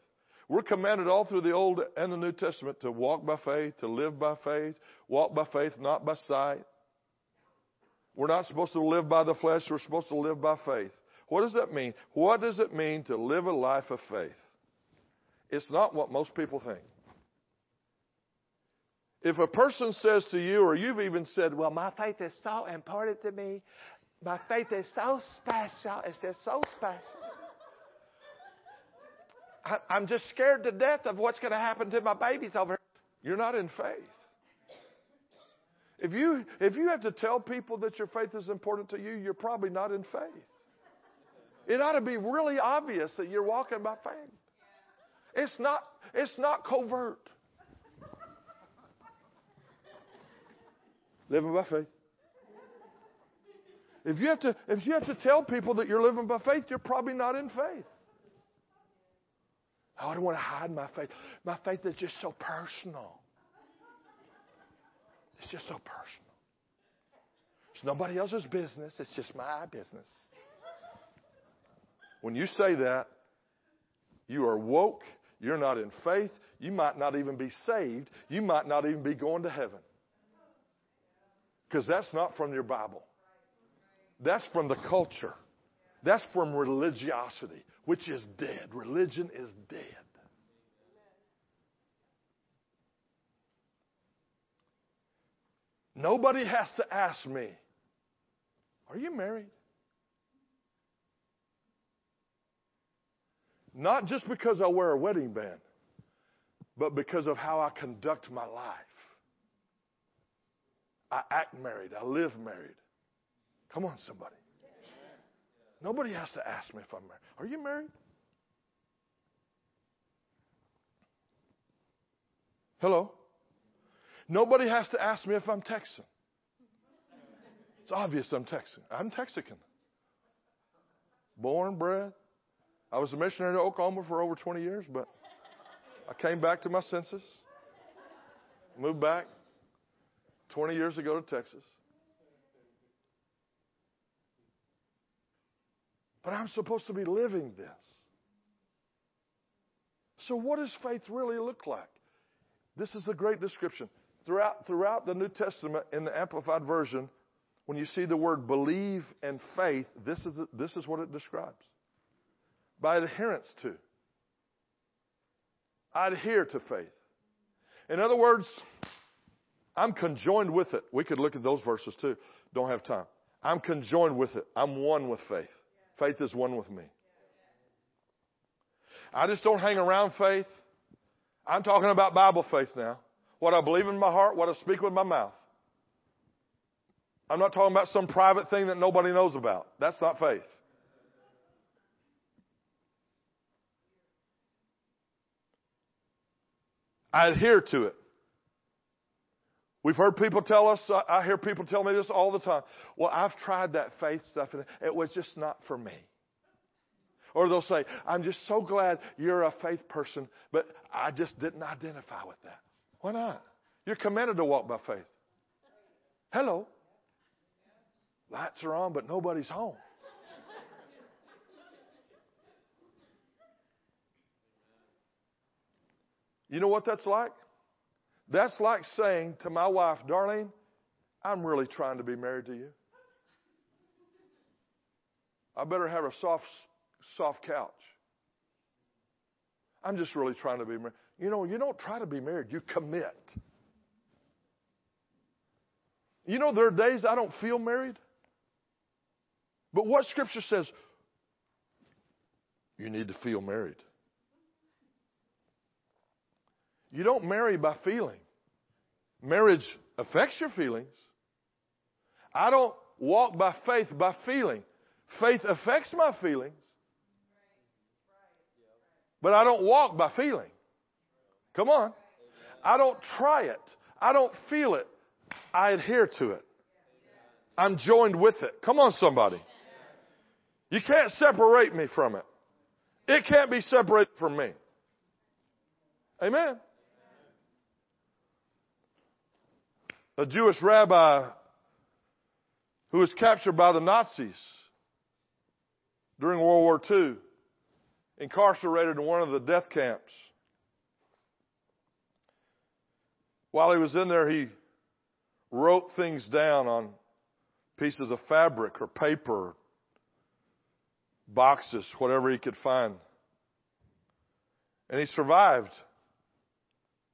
We're commanded all through the Old and the New Testament to walk by faith, to live by faith, walk by faith, not by sight. We're not supposed to live by the flesh. We're supposed to live by faith. What does that mean? What does it mean to live a life of faith? It's not what most people think. If a person says to you, or you've even said, well, my faith is so important to me, my faith is so special. It's just so special. I, I'm just scared to death of what's going to happen to my babies over here. You're not in faith. If you, if you have to tell people that your faith is important to you, you're probably not in faith. It ought to be really obvious that you're walking by faith. It's not, it's not covert. Living by faith. If you have to, if you have to tell people that you're living by faith, you're probably not in faith. Oh, I don't want to hide my faith. My faith is just so personal. It's just so personal. It's nobody else's business. It's just my business. When you say that, you are woke. You're not in faith. You might not even be saved. You might not even be going to heaven. Because that's not from your Bible. That's from the culture. That's from religiosity, which is dead. Religion is dead. Nobody has to ask me, are you married? Not just because I wear a wedding band, but because of how I conduct my life. I act married. I live married. Come on, somebody. Nobody has to ask me if I'm married. Are you married? Hello? Nobody has to ask me if I'm Texan. It's obvious I'm Texan. I'm Texican. Born, bred. I was a missionary to Oklahoma for over twenty years, but I came back to my senses. Moved back twenty years ago to Texas. But I'm supposed to be living this. So what does faith really look like? This is a great description. Throughout, throughout the New Testament, in the Amplified Version, when you see the word believe and faith, this is, this is what it describes. By adherence to. I adhere to faith. In other words, I'm conjoined with it. We could look at those verses too. Don't have time. I'm conjoined with it. I'm one with faith. Faith is one with me. I just don't hang around faith. I'm talking about Bible faith now. What I believe in my heart, what I speak with my mouth. I'm not talking about some private thing that nobody knows about. That's not faith. I adhere to it. We've heard people tell us, I hear people tell me this all the time. Well, I've tried that faith stuff and it was just not for me. Or they'll say, I'm just so glad you're a faith person, but I just didn't identify with that. Why not? You're commanded to walk by faith. Hello. Lights are on, but nobody's home. You know what that's like? That's like saying to my wife, Darlene, I'm really trying to be married to you. I better have a soft, soft couch. I'm just really trying to be married. You know, you don't try to be married. You commit. You know, there are days I don't feel married. But what Scripture says, you need to feel married. You don't marry by feeling. Marriage affects your feelings. I don't walk by faith by feeling. Faith affects my feelings. But I don't walk by feeling. Come on. I don't try it. I don't feel it. I adhere to it. I'm joined with it. Come on, somebody. You can't separate me from it. It can't be separated from me. Amen. A Jewish rabbi who was captured by the Nazis during World War Two, incarcerated in one of the death camps. While he was in there, he wrote things down on pieces of fabric or paper, boxes, whatever he could find. And he survived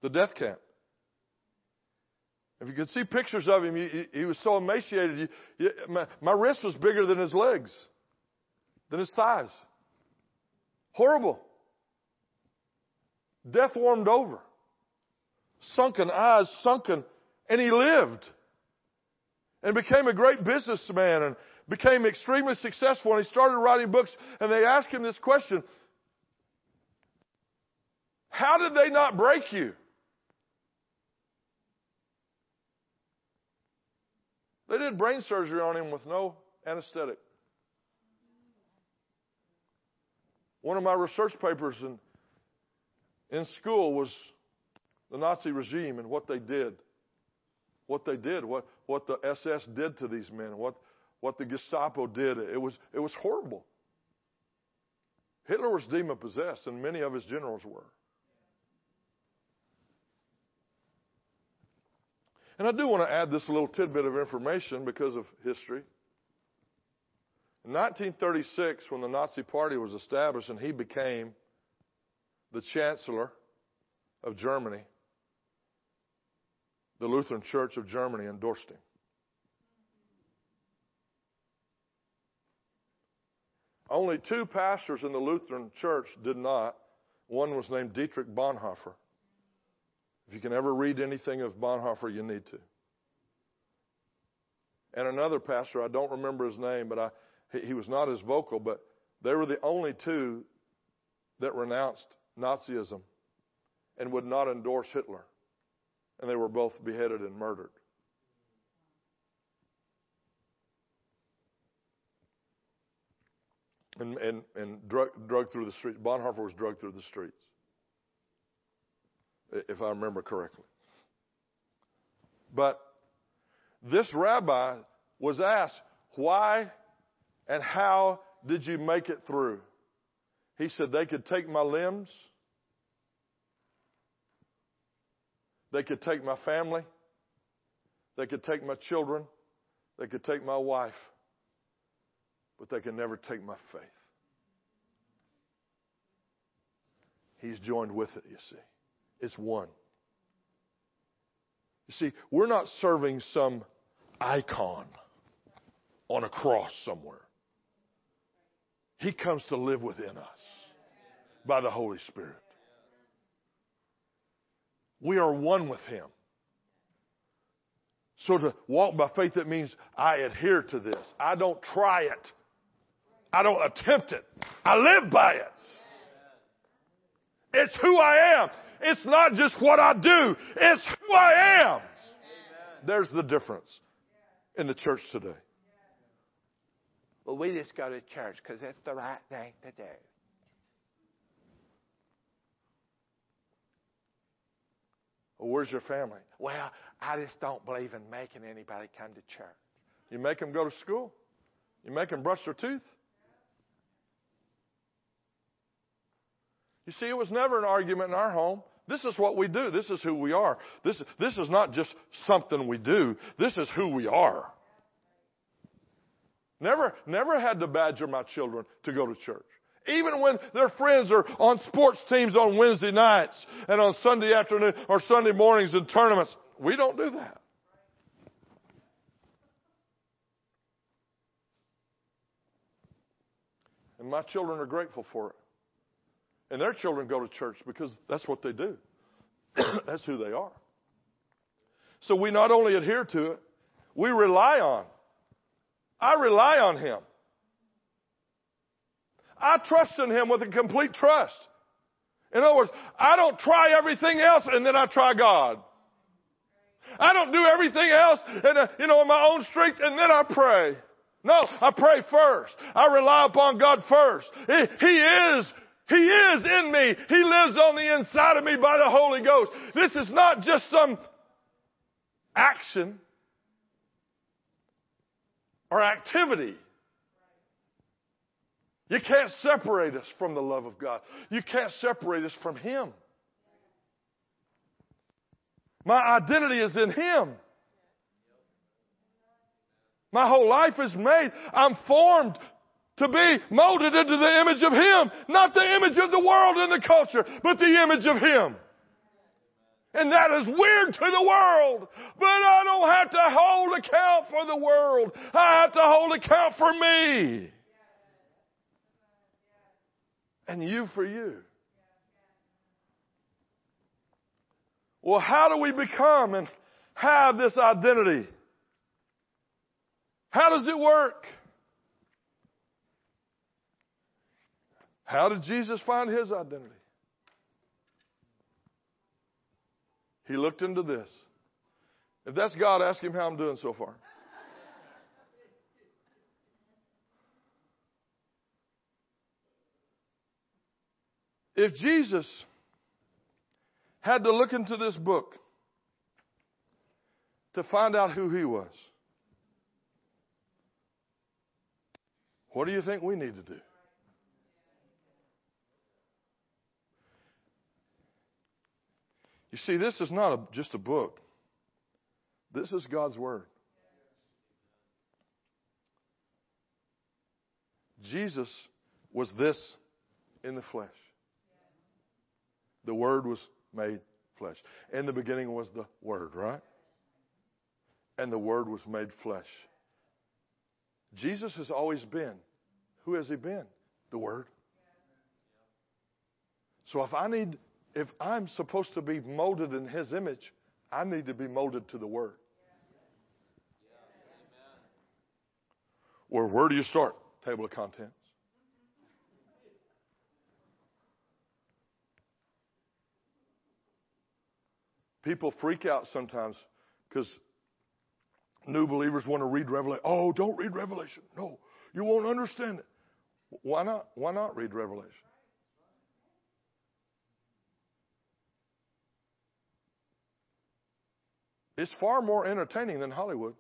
the death camp. If you could see pictures of him, he, he was so emaciated. He, he, my, my wrist was bigger than his legs, than his thighs. Horrible. Death warmed over. Sunken eyes, sunken. And he lived. And became a great businessman and became extremely successful. And he started writing books. And they asked him this question. How did they not break you? They did brain surgery on him with no anesthetic. One of my research papers in, in school was the Nazi regime and what they did. What they did, what, what the S S did to these men, what, what the Gestapo did. It was, it was horrible. Hitler was demon-possessed, and many of his generals were. And I do want to add this little tidbit of information because of history. In nineteen thirty-six, when the Nazi Party was established and he became the Chancellor of Germany, the Lutheran Church of Germany endorsed him. Only two pastors in the Lutheran Church did not. One was named Dietrich Bonhoeffer. If you can ever read anything of Bonhoeffer, you need to. And another pastor, I don't remember his name, but I, he, he was not as vocal, but they were the only two that renounced Nazism and would not endorse Hitler. And they were both beheaded and murdered. And, and, and drug, drug through the streets. Bonhoeffer was drugged through the streets, if I remember correctly. But this rabbi was asked, why and how did you make it through? He said, they could take my limbs. They could take my family. They could take my children. They could take my wife. But they can never take my faith. He's joined with it, you see. It's one. You see, we're not serving some icon on a cross somewhere. He comes to live within us by the Holy Spirit. We are one with Him. So to walk by faith, that means I adhere to this. I don't try it. I don't attempt it. I live by it. It's who I am. It's not just what I do. It's who I am. Amen. There's the difference in the church today. Well, we just go to church because it's the right thing to do. Well, where's your family? Well, I just don't believe in making anybody come to church. You make them go to school. You make them brush their teeth. You see, it was never an argument in our home. This is what we do. This is who we are. This, this is not just something we do. This is who we are. Never, never had to badger my children to go to church. Even when their friends are on sports teams on Wednesday nights and on Sunday afternoon or Sunday mornings in tournaments, we don't do that. And my children are grateful for it. And their children go to church because that's what they do. That's who they are. So we not only adhere to it, we rely on. I rely on Him. I trust in Him with a complete trust. In other words, I don't try everything else and then I try God. I don't do everything else and uh, you know in my own strength and then I pray. No, I pray first. I rely upon God first. He, he is He is in me. He lives on the inside of me by the Holy Ghost. This is not just some action or activity. You can't separate us from the love of God. You can't separate us from Him. My identity is in Him. My whole life is made. I'm formed to be molded into the image of Him. Not the image of the world and the culture, but the image of Him. And that is weird to the world. But I don't have to hold account for the world. I have to hold account for me. And you for you. Well, how do we become and have this identity? How does it work? How did Jesus find His identity? He looked into this. If that's God, ask Him how I'm doing so far. If Jesus had to look into this book to find out who He was, what do you think we need to do? You see, this is not a, just a book. This is God's Word. Jesus was this in the flesh. The Word was made flesh. In the beginning was the Word, right? and the Word was made flesh. Jesus has always been. Who has he been? The Word. So if I need, if I'm supposed to be molded in his image, I need to be molded to the Word. Or where do you start? Table of contents. People freak out sometimes because new believers want to read Revelation. Oh, don't read Revelation. No, you won't understand it. Why not? Why not read Revelation? It's far more entertaining than Hollywood.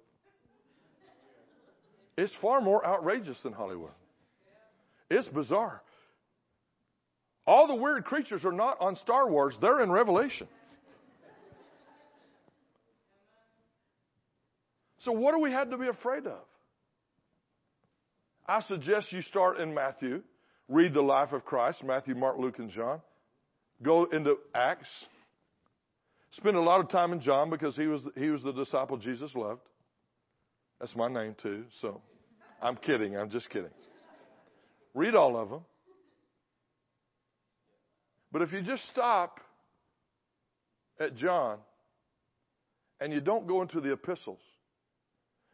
It's far more outrageous than Hollywood. It's bizarre. All the weird creatures are not on Star Wars. They're in Revelation. So what do we have to be afraid of? I suggest you start in Matthew. Read the life of Christ, Matthew, Mark, Luke, and John. Go into Acts. Spend a lot of time in John because he was, he was the disciple Jesus loved. That's my name too, so I'm kidding. I'm just kidding. Read all of them. But if you just stop at John and you don't go into the epistles,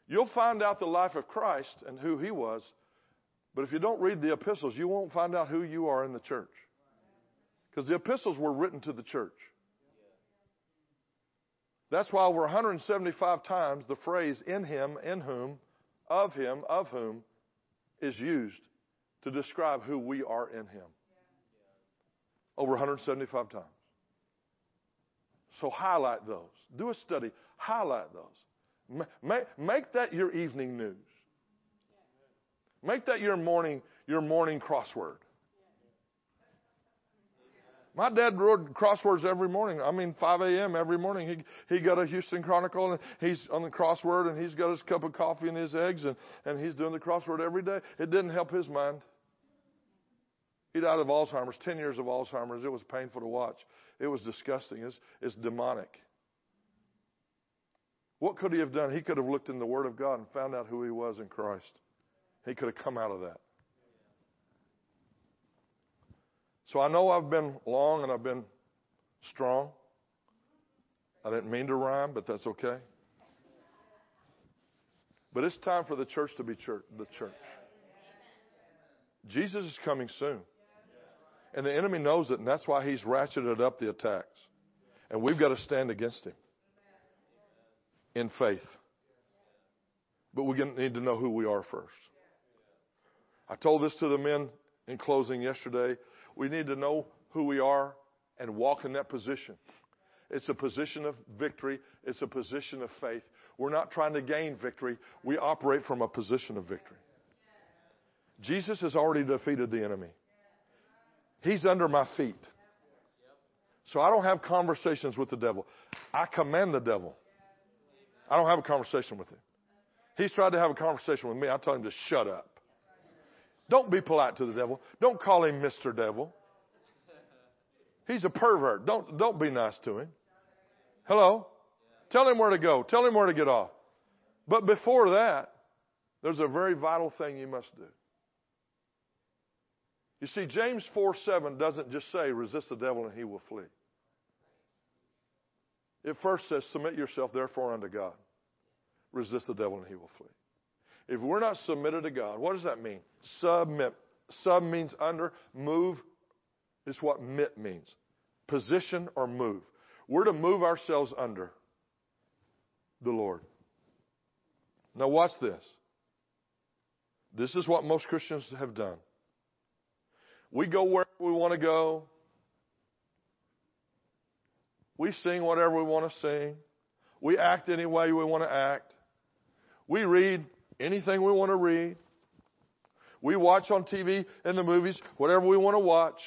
you'll find out the life of Christ and who he was. But if you don't read the epistles, you won't find out who you are in the church. Because the epistles were written to the church. That's why over one hundred seventy-five times the phrase in him, in whom, of him, of whom is used to describe who we are in him. Over one hundred seventy-five times. So highlight those. Do a study. Highlight those. Make, make that your evening news. Make that your morning, your morning crossword. My dad wrote crosswords every morning. I mean, five a.m. every morning. He he got a Houston Chronicle, and he's on the crossword, and he's got his cup of coffee and his eggs, and, and he's doing the crossword every day. It didn't help his mind. He died of Alzheimer's, ten years of Alzheimer's. It was painful to watch. It was disgusting. It's, it's demonic. What could he have done? He could have looked in the Word of God and found out who he was in Christ. He could have come out of that. So I know I've been long and I've been strong. I didn't mean to rhyme, but that's okay. But it's time for the church to be church, the church. Jesus is coming soon. And the enemy knows it, and that's why he's ratcheted up the attacks. And we've got to stand against him in faith. But we need to know who we are first. I told this to the men in closing yesterday. We need to know who we are and walk in that position. It's a position of victory. It's a position of faith. We're not trying to gain victory. We operate from a position of victory. Jesus has already defeated the enemy. He's under my feet. So I don't have conversations with the devil. I command the devil. I don't have a conversation with him. He's tried to have a conversation with me. I tell him to shut up. Don't be polite to the devil. Don't call him Mister Devil. He's a pervert. Don't, don't be nice to him. Hello? Tell him where to go. Tell him where to get off. But before that, there's a very vital thing you must do. You see, James four seven doesn't just say, resist the devil and he will flee. It first says, submit yourself therefore unto God. Resist the devil and he will flee. If we're not submitted to God, what does that mean? Submit. Sub means under. Move is what mit means. Position or move. We're to move ourselves under the Lord. Now watch this. This is what most Christians have done. We go wherever we want to go. We sing whatever we want to sing. We act any way we want to act. We read anything we want to read. We watch on T V and the movies, whatever we want to watch.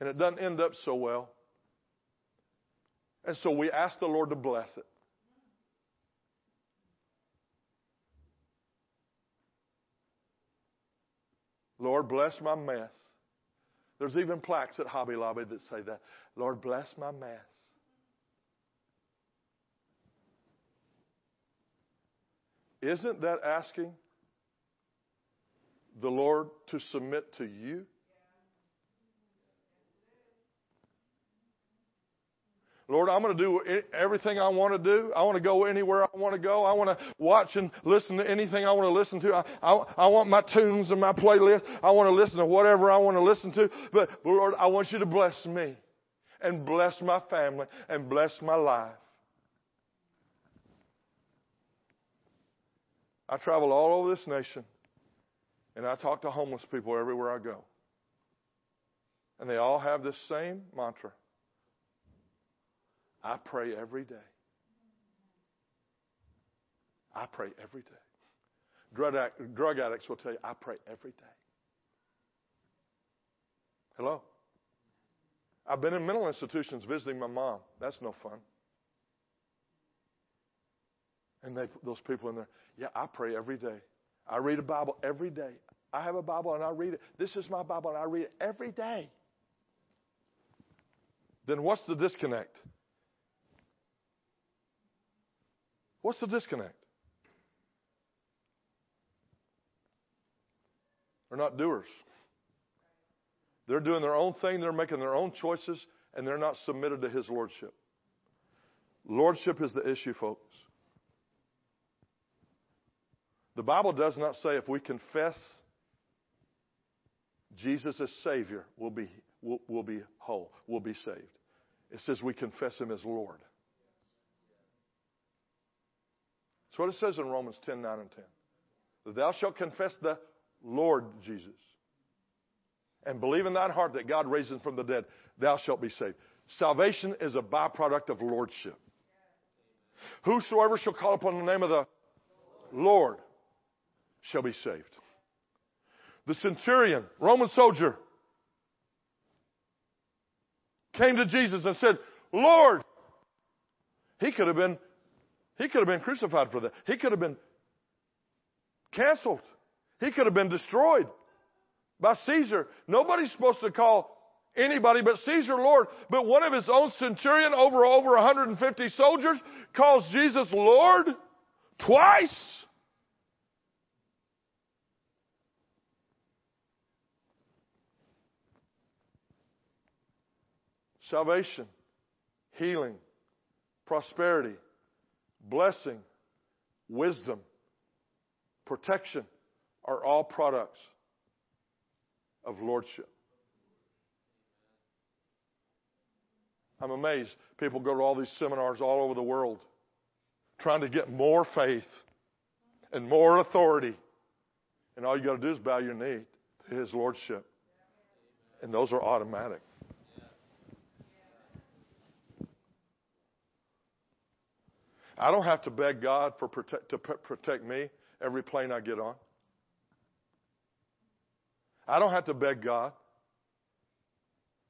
And it doesn't end up so well. And so we ask the Lord to bless it. Lord, bless my mess. There's even plaques at Hobby Lobby that say that. Lord, bless my mess. Isn't that asking the Lord to submit to you? Lord, I'm going to do everything I want to do. I want to go anywhere I want to go. I want to watch and listen to anything I want to listen to. I, I, I want my tunes and my playlist. I want to listen to whatever I want to listen to. But, but Lord, I want you to bless me and bless my family and bless my life. I travel all over this nation, and I talk to homeless people everywhere I go. And they all have this same mantra. I pray every day. I pray every day. Drug, act, drug addicts will tell you, I pray every day. Hello? I've been in mental institutions visiting my mom. That's no fun. And they, those people in there, yeah, I pray every day. I read a Bible every day. I have a Bible and I read it. This is my Bible and I read it every day. Then what's the disconnect? What's the disconnect? They're not doers. They're doing their own thing. They're making their own choices, and they're not submitted to His lordship. Lordship is the issue, folks. The Bible does not say if we confess Jesus as Savior, we'll be, we'll, we'll be whole, we'll be saved. It says we confess Him as Lord. That's what it says in Romans ten, nine, and ten. That thou shalt confess the Lord Jesus and believe in thine heart that God raised Him from the dead, thou shalt be saved. Salvation is a byproduct of lordship. Whosoever shall call upon the name of the Lord shall be saved. The centurion, Roman soldier, came to Jesus and said, Lord, he could have been He could have been crucified for that. He could have been canceled. He could have been destroyed by Caesar. Nobody's supposed to call anybody but Caesar Lord. But one of his own centurion, over over one hundred fifty soldiers, calls Jesus Lord twice. Salvation, healing, prosperity, blessing, wisdom, protection are all products of lordship. I'm amazed. People go to all these seminars all over the world trying to get more faith and more authority. And all you got to do is bow your knee to His lordship. And those are automatic. I don't have to beg God for protect, to protect me every plane I get on. I don't have to beg God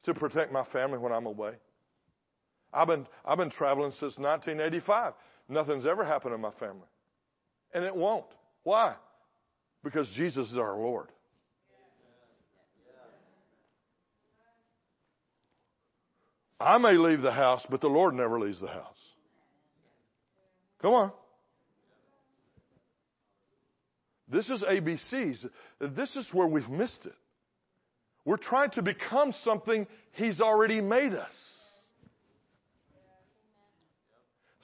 to protect my family when I'm away. I've been, I've been traveling since nineteen eighty-five. Nothing's ever happened to my family. And it won't. Why? Because Jesus is our Lord. I may leave the house, but the Lord never leaves the house. Come on. This is A B Cs. This is where we've missed it. We're trying to become something He's already made us.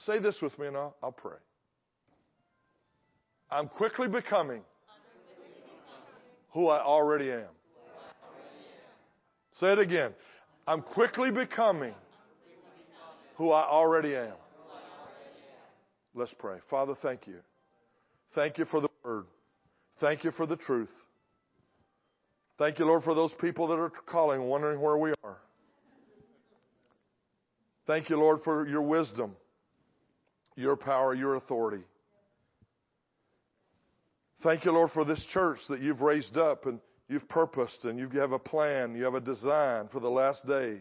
Say this with me and I'll, I'll pray. I'm quickly becoming who I already am. Say it again. I'm quickly becoming who I already am. Let's pray. Father, thank you. Thank you for the word. Thank you for the truth. Thank you, Lord, for those people that are calling, wondering where we are. Thank you, Lord, for your wisdom, your power, your authority. Thank you, Lord, for this church that you've raised up and you've purposed and you have a plan, you have a design for the last days.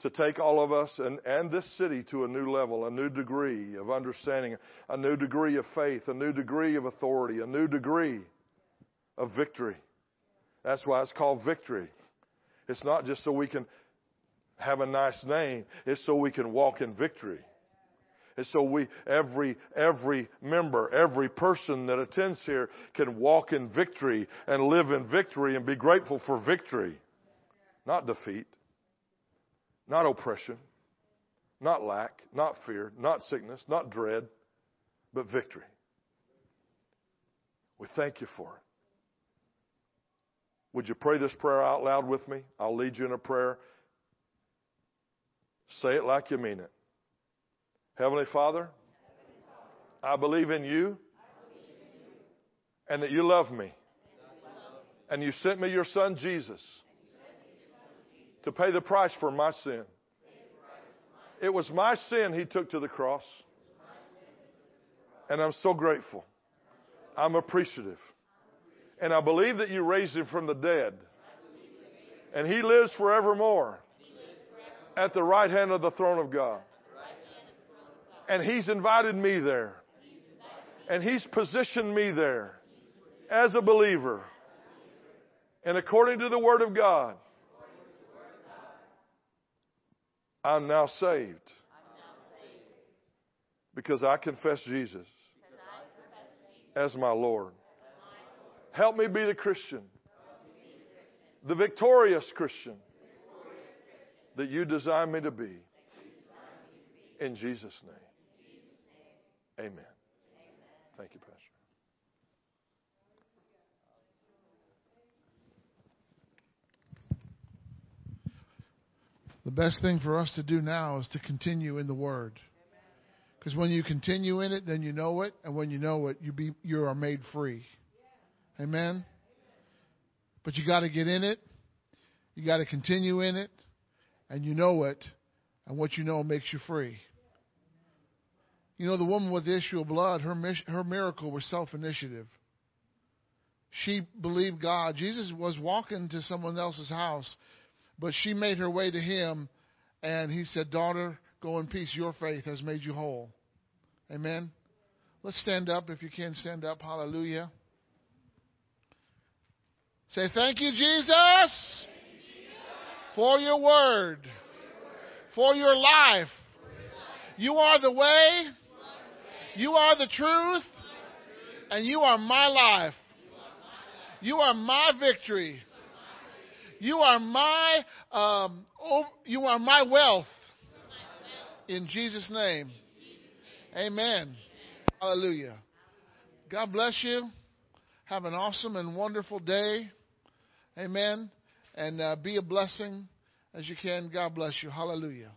To take all of us and, and this city to a new level, a new degree of understanding, a new degree of faith, a new degree of authority, a new degree of victory. That's why it's called victory. It's not just so we can have a nice name. It's so we can walk in victory. And so we, every, every member, every person that attends here can walk in victory and live in victory and be grateful for victory. Not defeat, not oppression, not lack, not fear, not sickness, not dread, but victory. We thank you for it. Would you pray this prayer out loud with me? I'll lead you in a prayer. Say it like you mean it. Heavenly Father, I believe in you and that you love me. And you sent me your son, Jesus, to pay the price for my sin. It was my sin he took to the cross. And I'm so grateful. I'm appreciative. And I believe that you raised him from the dead. And he lives forevermore at the right hand of the throne of God. And he's invited me there. And he's positioned me there as a believer. And according to the word of God, I'm now saved. Because I confess Jesus as my Lord. Help me be the Christian, the victorious Christian that you designed me to be. In Jesus' name. Amen. Amen. Thank you, Pastor. The best thing for us to do now is to continue in the Word. Because when you continue in it, then you know it. And when you know it, you be you are made free. Amen? But you got to get in it. You got to continue in it. And you know it. And what you know makes you free. You know, the woman with the issue of blood, her her miracle was self-initiative. She believed God. Jesus was walking to someone else's house, but she made her way to him, and he said, "Daughter, go in peace. Your faith has made you whole." Amen? Let's stand up if you can stand up. Hallelujah. Say, "Thank you, Jesus, thank you, Jesus, for your word. For your life. For your life. You are the way. You are the, you are the truth. Are the truth. And you are my life. You are my, you are my victory. You are my, you are my, um, oh, you are my wealth. You are my wealth. In Jesus' name. In Jesus' name. Amen. Amen. Hallelujah. God bless you. Have an awesome and wonderful day. Amen. And uh, be a blessing. As you can, God bless you. Hallelujah.